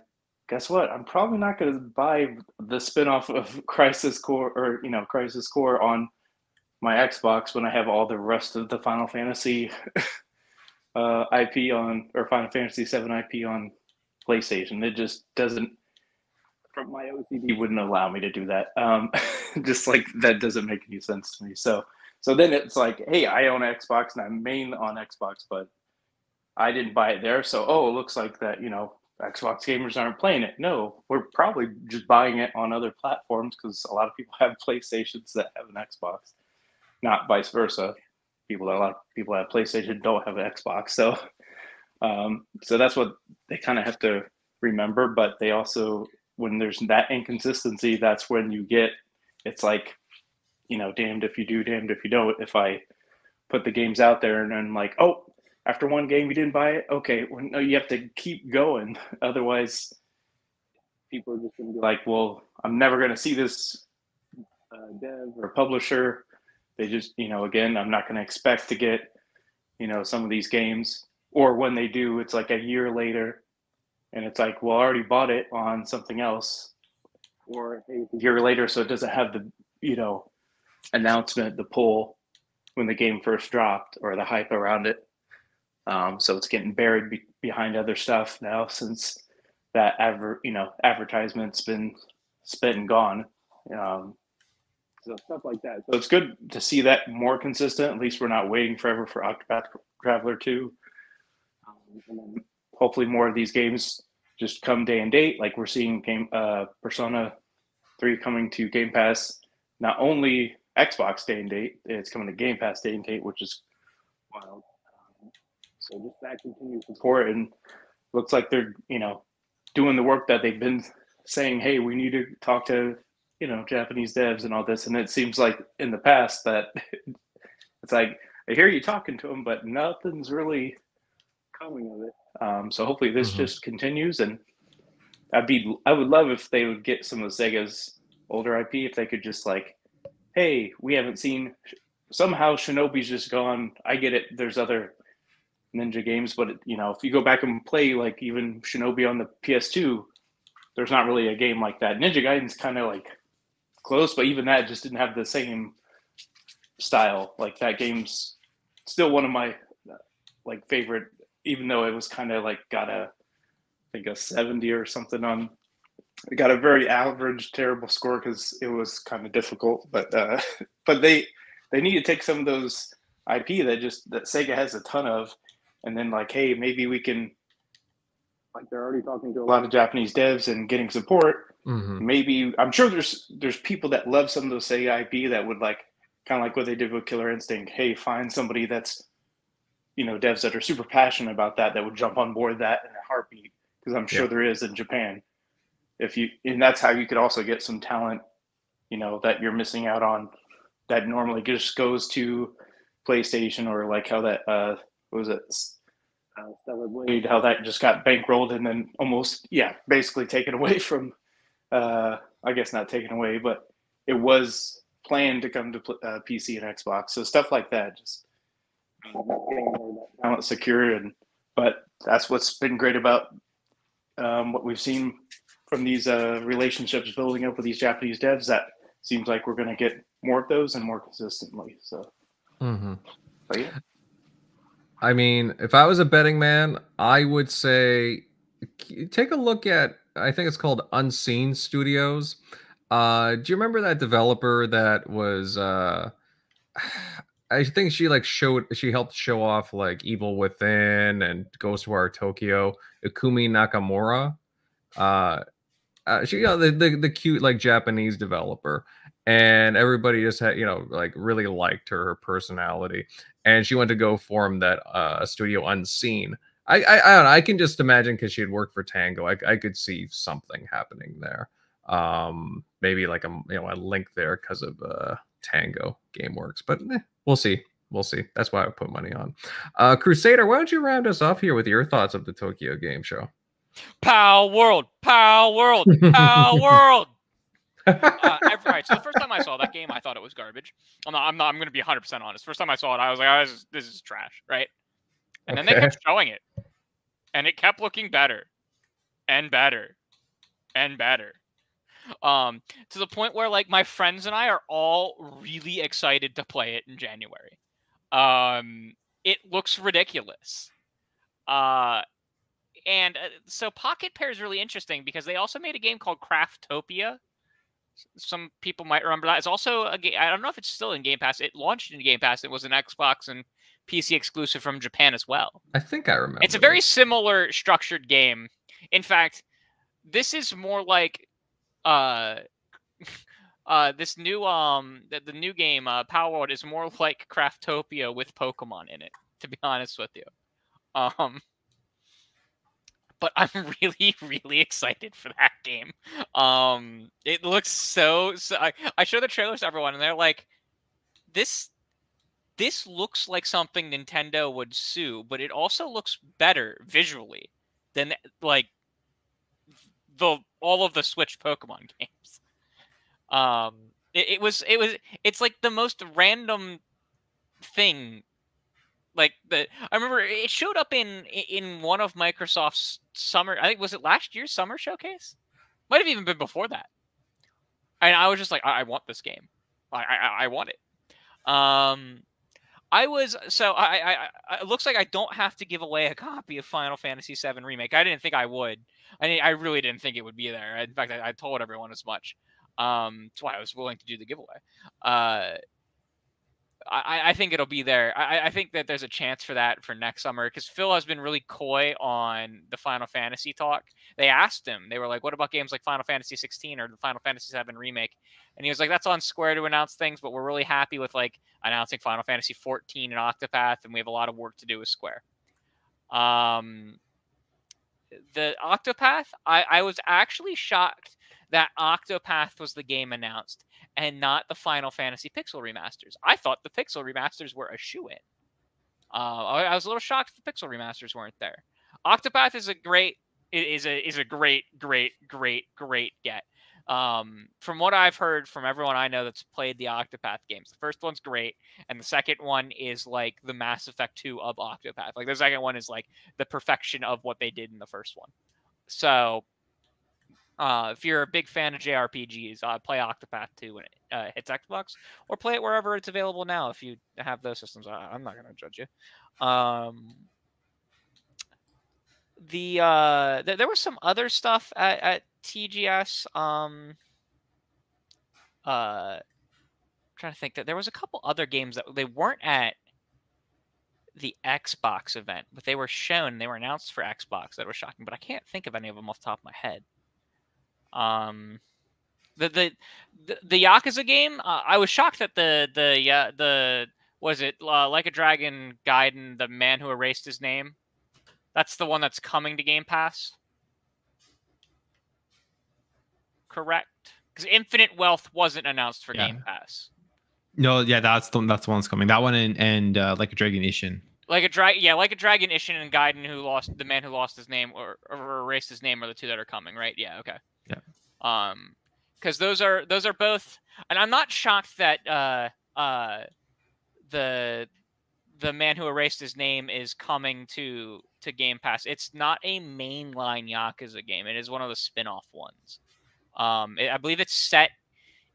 guess what? I'm probably not going to buy the spinoff of Crisis Core, or, you know, Crisis Core on my Xbox when I have all the rest of the Final Fantasy uh, I P on, or Final Fantasy seven I P on PlayStation. It just doesn't, from my O C D, wouldn't allow me to do that. Um, just like that doesn't make any sense to me. So, so then it's like, hey, I own Xbox and I'm main on Xbox, but I didn't buy it there. So, oh, it looks like that, you know, Xbox gamers aren't playing it. No, we're probably just buying it on other platforms because a lot of people have PlayStations that have an Xbox, not vice versa. People that, a lot of people that have PlayStation don't have an Xbox. So um, so that's what they kind of have to remember. But they also, when there's that inconsistency, that's when you get, it's like, you know, damned if you do, damned if you don't. If I put the games out there and I'm like, oh, after one game, we didn't buy it. Okay, well, no, you have to keep going. Otherwise, people are just going to be like, well, I'm never going to see this uh, dev or publisher. They just, you know, again, I'm not going to expect to get, you know, some of these games. Or when they do, it's like a year later. And it's like, well, I already bought it on something else. Or a year later, so it doesn't have the, you know, announcement, the pull when the game first dropped or the hype around it. Um, so it's getting buried be- behind other stuff now, since that adver- you know advertisement's been spent and gone. Um, so stuff like that. So it's good to see that more consistent. At least we're not waiting forever for Octopath Traveler two. Um, and then hopefully more of these games just come day and date. Like we're seeing game uh, Persona three coming to Game Pass, not only Xbox day and date, it's coming to Game Pass day and date, which is wild. Um, so just that continued support, and looks like they're, you know, doing the work that they've been saying, hey, we need to talk to, you know, Japanese devs and all this. And it seems like in the past that it's like, I hear you talking to them, but nothing's really coming of it. Um, so hopefully this mm-hmm. just continues. And I'd be, I would love if they would get some of Sega's older I P, if they could just like, hey, we haven't seen, somehow Shinobi's just gone. I get it. There's other Ninja games, but you know, if you go back and play like even Shinobi on the P S two, there's not really a game like that. Ninja Gaiden's kind of like close, but even that just didn't have the same style. Like that game's still one of my like favorite, even though it was kind of like got a, I think a seventy or something on, it got a very average, terrible score because it was kind of difficult. But uh, but they they need to take some of those I P that just that Sega has a ton of. And then like, hey, maybe we can, like they're already talking to a lot of Japanese devs and getting support. Mm-hmm. Maybe, I'm sure there's there's people that love some of those Sega I P that would like, kind of like what they did with Killer Instinct. Hey, find somebody that's, you know, devs that are super passionate about that, that would jump on board that in a heartbeat. Because I'm sure yeah. there is in Japan. If you, and that's how you could also get some talent, you know, that you're missing out on that normally just goes to PlayStation, or like how that, uh, what was it? Uh, Stellar Blade, how that just got bankrolled and then almost, yeah, basically taken away from, uh, I guess not taken away, but it was planned to come to uh, P C and Xbox. So stuff like that, just getting talent secure. And, but that's what's been great about um, what we've seen from these uh, relationships building up with these Japanese devs, that seems like we're going to get more of those and more consistently. So, mm-hmm. but yeah. I mean, if I was a betting man, I would say take a look at, I think it's called Unseen Studios. Uh, do you remember that developer that was, uh, I think she like showed, she helped show off like Evil Within and Ghostwire Tokyo, Ikumi Nakamura. Uh, uh she, you know, the, the, the cute like Japanese developer. And everybody just had, you know, like really liked her, her personality. And she went to go form that uh, studio Unseen. I, I, I don't know. I can just imagine, because she had worked for Tango, I, I could see something happening there. Um, maybe like a, you know, a link there because of uh, Tango GameWorks. But eh, we'll see. We'll see. That's why I put money on. Uh, Crusader, why don't you round us off here with your thoughts of the Tokyo Game Show? Pow World! Pow World! Pow World! uh, every, right, so the first time I saw that game, I thought it was garbage. I'm not. I'm not. I'm going to be one hundred percent honest. First time I saw it, I was like, oh, "This is this is trash," right? And okay. then they kept showing it, and it kept looking better, and better, and better, um, to the point where like my friends and I are all really excited to play it in January. Um, it looks ridiculous, uh, and uh, so Pocket Pair is really interesting because they also made a game called Craftopia. Some people might remember that. It's also a game, I don't know if it's still in Game Pass. It launched in Game Pass. It was an Xbox and P C exclusive from Japan as well. I think I remember. It's a very similar structured game. In fact, this is more like uh, uh, this new um the, the new game uh, Power World is more like Craftopia with Pokemon in it. To be honest with you, um. But I'm really, really excited for that game. Um, it looks so... so I, I show the trailers to everyone, and they're like, this this looks like something Nintendo would sue, but it also looks better visually than like the all of the Switch Pokemon games. Um, it, it was... it was. It's like the most random thing. Like the, I remember it showed up in in one of Microsoft's summer. I think was it last year's summer showcase? Might have even been before that. And I was just like, I, I want this game. I, I I want it. Um, I was so I, I it looks like I don't have to give away a copy of Final Fantasy seven Remake. I didn't think I would. I I really didn't think it would be there. In fact, I, I told everyone as much. Um, that's why I was willing to do the giveaway. Uh, I, I think it'll be there. I, I think that there's a chance for that for next summer, because Phil has been really coy on the Final Fantasy talk. They asked him, they were like, what about games like Final Fantasy sixteen or the Final Fantasy seven Remake? And he was like, that's on Square to announce things, but we're really happy with like announcing Final Fantasy fourteen and Octopath, and we have a lot of work to do with Square. Um, the Octopath, I, I was actually shocked that Octopath was the game announced and not the Final Fantasy Pixel remasters. I thought the Pixel remasters were a shoo-in. Uh, I, I was a little shocked the Pixel remasters weren't there. Octopath is a great, is a is a great, great, great, great get. Um, from what I've heard from everyone I know that's played the Octopath games, the first one's great, and the second one is like the Mass Effect two of Octopath. Like the second one is like the perfection of what they did in the first one. So. Uh, if you're a big fan of J R P Gs, uh, play Octopath two when it uh, hits Xbox, or play it wherever it's available now if you have those systems. I, I'm not going to judge you. Um, the uh, th there was some other stuff at, at T G S. Um, uh, I'm trying to think that there was a couple other games that they weren't at the Xbox event, but they were shown. They were announced for Xbox. That was shocking, but I can't think of any of them off the top of my head. Um, the, the, the, the Yakuza game, uh, I was shocked that the, the, uh, the, was it, uh, Like a Dragon Gaiden, the man who erased his name. That's the one that's coming to Game Pass. Correct. Cause Infinite Wealth wasn't announced for yeah. Game Pass. No. Yeah. That's the, that's the one's coming. That one and, and, uh, Like a Dragon Ishin. Like a dragon, yeah, Like a Dragon Ishin and Gaiden, who lost the man who lost his name or, or erased his name, are the two that are coming, right? Yeah, okay. Yeah. Um, because those are those are both, and I'm not shocked that uh uh the the man who erased his name is coming to to Game Pass. It's not a mainline Yakuza game; it is one of the spin-off ones. Um, it, I believe it's set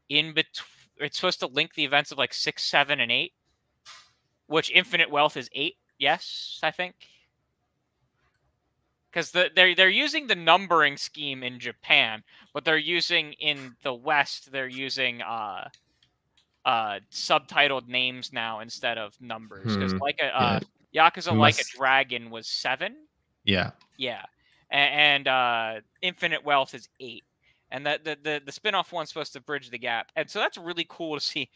in between. It's supposed to link the events of like six, seven, and eight, which Infinite Wealth is eight. Yes, I think. Because the, they're, they're using the numbering scheme in Japan, but they're using in the West, they're using uh, uh, subtitled names now instead of numbers. Because hmm. like a, uh, yeah. Yakuza Unless... Like a Dragon was seven. Yeah. Yeah. And, and uh, Infinite Wealth is eight. And that the, the, the spin-off one's supposed to bridge the gap. And so that's really cool to see.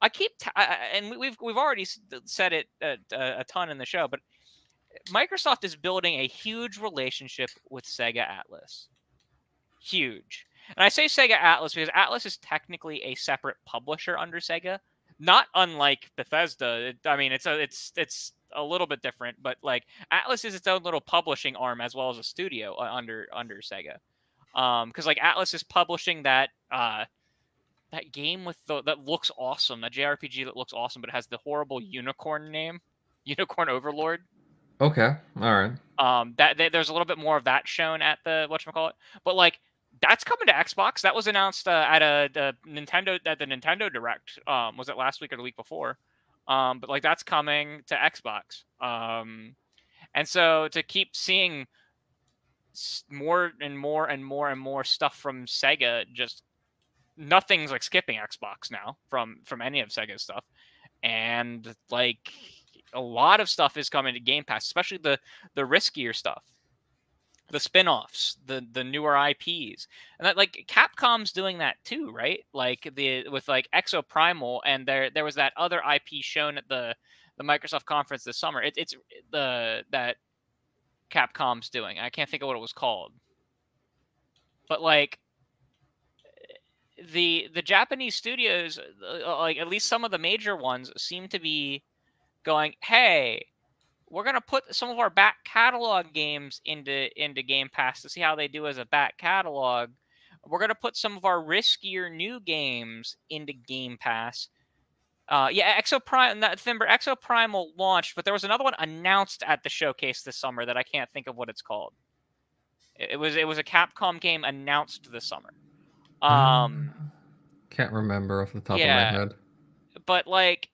I keep, t I, and we've, we've already said it a, a ton in the show, but Microsoft is building a huge relationship with Sega Atlas. Huge. And I say Sega Atlas because Atlas is technically a separate publisher under Sega, not unlike Bethesda. I mean, it's a, it's, it's a little bit different, but like Atlas is its own little publishing arm as well as a studio under, under Sega. Um, cause like Atlas is publishing that, uh, that game with the, that looks awesome. That J R P G that looks awesome, but it has the horrible unicorn name, Unicorn Overlord. Okay, all right. Um, that, that there's a little bit more of that shown at the whatchamacallit, but like that's coming to Xbox. That was announced uh, at a the Nintendo at the Nintendo Direct. Um, was it last week or the week before? Um, but like that's coming to Xbox. Um, and so to keep seeing more and more and more and more stuff from Sega, just nothing's like skipping Xbox now from from any of Sega's stuff, and like. A lot of stuff is coming to Game Pass, especially the the riskier stuff, the spin-offs, the the newer I Ps, and that like Capcom's doing that too, right? Like the with like Exoprimal, and there there was that other I P shown at the the Microsoft conference this summer. It, it's the that Capcom's doing. I can't think of what it was called, but like the the Japanese studios, like at least some of the major ones, seem to be. Going, hey, we're gonna put some of our back catalog games into into Game Pass to see how they do as a back catalog. We're gonna put some of our riskier new games into Game Pass. Uh, yeah, Exoprimal. Remember, Exoprimal launched, but there was another one announced at the showcase this summer that I can't think of what it's called. It, it was it was a Capcom game announced this summer. Um, um can't remember off the top yeah, of my head. But like.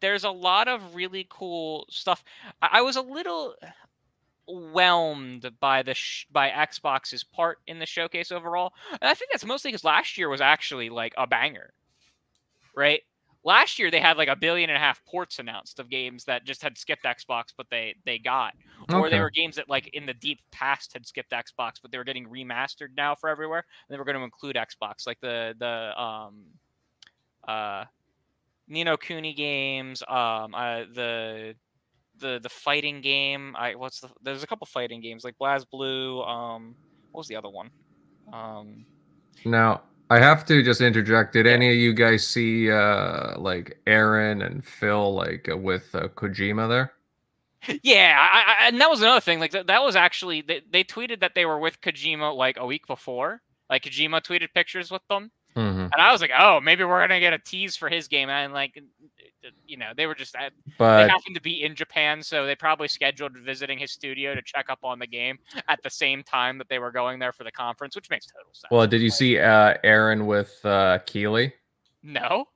There's a lot of really cool stuff. I was a little overwhelmed by the sh by Xbox's part in the showcase overall. And I think that's mostly because last year was actually like a banger, right? Last year they had like a billion and a half ports announced of games that just had skipped Xbox, but they they got, okay. Or they were games that like in the deep past had skipped Xbox, but they were getting remastered now for everywhere, and they were going to include Xbox, like the the um uh Ni no Kuni games, um uh the the the fighting game. I what's the there's a couple fighting games like BlazBlue. Um, what was the other one? Um, now. I have to just interject. Did yeah. any of you guys see uh, like Aaron and Phil like uh, with uh, Kojima there? Yeah, I, I, and that was another thing. Like th that was actually they, they tweeted that they were with Kojima like a week before. Like Kojima tweeted pictures with them, mm-hmm. and I was like, oh, maybe we're gonna get a tease for his game. And like, you know, they were just but... they happened to be in Japan, so they probably scheduled visiting his studio to check up on the game at the same time that they were going there for the conference, which makes total sense. Well, did you see uh, Aaron with uh, Keeley? No.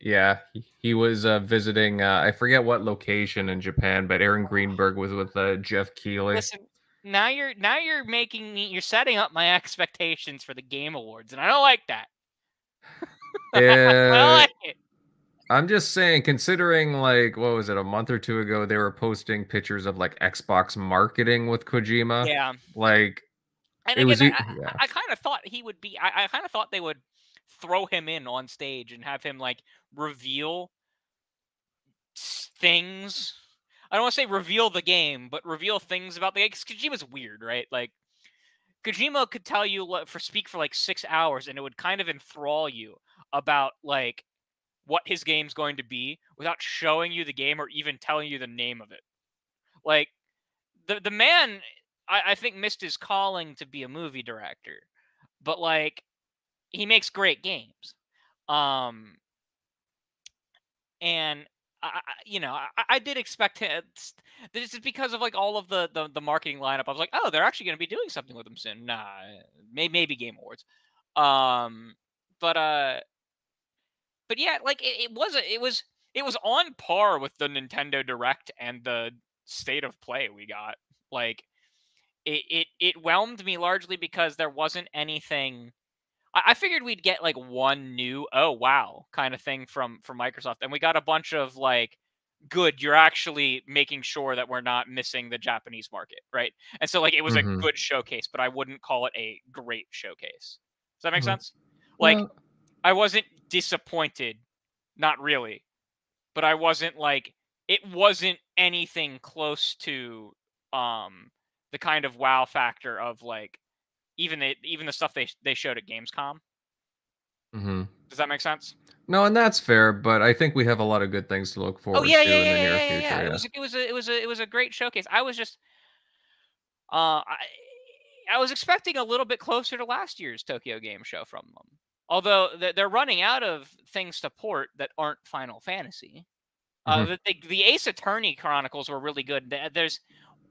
Yeah, he, he was uh, visiting. Uh, I forget what location in Japan, but Aaron Greenberg was with uh, Jeff Keeley. Listen, now you're now you're making me. You're setting up my expectations for the Game Awards, and I don't like that. Yeah. I don't like it. I'm just saying, considering like, what was it, a month or two ago, they were posting pictures of like Xbox marketing with Kojima. Yeah. Like, and it again, was, I, yeah. I kind of thought he would be, I, I kind of thought they would throw him in on stage and have him like reveal things. I don't want to say reveal the game, but reveal things about the game. Because Kojima's weird, right? Like, Kojima could tell you, for speak for like six hours and it would kind of enthrall you about like, what his game's going to be without showing you the game or even telling you the name of it. Like the the man, I, I think missed his calling to be a movie director, but like he makes great games. Um, and I, you know, I, I did expect him. This is because of like all of the, the the marketing lineup. I was like, oh, they're actually going to be doing something with him soon. Nah, maybe, maybe Game Awards. Um, but uh. But yeah, like it, it was it was it was on par with the Nintendo Direct and the state of play we got. Like it it it whelmed me largely because there wasn't anything. I, I figured we'd get like one new oh wow kind of thing from from Microsoft, and we got a bunch of like good. You're actually making sure that we're not missing the Japanese market, right? And so like it was mm-hmm. a good showcase, but I wouldn't call it a great showcase. Does that make mm-hmm. sense? Like. Well... I wasn't disappointed, not really, but I wasn't like, it wasn't anything close to um, the kind of wow factor of like, even the, even the stuff they, they showed at Gamescom. Mm-hmm. Does that make sense? No, and that's fair, but I think we have a lot of good things to look forward oh, yeah, to yeah, in yeah, the yeah, near yeah, future. Yeah. It was, it was a, it was a, it was a great showcase. I was just, uh, I, I was expecting a little bit closer to last year's Tokyo Game Show from them. Although they're running out of things to port that aren't Final Fantasy. Mm-hmm. uh, the, the Ace Attorney Chronicles were really good. There's,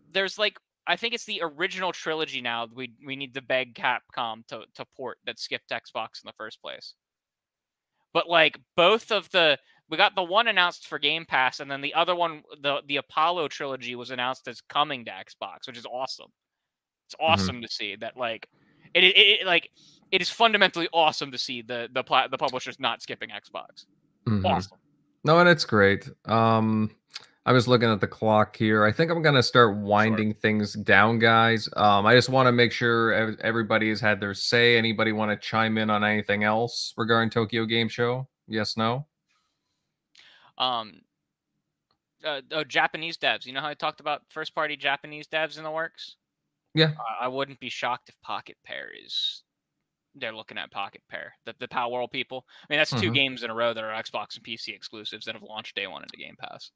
there's like I think it's the original trilogy now. We we need to beg Capcom to to port that skipped Xbox in the first place. But like both of the we got the one announced for Game Pass, and then the other one, the the Apollo trilogy, was announced as coming to Xbox, which is awesome. It's awesome mm-hmm. to see that like it it, it like. It is fundamentally awesome to see the the pla the publishers not skipping Xbox. Mm-hmm. Awesome. No, and it's great. Um, I was looking at the clock here. I think I'm gonna start winding sure. things down, guys. Um, I just want to make sure everybody has had their say. Anybody want to chime in on anything else regarding Tokyo Game Show? Yes, no. Um. Uh, oh, Japanese devs. You know how I talked about first party Japanese devs in the works? Yeah. Uh, I wouldn't be shocked if Pocket Pair is. They're looking at Pocket Pair, the, the Power World people. I mean, that's mm-hmm. two games in a row that are Xbox and P C exclusives that have launched day one into Game Pass.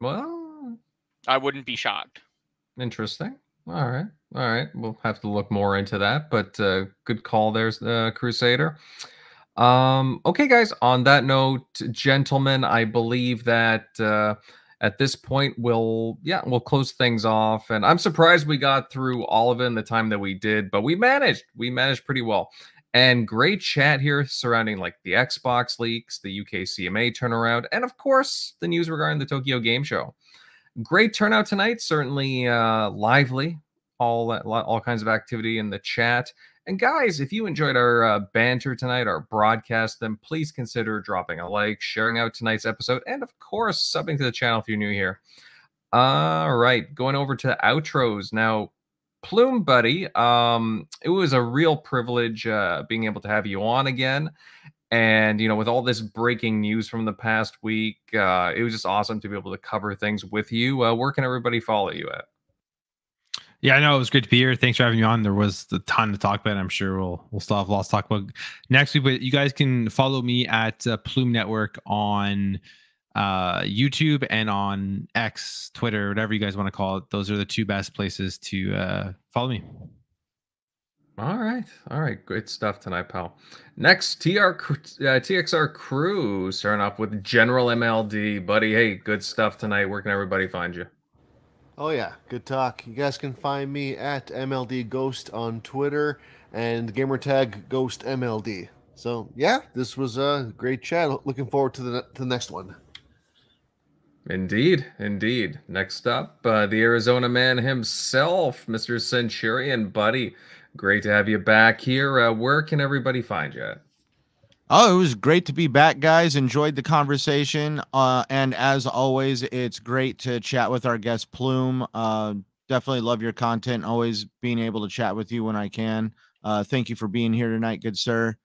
Well, I wouldn't be shocked. Interesting. All right. All right. We'll have to look more into that, but uh, good call there, uh, Crusader. Um, okay, guys, on that note, gentlemen, I believe that... Uh, At this point, we'll, yeah, we'll close things off. And I'm surprised we got through all of it in the time that we did, but we managed. We managed pretty well. And great chat here surrounding, like, the Xbox leaks, the U K C M A turnaround, and, of course, the news regarding the Tokyo Game Show. great turnout tonight. Certainly uh, lively. All all kinds of activity in the chat. And guys, if you enjoyed our uh, banter tonight, our broadcast, then please consider dropping a like, sharing out tonight's episode, and of course, subbing to the channel if you're new here. All right, going over to outros now. Plume buddy, um, it was a real privilege uh, being able to have you on again. And, you know, with all this breaking news from the past week, uh, it was just awesome to be able to cover things with you. Uh, where can everybody follow you at? Yeah, I know it was great to be here. Thanks for having me on. There was a ton to talk about. I'm sure we'll we'll still have lots to talk about next week. But you guys can follow me at uh, Plume Network on uh, YouTube and on X, Twitter, whatever you guys want to call it. Those are the two best places to uh, follow me. All right, all right, great stuff tonight, pal. Next, T R uh, T X R crew, starting off with General M L D, buddy. Hey, good stuff tonight. Where can everybody find you? Oh yeah, good talk. You guys can find me at M L D Ghost on Twitter and gamertag Ghost M L D. So yeah, this was a great chat. Looking forward to the to the next one. Indeed, indeed. Next up, uh, the Arizona man himself, Mister Centurion, buddy. Great to have you back here. Uh, where can everybody find you at? Oh, it was great to be back, guys. Enjoyed the conversation. Uh, and as always, it's great to chat with our guest, Plume. Uh, definitely love your content. Always being able to chat with you when I can. Uh, thank you for being here tonight, good sir.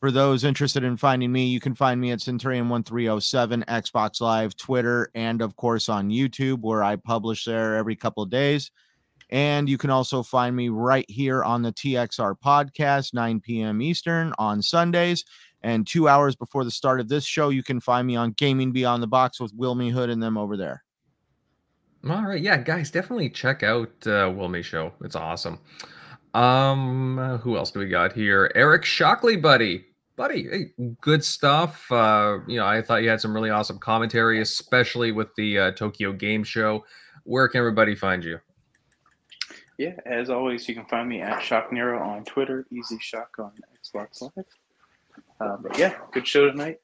For those interested in finding me, you can find me at Centurion one three oh seven, Xbox Live, Twitter, and, of course, on YouTube, where I publish there every couple of days. And you can also find me right here on the T X R podcast, nine p m Eastern on Sundays. And two hours before the start of this show, you can find me on Gaming Beyond the Box with Wilmy Hood and them over there. All right. Yeah, guys, definitely check out uh, Wilmy Show. It's awesome. Um, who else do we got here? Eric Shockley, buddy. Buddy, hey, good stuff. Uh, you know, I thought you had some really awesome commentary, especially with the uh, Tokyo Game Show. Where can everybody find you? Yeah, as always, you can find me at Shock Nero on Twitter, Easy Shock on Xbox Live. Uh, but yeah, good show tonight.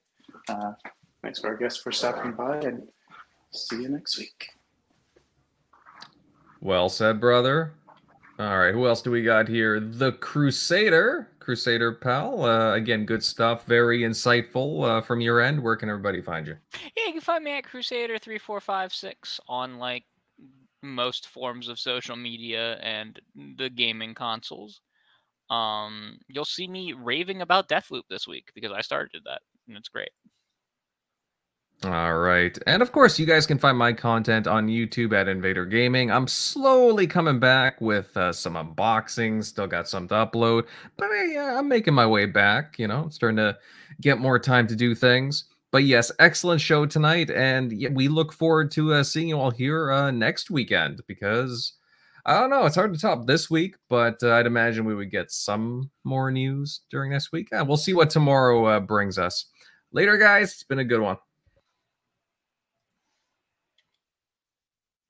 Uh, thanks for our guests for stopping by, and see you next week. Well said, brother. All right, who else do we got here? The Crusader, Crusader pal. Uh, again, good stuff. Very insightful uh, from your end. Where can everybody find you? Yeah, you can find me at Crusader three four five six on like most forms of social media and the gaming consoles. Um, you'll see me raving about Deathloop this week because I started that, and it's great. All right. And of course, you guys can find my content on YouTube at Invader Gaming. I'm slowly coming back with uh, some unboxings. Still got some to upload, but I, uh, I'm making my way back. You know, I'm starting to get more time to do things. But yes, excellent show tonight. And we look forward to uh, seeing you all here uh, next weekend because... I don't know. It's hard to top this week, but uh, I'd imagine we would get some more news during next week. Uh, we'll see what tomorrow uh, brings us. Later, guys. It's been a good one.